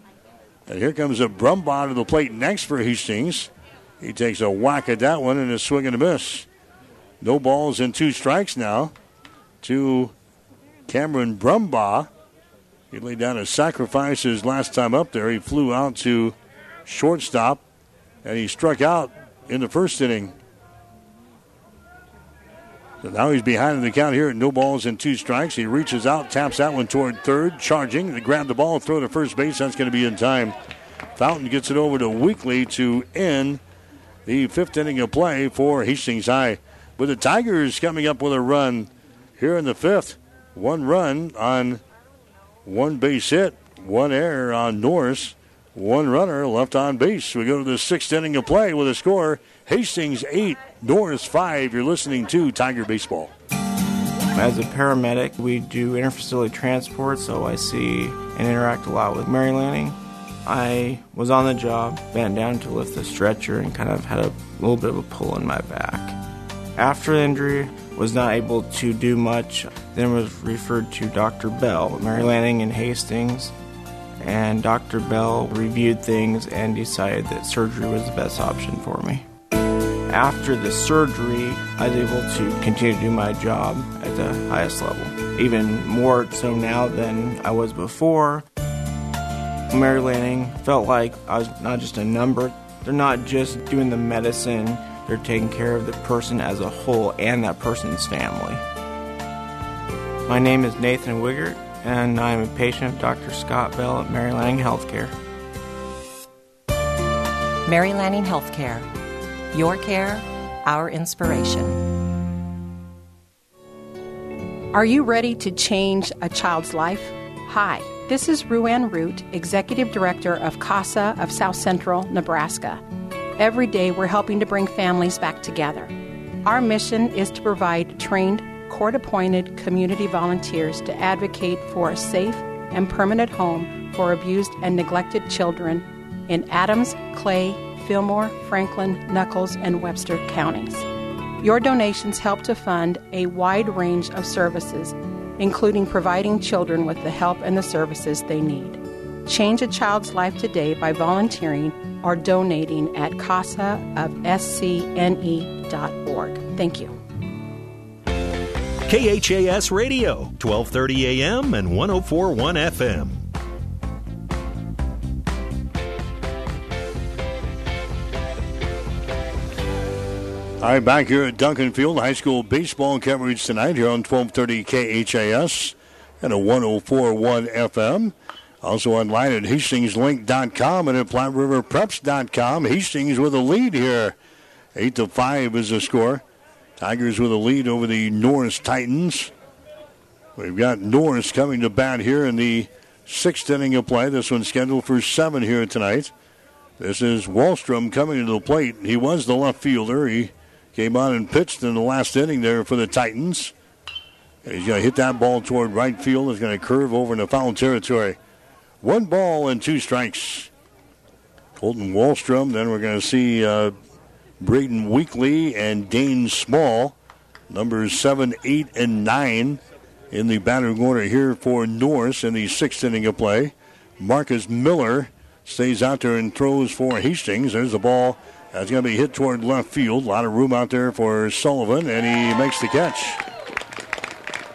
And here comes a Brumbaugh to the plate next for Hastings. He takes a whack at that one and a swing and a miss. No balls and two strikes now to Cameron Brumbaugh. He laid down a sacrifice his last time up there. He flew out to shortstop, and he struck out in the first inning. So now he's behind in the count here at no balls and two strikes. He reaches out, taps that one toward third, charging. They grab the ball, throw to first base. That's going to be in time. Fountain gets it over to Weekly to end the fifth inning of play for Hastings High. With the Tigers coming up with a run here in the fifth. One run on one base hit, one error on Norris, one runner left on base. We go to the sixth inning of play with a score, Hastings eight, Norris five. You're listening to Tiger Baseball. As a paramedic, we do interfacility transport, so I see and interact a lot with Mary Lanning. I was on the job, bent down to lift the stretcher, and kind of had a little bit of a pull in my back. After the injury, was not able to do much, then was referred to Doctor Bell, Mary Lanning in Hastings, and Doctor Bell reviewed things and decided that surgery was the best option for me. After the surgery, I was able to continue to do my job at the highest level, even more so now than I was before. Mary Lanning felt like I was not just a number. They're not just doing the medicine, they're taking care of the person as a whole and that person's family. My name is Nathan Wiggert, and I am a patient of Doctor Scott Bell at Mary Lanning Healthcare. Mary Lanning Healthcare. Your care, our inspiration. Are you ready to change a child's life? Hi, this is Ruann Root, Executive Director of CASA of South Central, Nebraska. Every day, we're helping to bring families back together. Our mission is to provide trained, court-appointed community volunteers to advocate for a safe and permanent home for abused and neglected children in Adams, Clay, Fillmore, Franklin, Nucles, and Webster counties. Your donations help to fund a wide range of services, including providing children with the help and the services they need. Change a child's life today by volunteering or donating at casa of s c n e dot org. Thank you. K H A S Radio, twelve thirty a m and one oh four point one F M. All right, back here at Duncan Field, high school baseball coverage tonight here on twelve thirty K H A S and a one oh four point one F M. Also online at Hastings Link dot com and at Platte River Preps dot com. Hastings with a lead here. eight to five is the score. Tigers with a lead over the Norris Titans. We've got Norris coming to bat here in the sixth inning of play. This one's scheduled for seven here tonight. This is Wallstrom coming to the plate. He was the left fielder. He came on and pitched in the last inning there for the Titans. And he's going to hit that ball toward right field. It's going to curve over into foul territory. One ball and two strikes. Colton Wallstrom. Then we're going to see uh, Braden Weekly and Dane Small, numbers seven, eight, and nine, in the batting order here for Norris in the sixth inning of play. Marcus Miller stays out there and throws for Hastings. There's the ball that's going to be hit toward left field. A lot of room out there for Sullivan, and he makes the catch.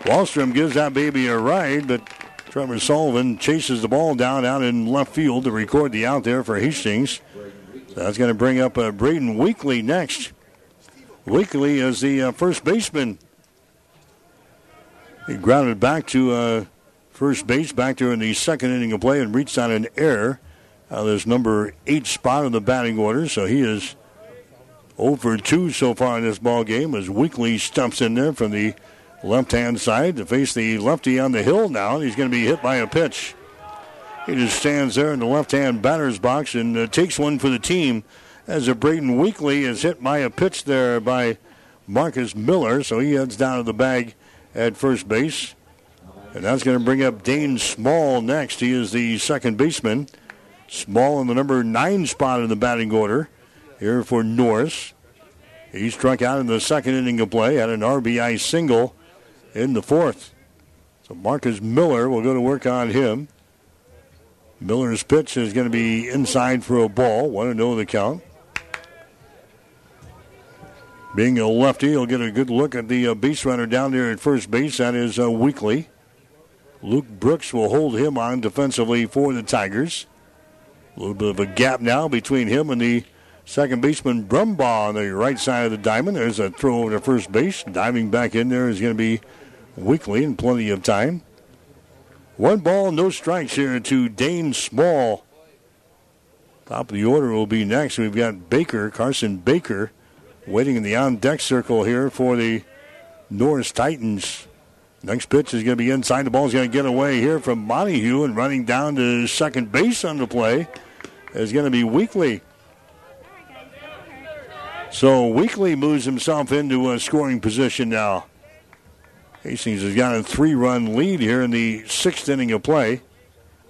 Wallstrom gives that baby a ride, but Trevor Sullivan chases the ball down out in left field to record the out there for Hastings. So that's going to bring up uh, Braden Weekly next. Weekly is the uh, first baseman. He grounded back to uh, first base back there in the second inning of play and reached on an error. Uh, there's number eight spot in the batting order, so he is oh for two so far in this ball game as Weekly stumps in there from the left-hand side to face the lefty on the hill now, and he's going to be hit by a pitch. He just stands there in the left-hand batter's box and uh, takes one for the team as a Braden Weekly is hit by a pitch there by Marcus Miller, so he heads down to the bag at first base. And that's going to bring up Dane Small next. He is the second baseman. Small in the number nine spot in the batting order here for Norris. He struck out in the second inning of play, had an R B I single in the fourth. So Marcus Miller will go to work on him. Miller's pitch is going to be inside for a ball. one and oh the count. Being a lefty, he'll get a good look at the uh, base runner down there at first base. That is uh, Weekly. Luke Brooks will hold him on defensively for the Tigers. A little bit of a gap now between him and the second baseman Brumbaugh on the right side of the diamond. There's a throw over to first base. Diving back in there is going to be Weekly in plenty of time. One ball, no strikes here to Dane Small. Top of the order will be next. We've got Baker, Carson Baker, waiting in the on-deck circle here for the Norris Titans. Next pitch is going to be inside. The ball's going to get away here from Monahue, and running down to second base on the play is going to be Weekly. So Weekly moves himself into a scoring position now. Hastings has got a three-run lead here in the sixth inning of play.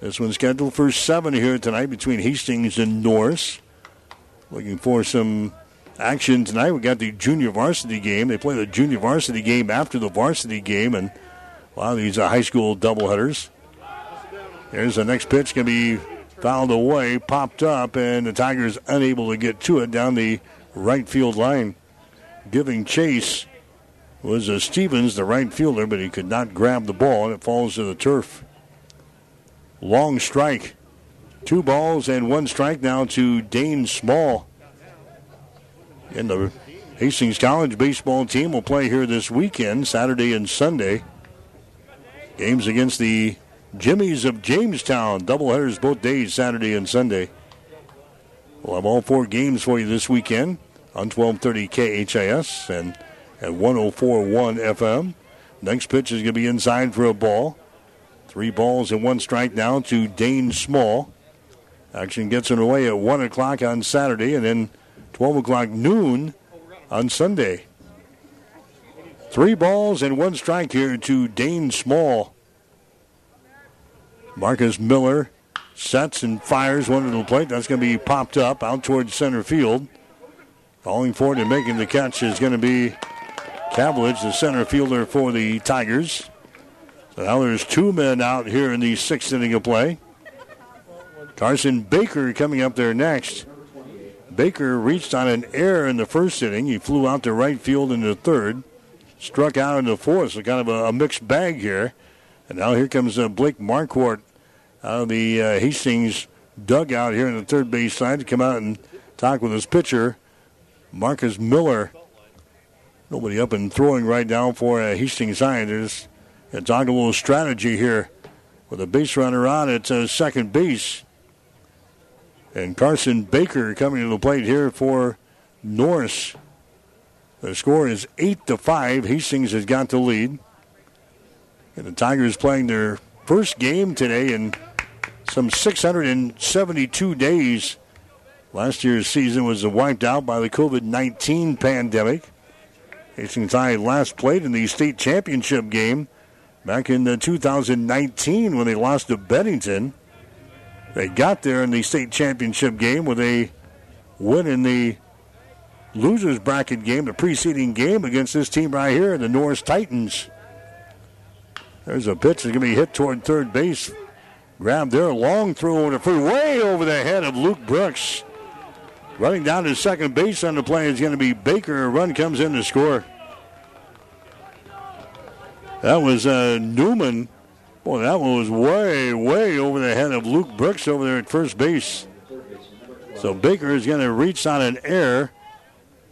This one's scheduled for seven here tonight between Hastings and Norris. Looking for some action tonight. We got the junior varsity game. They play the junior varsity game after the varsity game, and a lot of these are high school doubleheaders. There's the next pitch, going to be fouled away, popped up, and the Tigers unable to get to it down the right field line. Giving chase was a Stevens, the right fielder, but he could not grab the ball, and it falls to the turf. Long strike. Two balls and one strike now to Dane Small. And the Hastings College baseball team will play here this weekend, Saturday and Sunday. Games against the Jimmies of Jamestown. Doubleheaders both days, Saturday and Sunday. We'll have all four games for you this weekend on twelve thirty K H A S and at one oh four point one F M. Next pitch is going to be inside for a ball. Three balls and one strike now to Dane Small. Action gets underway at one o'clock on Saturday and then twelve o'clock noon on Sunday. Three balls and one strike here to Dane Small. Marcus Miller sets and fires one to the plate. That's going to be popped up out towards center field. Falling forward and making the catch is going to be Cavillage, the center fielder for the Tigers. So now there's two men out here in the sixth inning of play. Carson Baker coming up there next. Baker reached on an error in the first inning. He flew out to right field in the third. Struck out in the fourth, so kind of a, a mixed bag here. And now here comes uh, Blake Marquardt out of the uh, Hastings dugout here in the third base side to come out and talk with his pitcher, Marcus Miller. Nobody up and throwing right now for uh, Hastings High. There's And talk a little strategy here with a base runner on at uh, second base. And Carson Baker coming to the plate here for Norris. The score is eight to five. Hastings has got the lead. And the Tigers playing their first game today in some six hundred seventy-two days. Last year's season was wiped out by the COVID nineteen pandemic. Hastings High last played in the state championship game back in two thousand nineteen when they lost to Bennington. They got there in the state championship game with a win in the losers bracket game, the preceding game against this team right here, the Norris Titans. There's a pitch that's going to be hit toward third base. Grabbed there, long throw on the free, way over the head of Luke Brooks. Running down to second base on the play is going to be Baker. A run comes in to score. That was uh, Newman. Boy, that one was way, way over the head of Luke Brooks over there at first base. So Baker is going to reach on an error.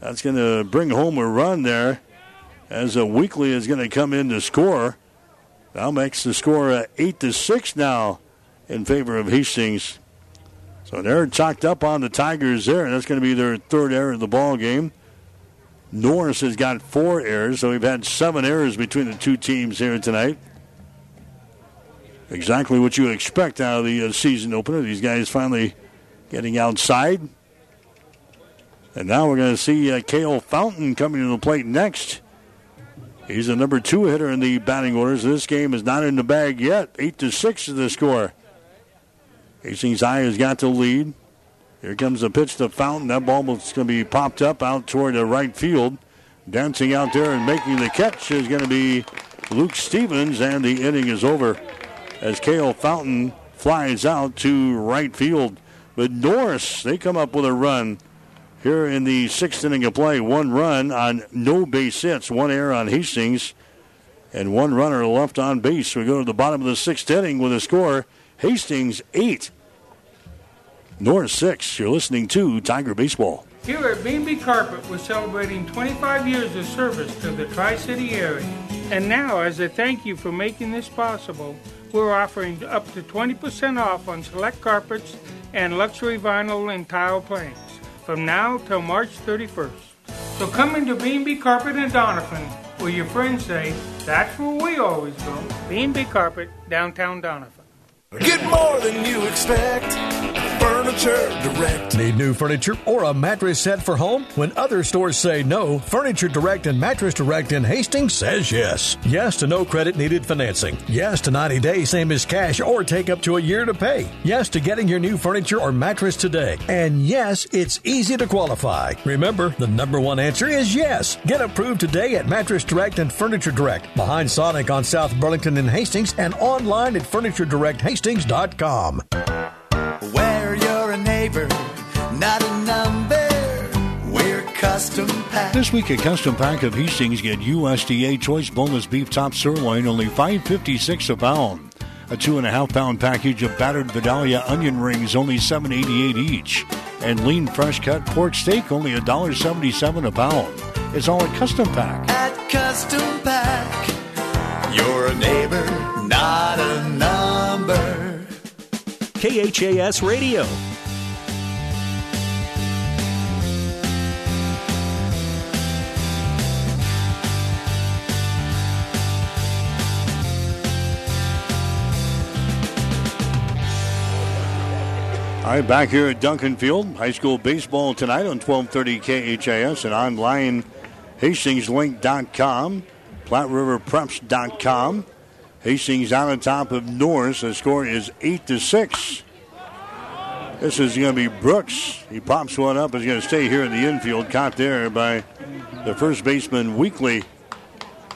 That's going to bring home a run there as a Weekly is going to come in to score. Now makes the score uh, eight to six now in favor of Hastings. So an error chalked up on the Tigers there, and that's going to be their third error of the ball game. Norris has got four errors, so we've had seven errors between the two teams here tonight. Exactly what you expect out of the uh, season opener. These guys finally getting outside. And now we're going to see uh, Cale Fountain coming to the plate next. He's the number two hitter in the batting orders. This game is not in the bag yet. eight to six is the score. Hastings High has got the lead. Here comes the pitch to Fountain. That ball is going to be popped up out toward the right field. Dancing out there and making the catch is going to be Luke Stevens, and the inning is over as Cale Fountain flies out to right field. But Norris, they come up with a run here in the sixth inning of play. One run on no base hits, one error on Hastings, and one runner left on base. We go to the bottom of the sixth inning with a score, Hastings eight. Norris six. You're listening to Tiger Baseball. Here at B and B Carpet, we're celebrating twenty-five years of service to the Tri-City area. And now, as a thank you for making this possible, we're offering up to twenty percent off on select carpets and luxury vinyl and tile plans from now till March thirty-first. So come into B and B Carpet and Donovan, where your friends say, that's where we always go. B and B Carpet, downtown Donovan. Get more than you expect. Furniture Direct. Need new furniture or a mattress set for home? When other stores say no, Furniture Direct and Mattress Direct in Hastings says yes. Yes to no credit needed financing. Yes to ninety days, same as cash, or take up to a year to pay. Yes to getting your new furniture or mattress today. And yes, it's easy to qualify. Remember, the number one answer is yes. Get approved today at Mattress Direct and Furniture Direct, behind Sonic on South Burlington in Hastings, and online at furniture direct hastings dot com. Where you're a neighbor, not a number, we're Custom Pack. This week at Custom Pack of Hastings, get U S D A Choice Boneless Beef Top Sirloin, only five fifty-six a pound. A two and a half pound package of battered Vidalia onion rings, only seven eighty-eight each. And lean fresh cut pork steak, only one seventy-seven a pound. It's all at Custom Pack. At Custom Pack, you're a neighbor, not a number. K H A S Radio. All right, back here at Duncan Field. High school baseball tonight on twelve thirty K H A S and online Hastings Link dot com, Platte River Preps dot com. Hastings out on top of Norris. The score is eight to six. This is going to be Brooks. He pops one up. He's going to stay here in the infield. Caught there by the first baseman, Weekly.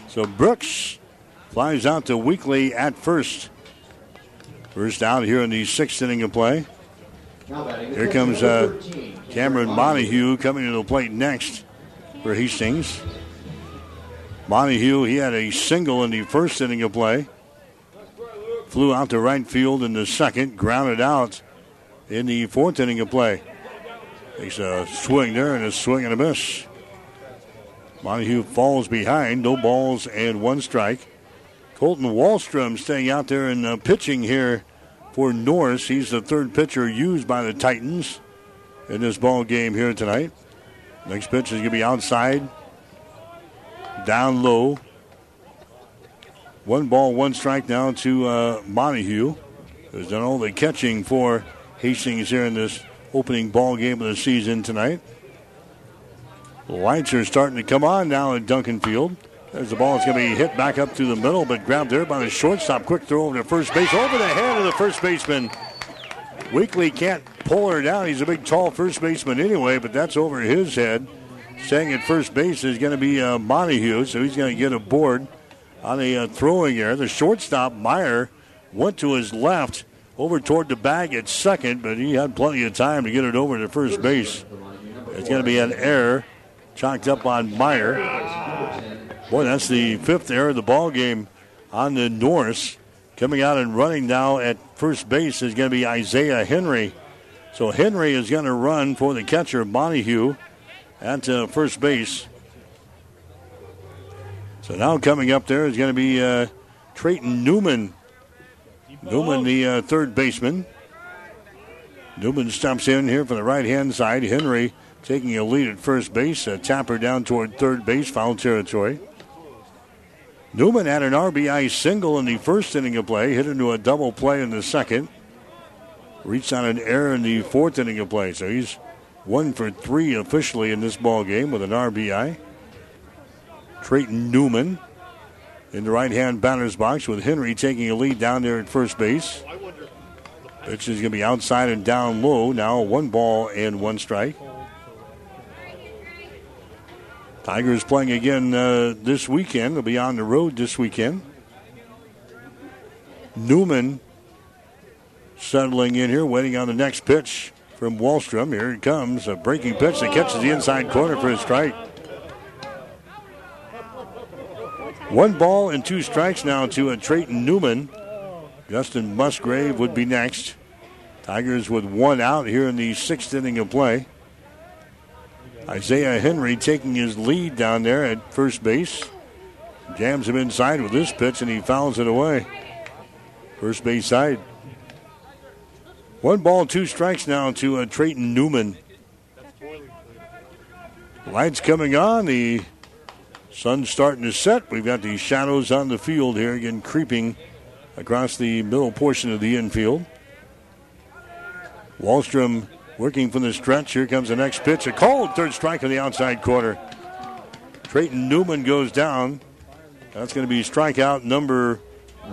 So Brooks flies out to Weekly at first. First out here in the sixth inning of play. Here comes uh, Cameron Monahue coming to the plate next for Hastings. Monahue, he had a single in the first inning of play. Flew out to right field in the second, grounded out in the fourth inning of play. Takes a swing there and a swing and a miss. Monahue falls behind, no balls and one strike. Colton Wallstrom staying out there and uh, pitching here for Norris. He's the third pitcher used by the Titans in this ball game here tonight. Next pitch is going to be outside, down low. One ball, one strike now to uh, Monahue, who's done all the catching for Hastings here in this opening ball game of the season tonight. The lights are starting to come on now at Duncan Field. There's the ball. It's going to be hit back up through the middle, but grabbed there by the shortstop. Quick throw over to first base. Over the head of the first baseman. Weekly can't pull her down. He's a big, tall first baseman anyway, but that's over his head. Staying at first base is going to be uh, Monahue, so he's going to get aboard on a uh, throwing error. The shortstop, Meyer, went to his left over toward the bag at second, but he had plenty of time to get it over to first base. It's going to be an error chalked up on Meyer. Boy, that's the fifth error of the ball game on the Norris. Coming out and running now at first base is going to be Isaiah Henry. So Henry is going to run for the catcher, Monahue, at uh, first base. So now coming up there is going to be uh, Trayton Newman. Newman, the uh, third baseman. Newman steps in here from the right-hand side. Henry taking a lead at first base. A tapper down toward third base, foul territory. Newman had an R B I single in the first inning of play. Hit into a double play in the second. Reached on an error in the fourth inning of play. So he's one for three officially in this ball game with an R B I. Trayton Newman in the right-hand batter's box with Henry taking a lead down there at first base. Pitch is going to be outside and down low. Now one ball and one strike. Tigers playing again uh, this weekend. They'll be on the road this weekend. Newman settling in here, waiting on the next pitch from Wallstrom. Here it comes, a breaking pitch that catches the inside corner for a strike. One ball and two strikes now to a Trayton Newman. Justin Musgrave would be next. Tigers with one out here in the sixth inning of play. Isaiah Henry taking his lead down there at first base. Jams him inside with this pitch, and he fouls it away. First base side. One ball, two strikes now to uh, Trayton Newman. Lights coming on. The sun's starting to set. We've got the shadows on the field here again, creeping across the middle portion of the infield. Wallstrom working from the stretch. Here comes the next pitch. A cold third strike on the outside corner. Trayton Newman goes down. That's going to be strikeout number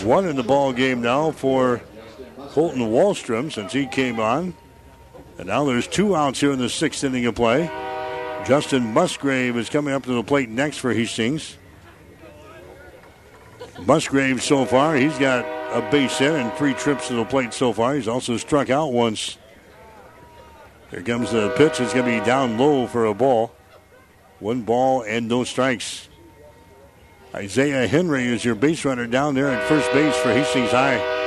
one in the ball game now for Colton Wallstrom since he came on. And now there's two outs here in the sixth inning of play. Justin Musgrave is coming up to the plate next for Hastings. Musgrave so far, he's got a base hit and three trips to the plate so far. He's also struck out once. Here comes the pitch. It's going to be down low for a ball. One ball and no strikes. Isaiah Henry is your base runner down there at first base for Hastings High.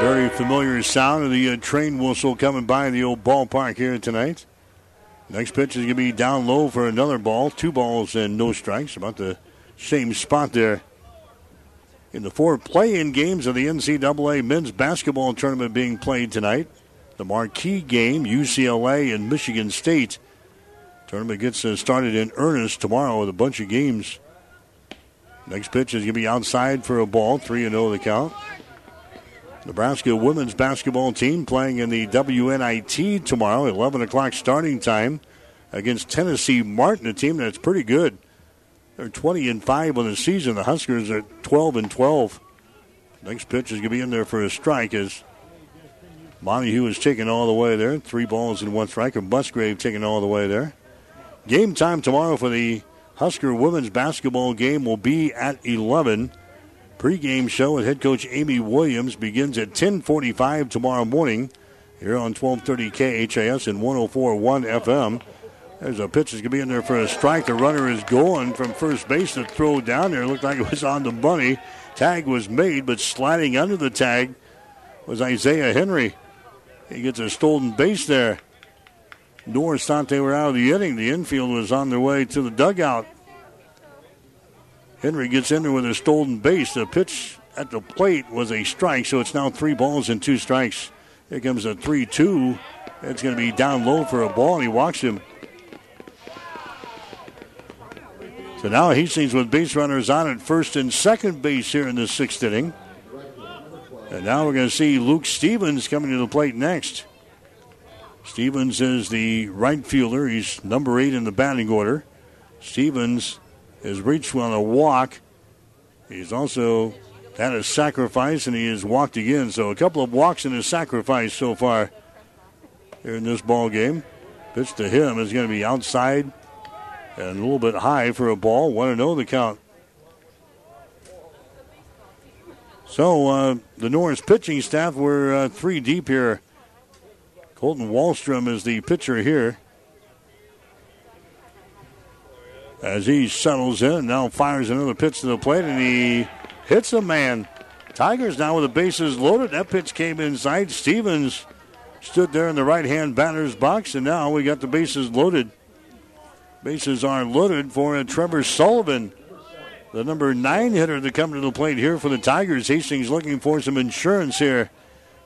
Very familiar sound of the uh, train whistle coming by the old ballpark here tonight. Next pitch is going to be down low for another ball. Two balls and no strikes. About the same spot there. In the four play-in games of the N C double A men's basketball tournament being played tonight, the marquee game, U C L A and Michigan State. Tournament gets started in earnest tomorrow with a bunch of games. Next pitch is going to be outside for a ball, three and oh the count. Nebraska women's basketball team playing in the W N I T tomorrow, eleven o'clock starting time against Tennessee Martin, a team that's pretty good. They're twenty and five on the season. The Huskers are twelve and twelve. Next pitch is going to be in there for a strike as Monahue is taken all the way there. Three balls and one strike. And Musgrave taken all the way there. Game time tomorrow for the Husker women's basketball game will be at eleven. Pre-game show with head coach Amy Williams begins at ten forty-five tomorrow morning here on twelve thirty K H A S and one oh four point one F M. There's a pitch that's going to be in there for a strike. The runner is going from first base to throw down there. Looked like it was on the money. Tag was made, but sliding under the tag was Isaiah Henry. He gets a stolen base there. Norris thought they were out of the inning. The infield was on their way to the dugout. Henry gets in there with a stolen base. The pitch at the plate was a strike, so it's now three balls and two strikes. Here comes a three two. It's going to be down low for a ball, and he walks him. So now Hastings with base runners on at first and second base here in the sixth inning. And now we're going to see Luke Stevens coming to the plate next. Stevens is the right fielder. He's number eight in the batting order. Stevens has reached on a walk. He's also had a sacrifice, and he has walked again. So a couple of walks and a sacrifice so far here in this ball game. Pitch to him is going to be outside and a little bit high for a ball. one and oh the count. So uh, the Norris pitching staff were uh, three deep here. Colton Wallstrom is the pitcher here. As he settles in, now fires another pitch to the plate, and he hits a man. Tigers now with the bases loaded. That pitch came inside. Stevens stood there in the right-hand batter's box, and now we got the bases loaded. Bases are loaded for a Trevor Sullivan, the number nine hitter, to come to the plate here for the Tigers. Hastings looking for some insurance here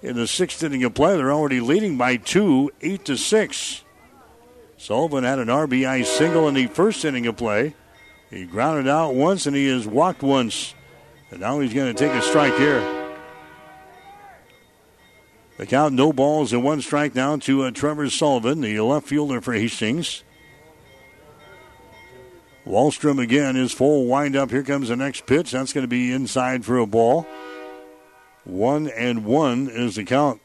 in the sixth inning of play. They're already leading by two, eight to six. Sullivan had an R B I single in the first inning of play. He grounded out once and he has walked once. And now he's going to take a strike here. The count, no balls and one strike now to uh, Trevor Sullivan, the left fielder for Hastings. Wallstrom again, his full windup. Here comes the next pitch. That's going to be inside for a ball. One and one is the count.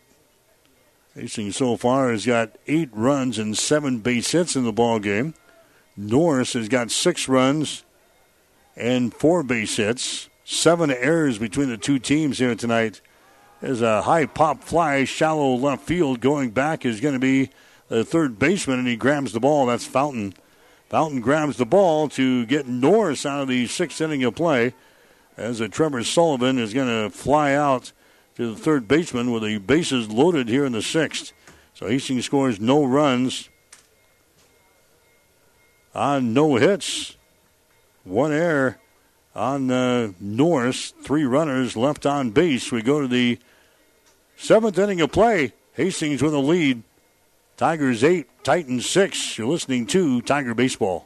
Hastings so far has got eight runs and seven base hits in the ball game. Norris has got six runs and four base hits. Seven errors between the two teams here tonight. There's a high pop fly, shallow left field. Going back is going to be the third baseman, and he grabs the ball. That's Fountain. Fountain grabs the ball to get Norris out of the sixth inning of play as a Trevor Sullivan is going to fly out to the third baseman with the bases loaded here in the sixth. So Hastings scores no runs on no hits. One error on uh, Norris. Three runners left on base. We go to the seventh inning of play. Hastings with a lead. Tigers eight, Titans six. You're listening to Tiger Baseball.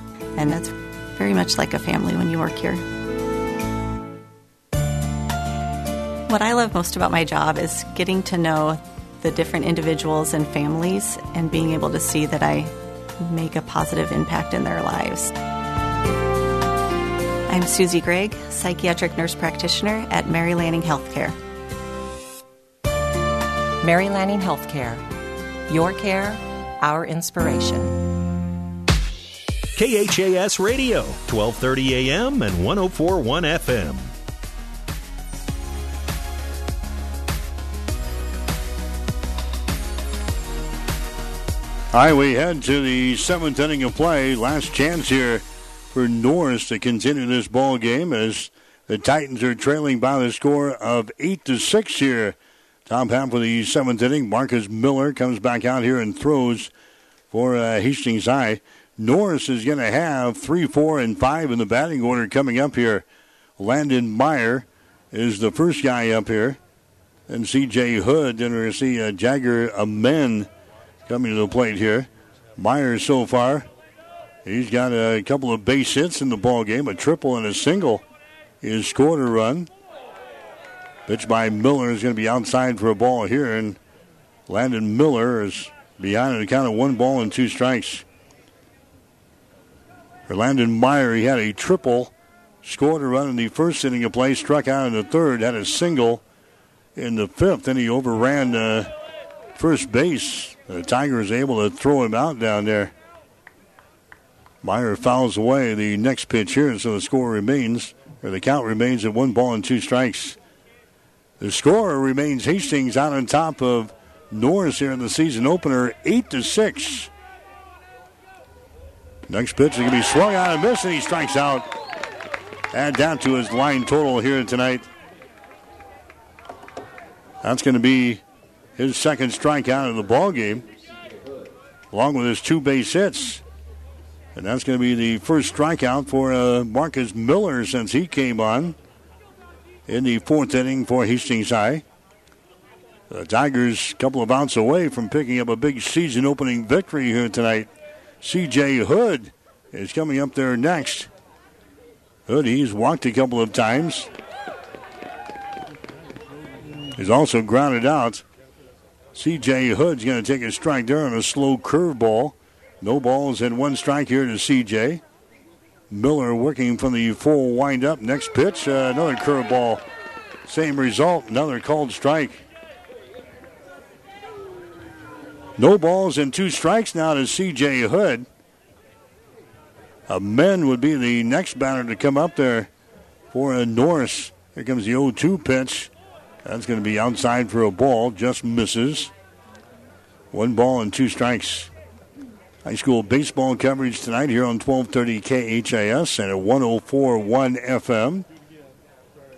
And that's very much like a family when you work here. What I love most about my job is getting to know the different individuals and families and being able to see that I make a positive impact in their lives. I'm Susie Gregg, psychiatric nurse practitioner at Mary Lanning Healthcare. Mary Lanning Healthcare. Your care, our inspiration. K H A S Radio, twelve thirty a.m. and one oh four point one F M. All right, we head to the seventh inning of play. Last chance here for Norris to continue this ball game as the Titans are trailing by the score of eight to six here. Top half of the seventh inning. Marcus Miller comes back out here and throws for uh, Hastings High. Norris is going to have three, four, and five in the batting order coming up here. Landon Meyer is the first guy up here. And C J. Hood, then we're going to see uh, Jaeger Amen coming to the plate here. Meyer so far, he's got a couple of base hits in the ball game. A triple and a single. He scored a run. Pitch by Miller is going to be outside for a ball here. And Landon Miller is behind on account of one ball and two strikes. For Landon Meyer, he had a triple, scored a run in the first inning of play, struck out in the third, had a single in the fifth, and he overran uh, first base. The Tigers able to throw him out down there. Meyer fouls away the next pitch here, and so the score remains, or the count remains at one ball and two strikes. The score remains Hastings out on top of Norris here in the season opener, eight to six. Next pitch is going to be swung out and missed, and he strikes out. Add down to his line total here tonight. That's going to be his second strikeout of the ball game, along with his two base hits. And that's going to be the first strikeout for uh, Marcus Miller since he came on in the fourth inning for Hastings High. The Tigers a couple of outs away from picking up a big season-opening victory here tonight. C J. Hood is coming up there next. Hood, he's walked a couple of times. He's also grounded out. C J. Hood's going to take a strike there on a slow curveball. No balls and one strike here to C J. Miller working from the full windup. Next pitch, uh, another curveball. Same result, another called strike. No balls and two strikes now to C J. Hood. Amen would be the next batter to come up there for a Norris. Here comes the oh two pitch. That's going to be outside for a ball. Just misses. One ball and two strikes. High school baseball coverage tonight here on twelve thirty K H A S and at one oh four point one F M.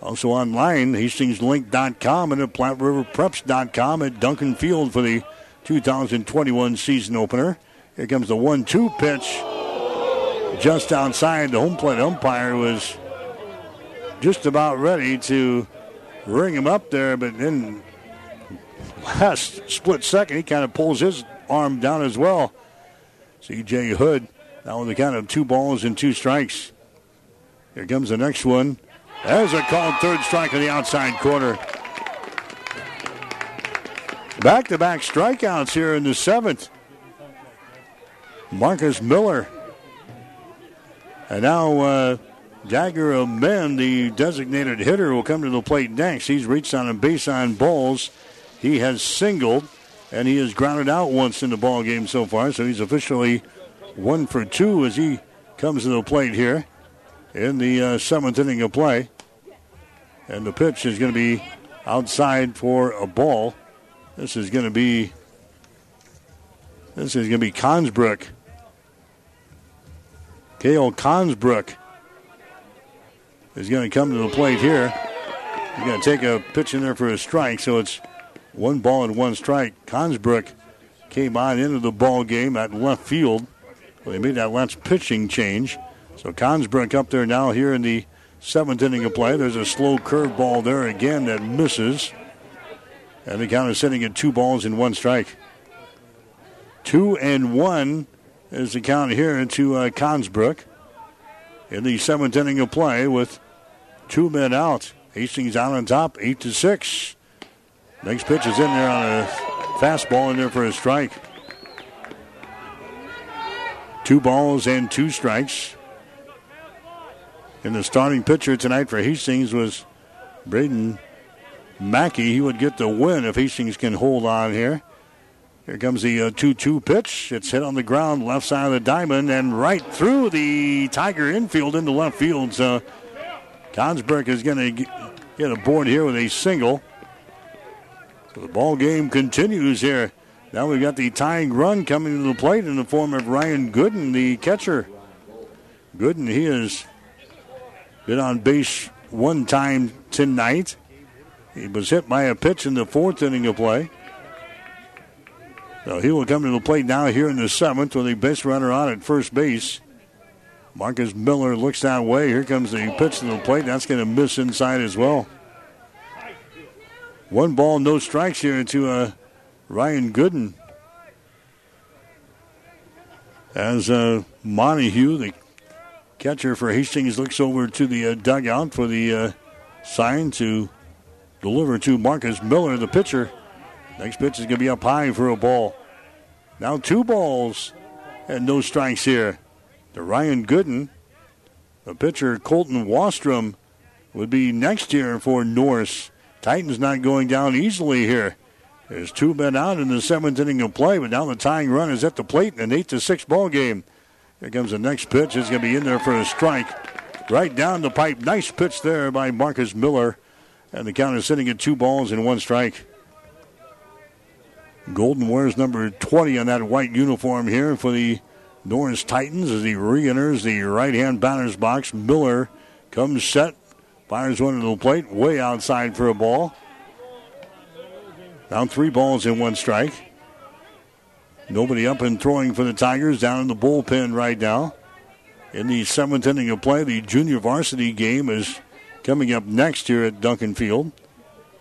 Also online, Hastings Link dot com and at Platte River Preps dot com at Duncan Field for the two thousand twenty-one season opener. Here comes the one two pitch. Just outside, the home plate umpire was just about ready to ring him up there, but then last split second, he kind of pulls his arm down as well. C J. Hood, now with the count of two balls and two strikes. Here comes the next one. There's a called third strike in the outside corner. Back-to-back strikeouts here in the seventh. Marcus Miller. And now uh, Jaeger Amen, the designated hitter, will come to the plate next. He's reached on a base on balls. He has singled, and he has grounded out once in the ball game so far, so he's officially one for two as he comes to the plate here in the uh, seventh inning of play. And the pitch is going to be outside for a ball. This is going to be this is going to be Consbrook. Cale Consbrook is going to come to the plate here. He's going to take a pitch in there for a strike, so it's one ball and one strike. Consbrook came on into the ball game at left field. Well, they made that last pitching change. So Consbrook up there now here in the seventh inning of play. There's a slow curveball there again that misses. And the count is sitting at two balls and one strike. Two and one is the count here to uh, Consbrook in the seventh inning of play with two men out. Hastings out on top, eight to six. Next pitch is in there on a fastball in there for a strike. Two balls and two strikes. And the starting pitcher tonight for Hastings was Braden Mackey. He would get the win if Hastings can hold on here. Here comes the uh, two two pitch. It's hit on the ground, left side of the diamond, and right through the Tiger infield into left field. So Consbrook is going to get a board here with a single. So the ball game continues here. Now we've got the tying run coming to the plate in the form of Ryan Gooden, the catcher. Gooden, he has been on base one time tonight. He was hit by a pitch in the fourth inning of play. So he will come to the plate now here in the seventh with a base runner on at first base. Marcus Miller looks that way. Here comes the pitch to the plate. That's going to miss inside as well. One ball, no strikes here to uh, Ryan Gooden. As uh, Monahue, the catcher for Hastings, looks over to the uh, dugout for the uh, sign to deliver to Marcus Miller, the pitcher. Next pitch is going to be up high for a ball. Now two balls and no strikes here to Ryan Gooden. The pitcher, Colton Wallstrom, would be next here for Norris. Titans not going down easily here. There's two men out in the seventh inning of play, but now the tying run is at the plate in an eight to six ball game. Here comes the next pitch. It's going to be in there for a strike. Right down the pipe. Nice pitch there by Marcus Miller. And the count is sitting at two balls and one strike. Golden wears number twenty on that white uniform here for the Norris Titans as he re-enters the right-hand batter's box. Miller comes set, fires one to the plate, way outside for a ball. Down three balls and one strike. Nobody up and throwing for the Tigers down in the bullpen right now. In the seventh inning of play, the junior varsity game is coming up next here at Duncan Field.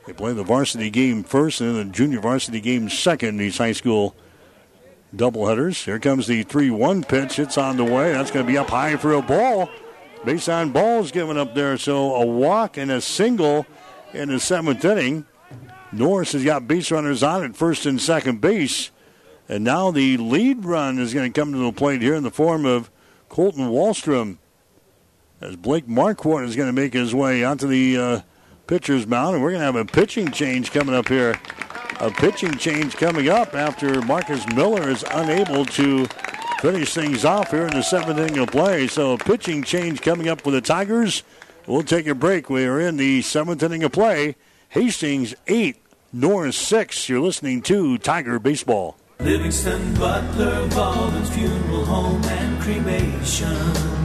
They play the varsity game first and then the junior varsity game second, these high school doubleheaders. Here comes the three one pitch. It's on the way. That's going to be up high for a ball. Base on balls given up there. So a walk and a single in the seventh inning. Norris has got base runners on at first and second base. And now the lead run is going to come to the plate here in the form of Colton Wallstrom. As Blake Marquardt is going to make his way onto the Uh, pitcher's mound, and we're going to have a pitching change coming up here. A pitching change coming up after Marcus Miller is unable to finish things off here in the seventh inning of play. So a pitching change coming up for the Tigers. We'll take a break. We are in the seventh inning of play. Hastings eight, Norris six. You're listening to Tiger Baseball. Livingston Butler-Vollin's Funeral Home and Cremation.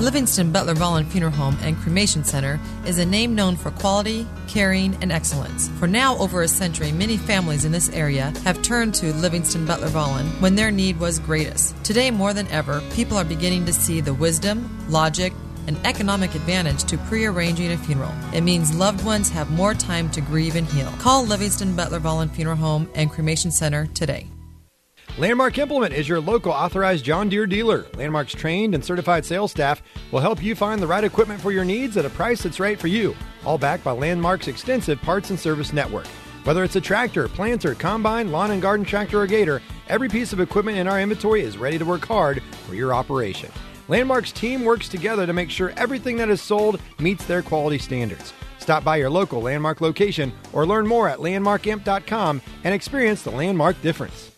Livingston Butler-Vollin Funeral Home and Cremation Center is a name known for quality, caring, and excellence. For now over a century, many families in this area have turned to Livingston Butler-Vollin when their need was greatest. Today, more than ever, people are beginning to see the wisdom, logic, an economic advantage to prearranging a funeral. It means loved ones have more time to grieve and heal. Call Livingston Butler-Vollin Funeral Home and Cremation Center today. Landmark Implement is your local authorized John Deere dealer. Landmark's trained and certified sales staff will help you find the right equipment for your needs at a price that's right for you, all backed by Landmark's extensive parts and service network. Whether it's a tractor, planter, combine, lawn and garden tractor, or gator, every piece of equipment in our inventory is ready to work hard for your operation. Landmark's team works together to make sure everything that is sold meets their quality standards. Stop by your local Landmark location or learn more at landmark imp dot com and experience the Landmark difference.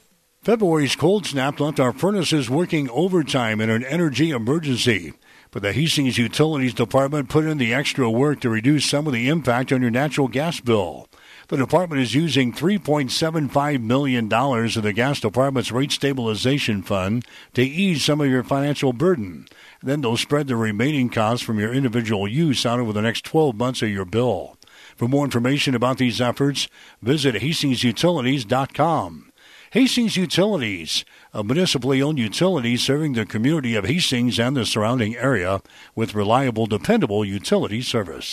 February's cold snap left our furnaces working overtime in an energy emergency. But the Hastings Utilities Department put in the extra work to reduce some of the impact on your natural gas bill. The department is using three point seven five million dollars of the gas department's rate stabilization fund to ease some of your financial burden. Then they'll spread the remaining costs from your individual use out over the next twelve months of your bill. For more information about these efforts, visit Hastings Utilities dot com. Hastings Utilities, a municipally owned utility serving the community of Hastings and the surrounding area with reliable, dependable utility service.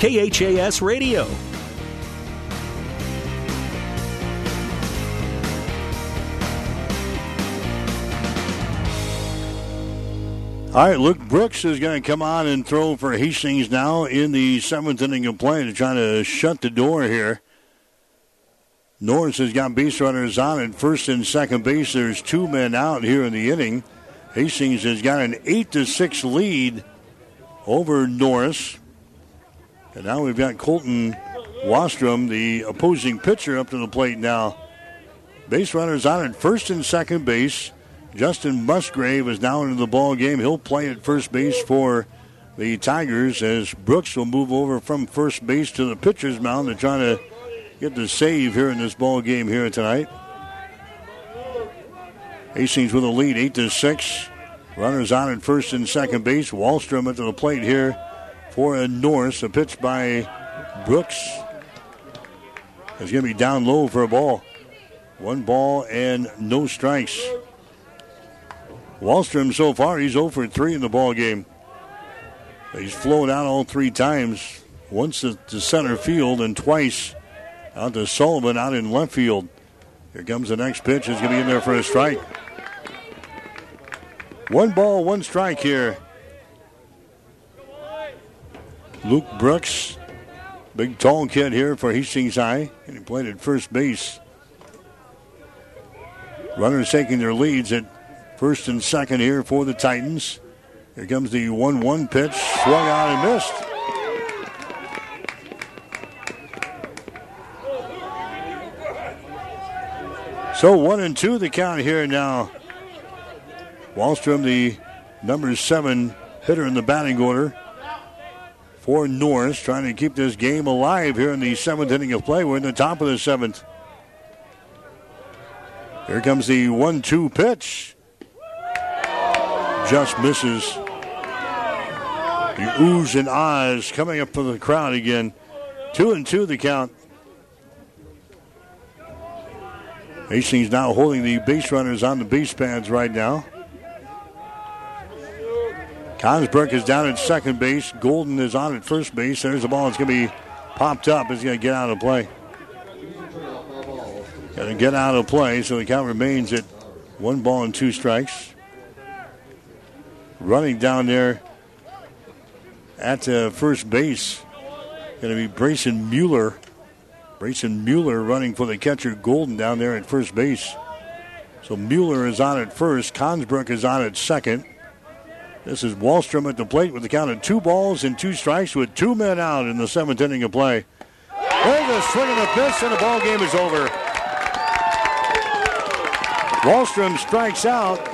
K H A S Radio. All right, Luke Brooks is going to come on and throw for Hastings now in the seventh inning of play to try to shut the door here. Norris has got base runners on at first and second base. There's two men out here in the inning. Hastings has got an eight to six lead over Norris. And now we've got Colton Wallstrom, the opposing pitcher, up to the plate now. Base runners on at first and second base. Justin Musgrave is now into the ball game. He'll play at first base for the Tigers as Brooks will move over from first base to the pitcher's mound to try to get the save here in this ball game here tonight. Hastings with a lead, eight to six. Runners on at first and second base. Wallstrom into the plate here for a Norris. A pitch by Brooks is going to be down low for a ball. One ball and no strikes. Wallstrom so far, he's oh for three in the ball game. He's flown out all three times. Once to center field and twice out to Sullivan out in left field. Here comes the next pitch. It's going to be in there for a strike. One ball, one strike here. Luke Brooks, big tall kid here for Hastings High, and he played at first base. Runners taking their leads at first and second here for the Titans. Here comes the one one pitch. Swung out and missed. So one and two the count here now. Wallstrom, the number seven hitter in the batting order for Norris, trying to keep this game alive here in the seventh inning of play. We're in the top of the seventh. Here comes the one two pitch. Just misses. The oohs and ahs coming up for the crowd again. Two and two the count. Hastings now holding the base runners on the base pads right now. Consbrook is down at second base. Golden is on at first base. There's the ball. It's going to be popped up. It's going to get out of play. Going to get out of play, so the count remains at one ball and two strikes. Running down there at uh, first base, going to be Brayson Mueller. Brayson Mueller running for the catcher Golden down there at first base. So Mueller is on at first. Consbrook is on at second. This is Wallstrom at the plate with the count of two balls and two strikes with two men out in the seventh inning of play. There's a swing and a miss, and the ball game is over. Wallstrom strikes out.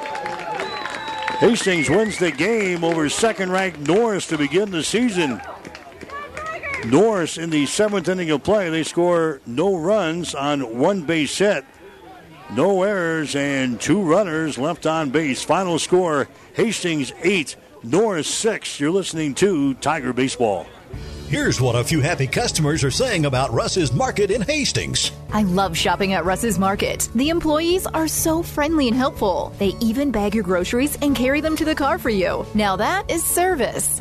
Hastings wins the game over second-ranked Norris to begin the season. Norris in the seventh inning of play. They score no runs on one base hit, no errors, and two runners left on base. Final score, Hastings eight, Norris six. You're listening to Tiger Baseball. Here's what a few happy customers are saying about Russ's Market in Hastings. I love shopping at Russ's Market. The employees are so friendly and helpful. They even bag your groceries and carry them to the car for you. Now that is service.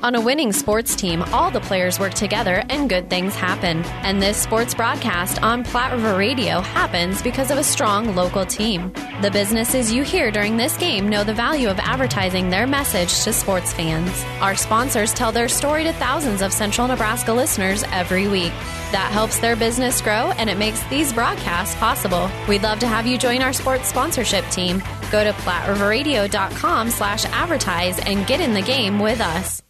On a winning sports team, all the players work together and good things happen. And this sports broadcast on Platte River Radio happens because of a strong local team. The businesses you hear during this game know the value of advertising their message to sports fans. Our sponsors tell their story to thousands of Central Nebraska listeners every week. That helps their business grow, and it makes these broadcasts possible. We'd love to have you join our sports sponsorship team. Go to platte river radio dot com slash advertise and get in the game with us.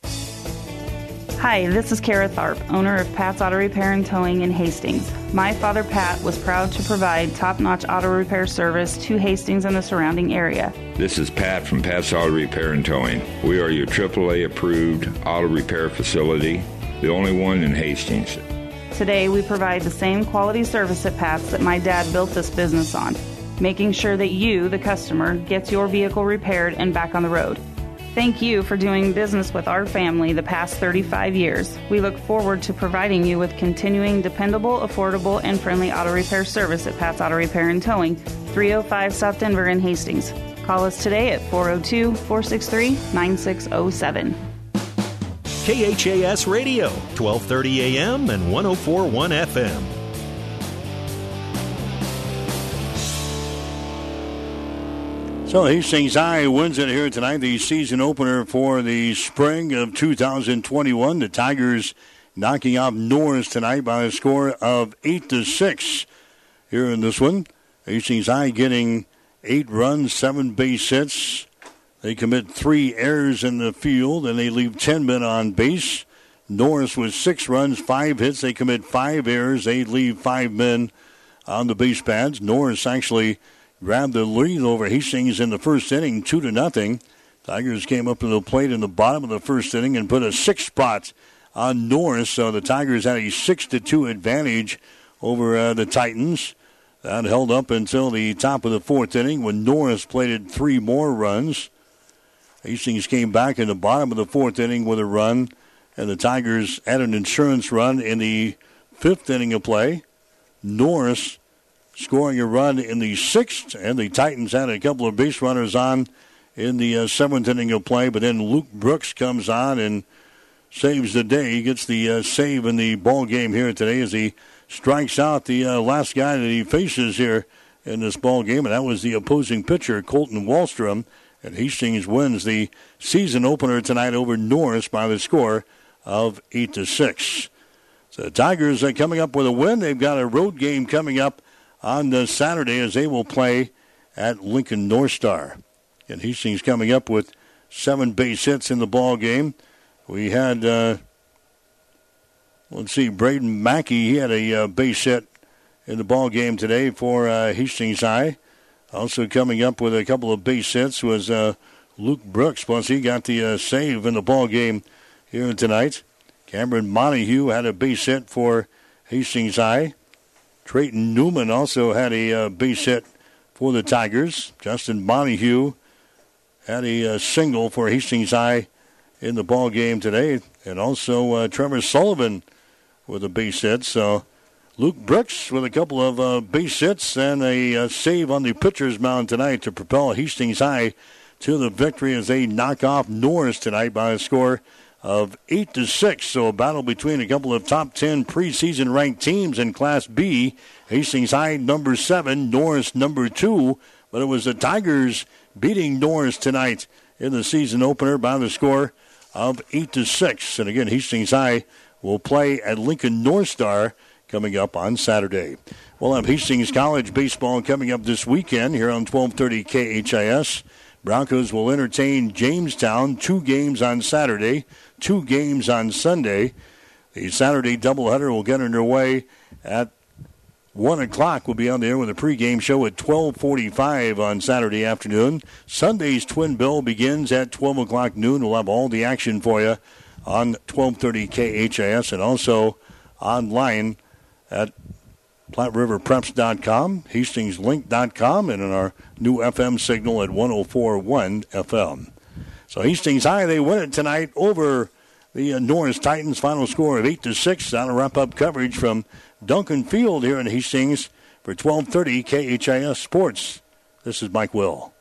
Hi, this is Kara Tharp, owner of Pat's Auto Repair and Towing in Hastings. My father, Pat, was proud to provide top-notch auto repair service to Hastings and the surrounding area. This is Pat from Pat's Auto Repair and Towing. We are your triple A-approved auto repair facility, the only one in Hastings. Today, we provide the same quality service at Pat's that my dad built this business on, making sure that you, the customer, gets your vehicle repaired and back on the road. Thank you for doing business with our family the past thirty-five years. We look forward to providing you with continuing dependable, affordable, and friendly auto repair service at Pat's Auto Repair and Towing, three oh five South Denver in Hastings. Call us today at four oh two, four six three, nine six oh seven. K H A S Radio, twelve thirty a.m. and one oh four point one F M. So Hastings High wins it here tonight, the season opener for the spring of two thousand twenty-one. The Tigers knocking off Norris tonight by a score of eight to six here in this one. Hastings High getting eight runs, seven base hits. They commit three errors in the field, and they leave ten men on base. Norris with six runs, five hits. They commit five errors. They leave five men on the base pads. Norris actually grabbed the lead over Hastings in the first inning, two to nothing. Tigers came up to the plate in the bottom of the first inning and put a six spot on Norris. So the Tigers had a six to two advantage over uh, the Titans. That held up until the top of the fourth inning when Norris plated three more runs. Hastings came back in the bottom of the fourth inning with a run, and the Tigers had an insurance run in the fifth inning of play. Norris scoring a run in the sixth, and the Titans had a couple of base runners on in the uh, seventh inning of play, but then Luke Brooks comes on and saves the day. He gets the uh, save in the ball game here today as he strikes out the uh, last guy that he faces here in this ball game, and that was the opposing pitcher, Colton Wallstrom, and Hastings wins the season opener tonight over Norris by the score of eight to six. So the Tigers are coming up with a win. They've got a road game coming up on the Saturday as they will play at Lincoln North Star. And Hastings coming up with seven base hits in the ball game. We had, uh, let's see, Braden Mackey. He had a uh, base hit in the ball game today for uh, Hastings High. Also coming up with a couple of base hits was uh, Luke Brooks. Plus he got the uh, save in the ball game here tonight. Cameron Monahue had a base hit for Hastings High. Trayton Newman also had a uh, base hit for the Tigers. Justin Monahue had a uh, single for Hastings High in the ball game today. And also uh, Trevor Sullivan with a base hit. So Luke Brooks with a couple of uh, base hits and a uh, save on the pitcher's mound tonight to propel Hastings High to the victory as they knock off Norris tonight by a score of eight to six. So a battle between a couple of top ten preseason ranked teams in Class B. Hastings High number seven, Norris number two. But it was the Tigers beating Norris tonight in the season opener by the score of eight to six. And again, Hastings High will play at Lincoln North Star coming up on Saturday. We'll have Hastings College baseball coming up this weekend here on twelve thirty K H I S. Broncos will entertain Jamestown two games on Saturday, two games on Sunday. The Saturday doubleheader will get underway at one o'clock. We'll be on the air with a pregame show at twelve forty-five on Saturday afternoon. Sunday's Twin Bill begins at twelve o'clock noon. We'll have all the action for you on twelve thirty K H A S and also online at Platte River Preps dot com, Hastings Link dot com, and in our new F M signal at one oh four point one F M. So Hastings High, they win it tonight over the uh, Norris Titans. Final score of eight to six. That'll wrap up coverage from Duncan Field here in Hastings for twelve thirty K H A S Sports. This is Mike Will.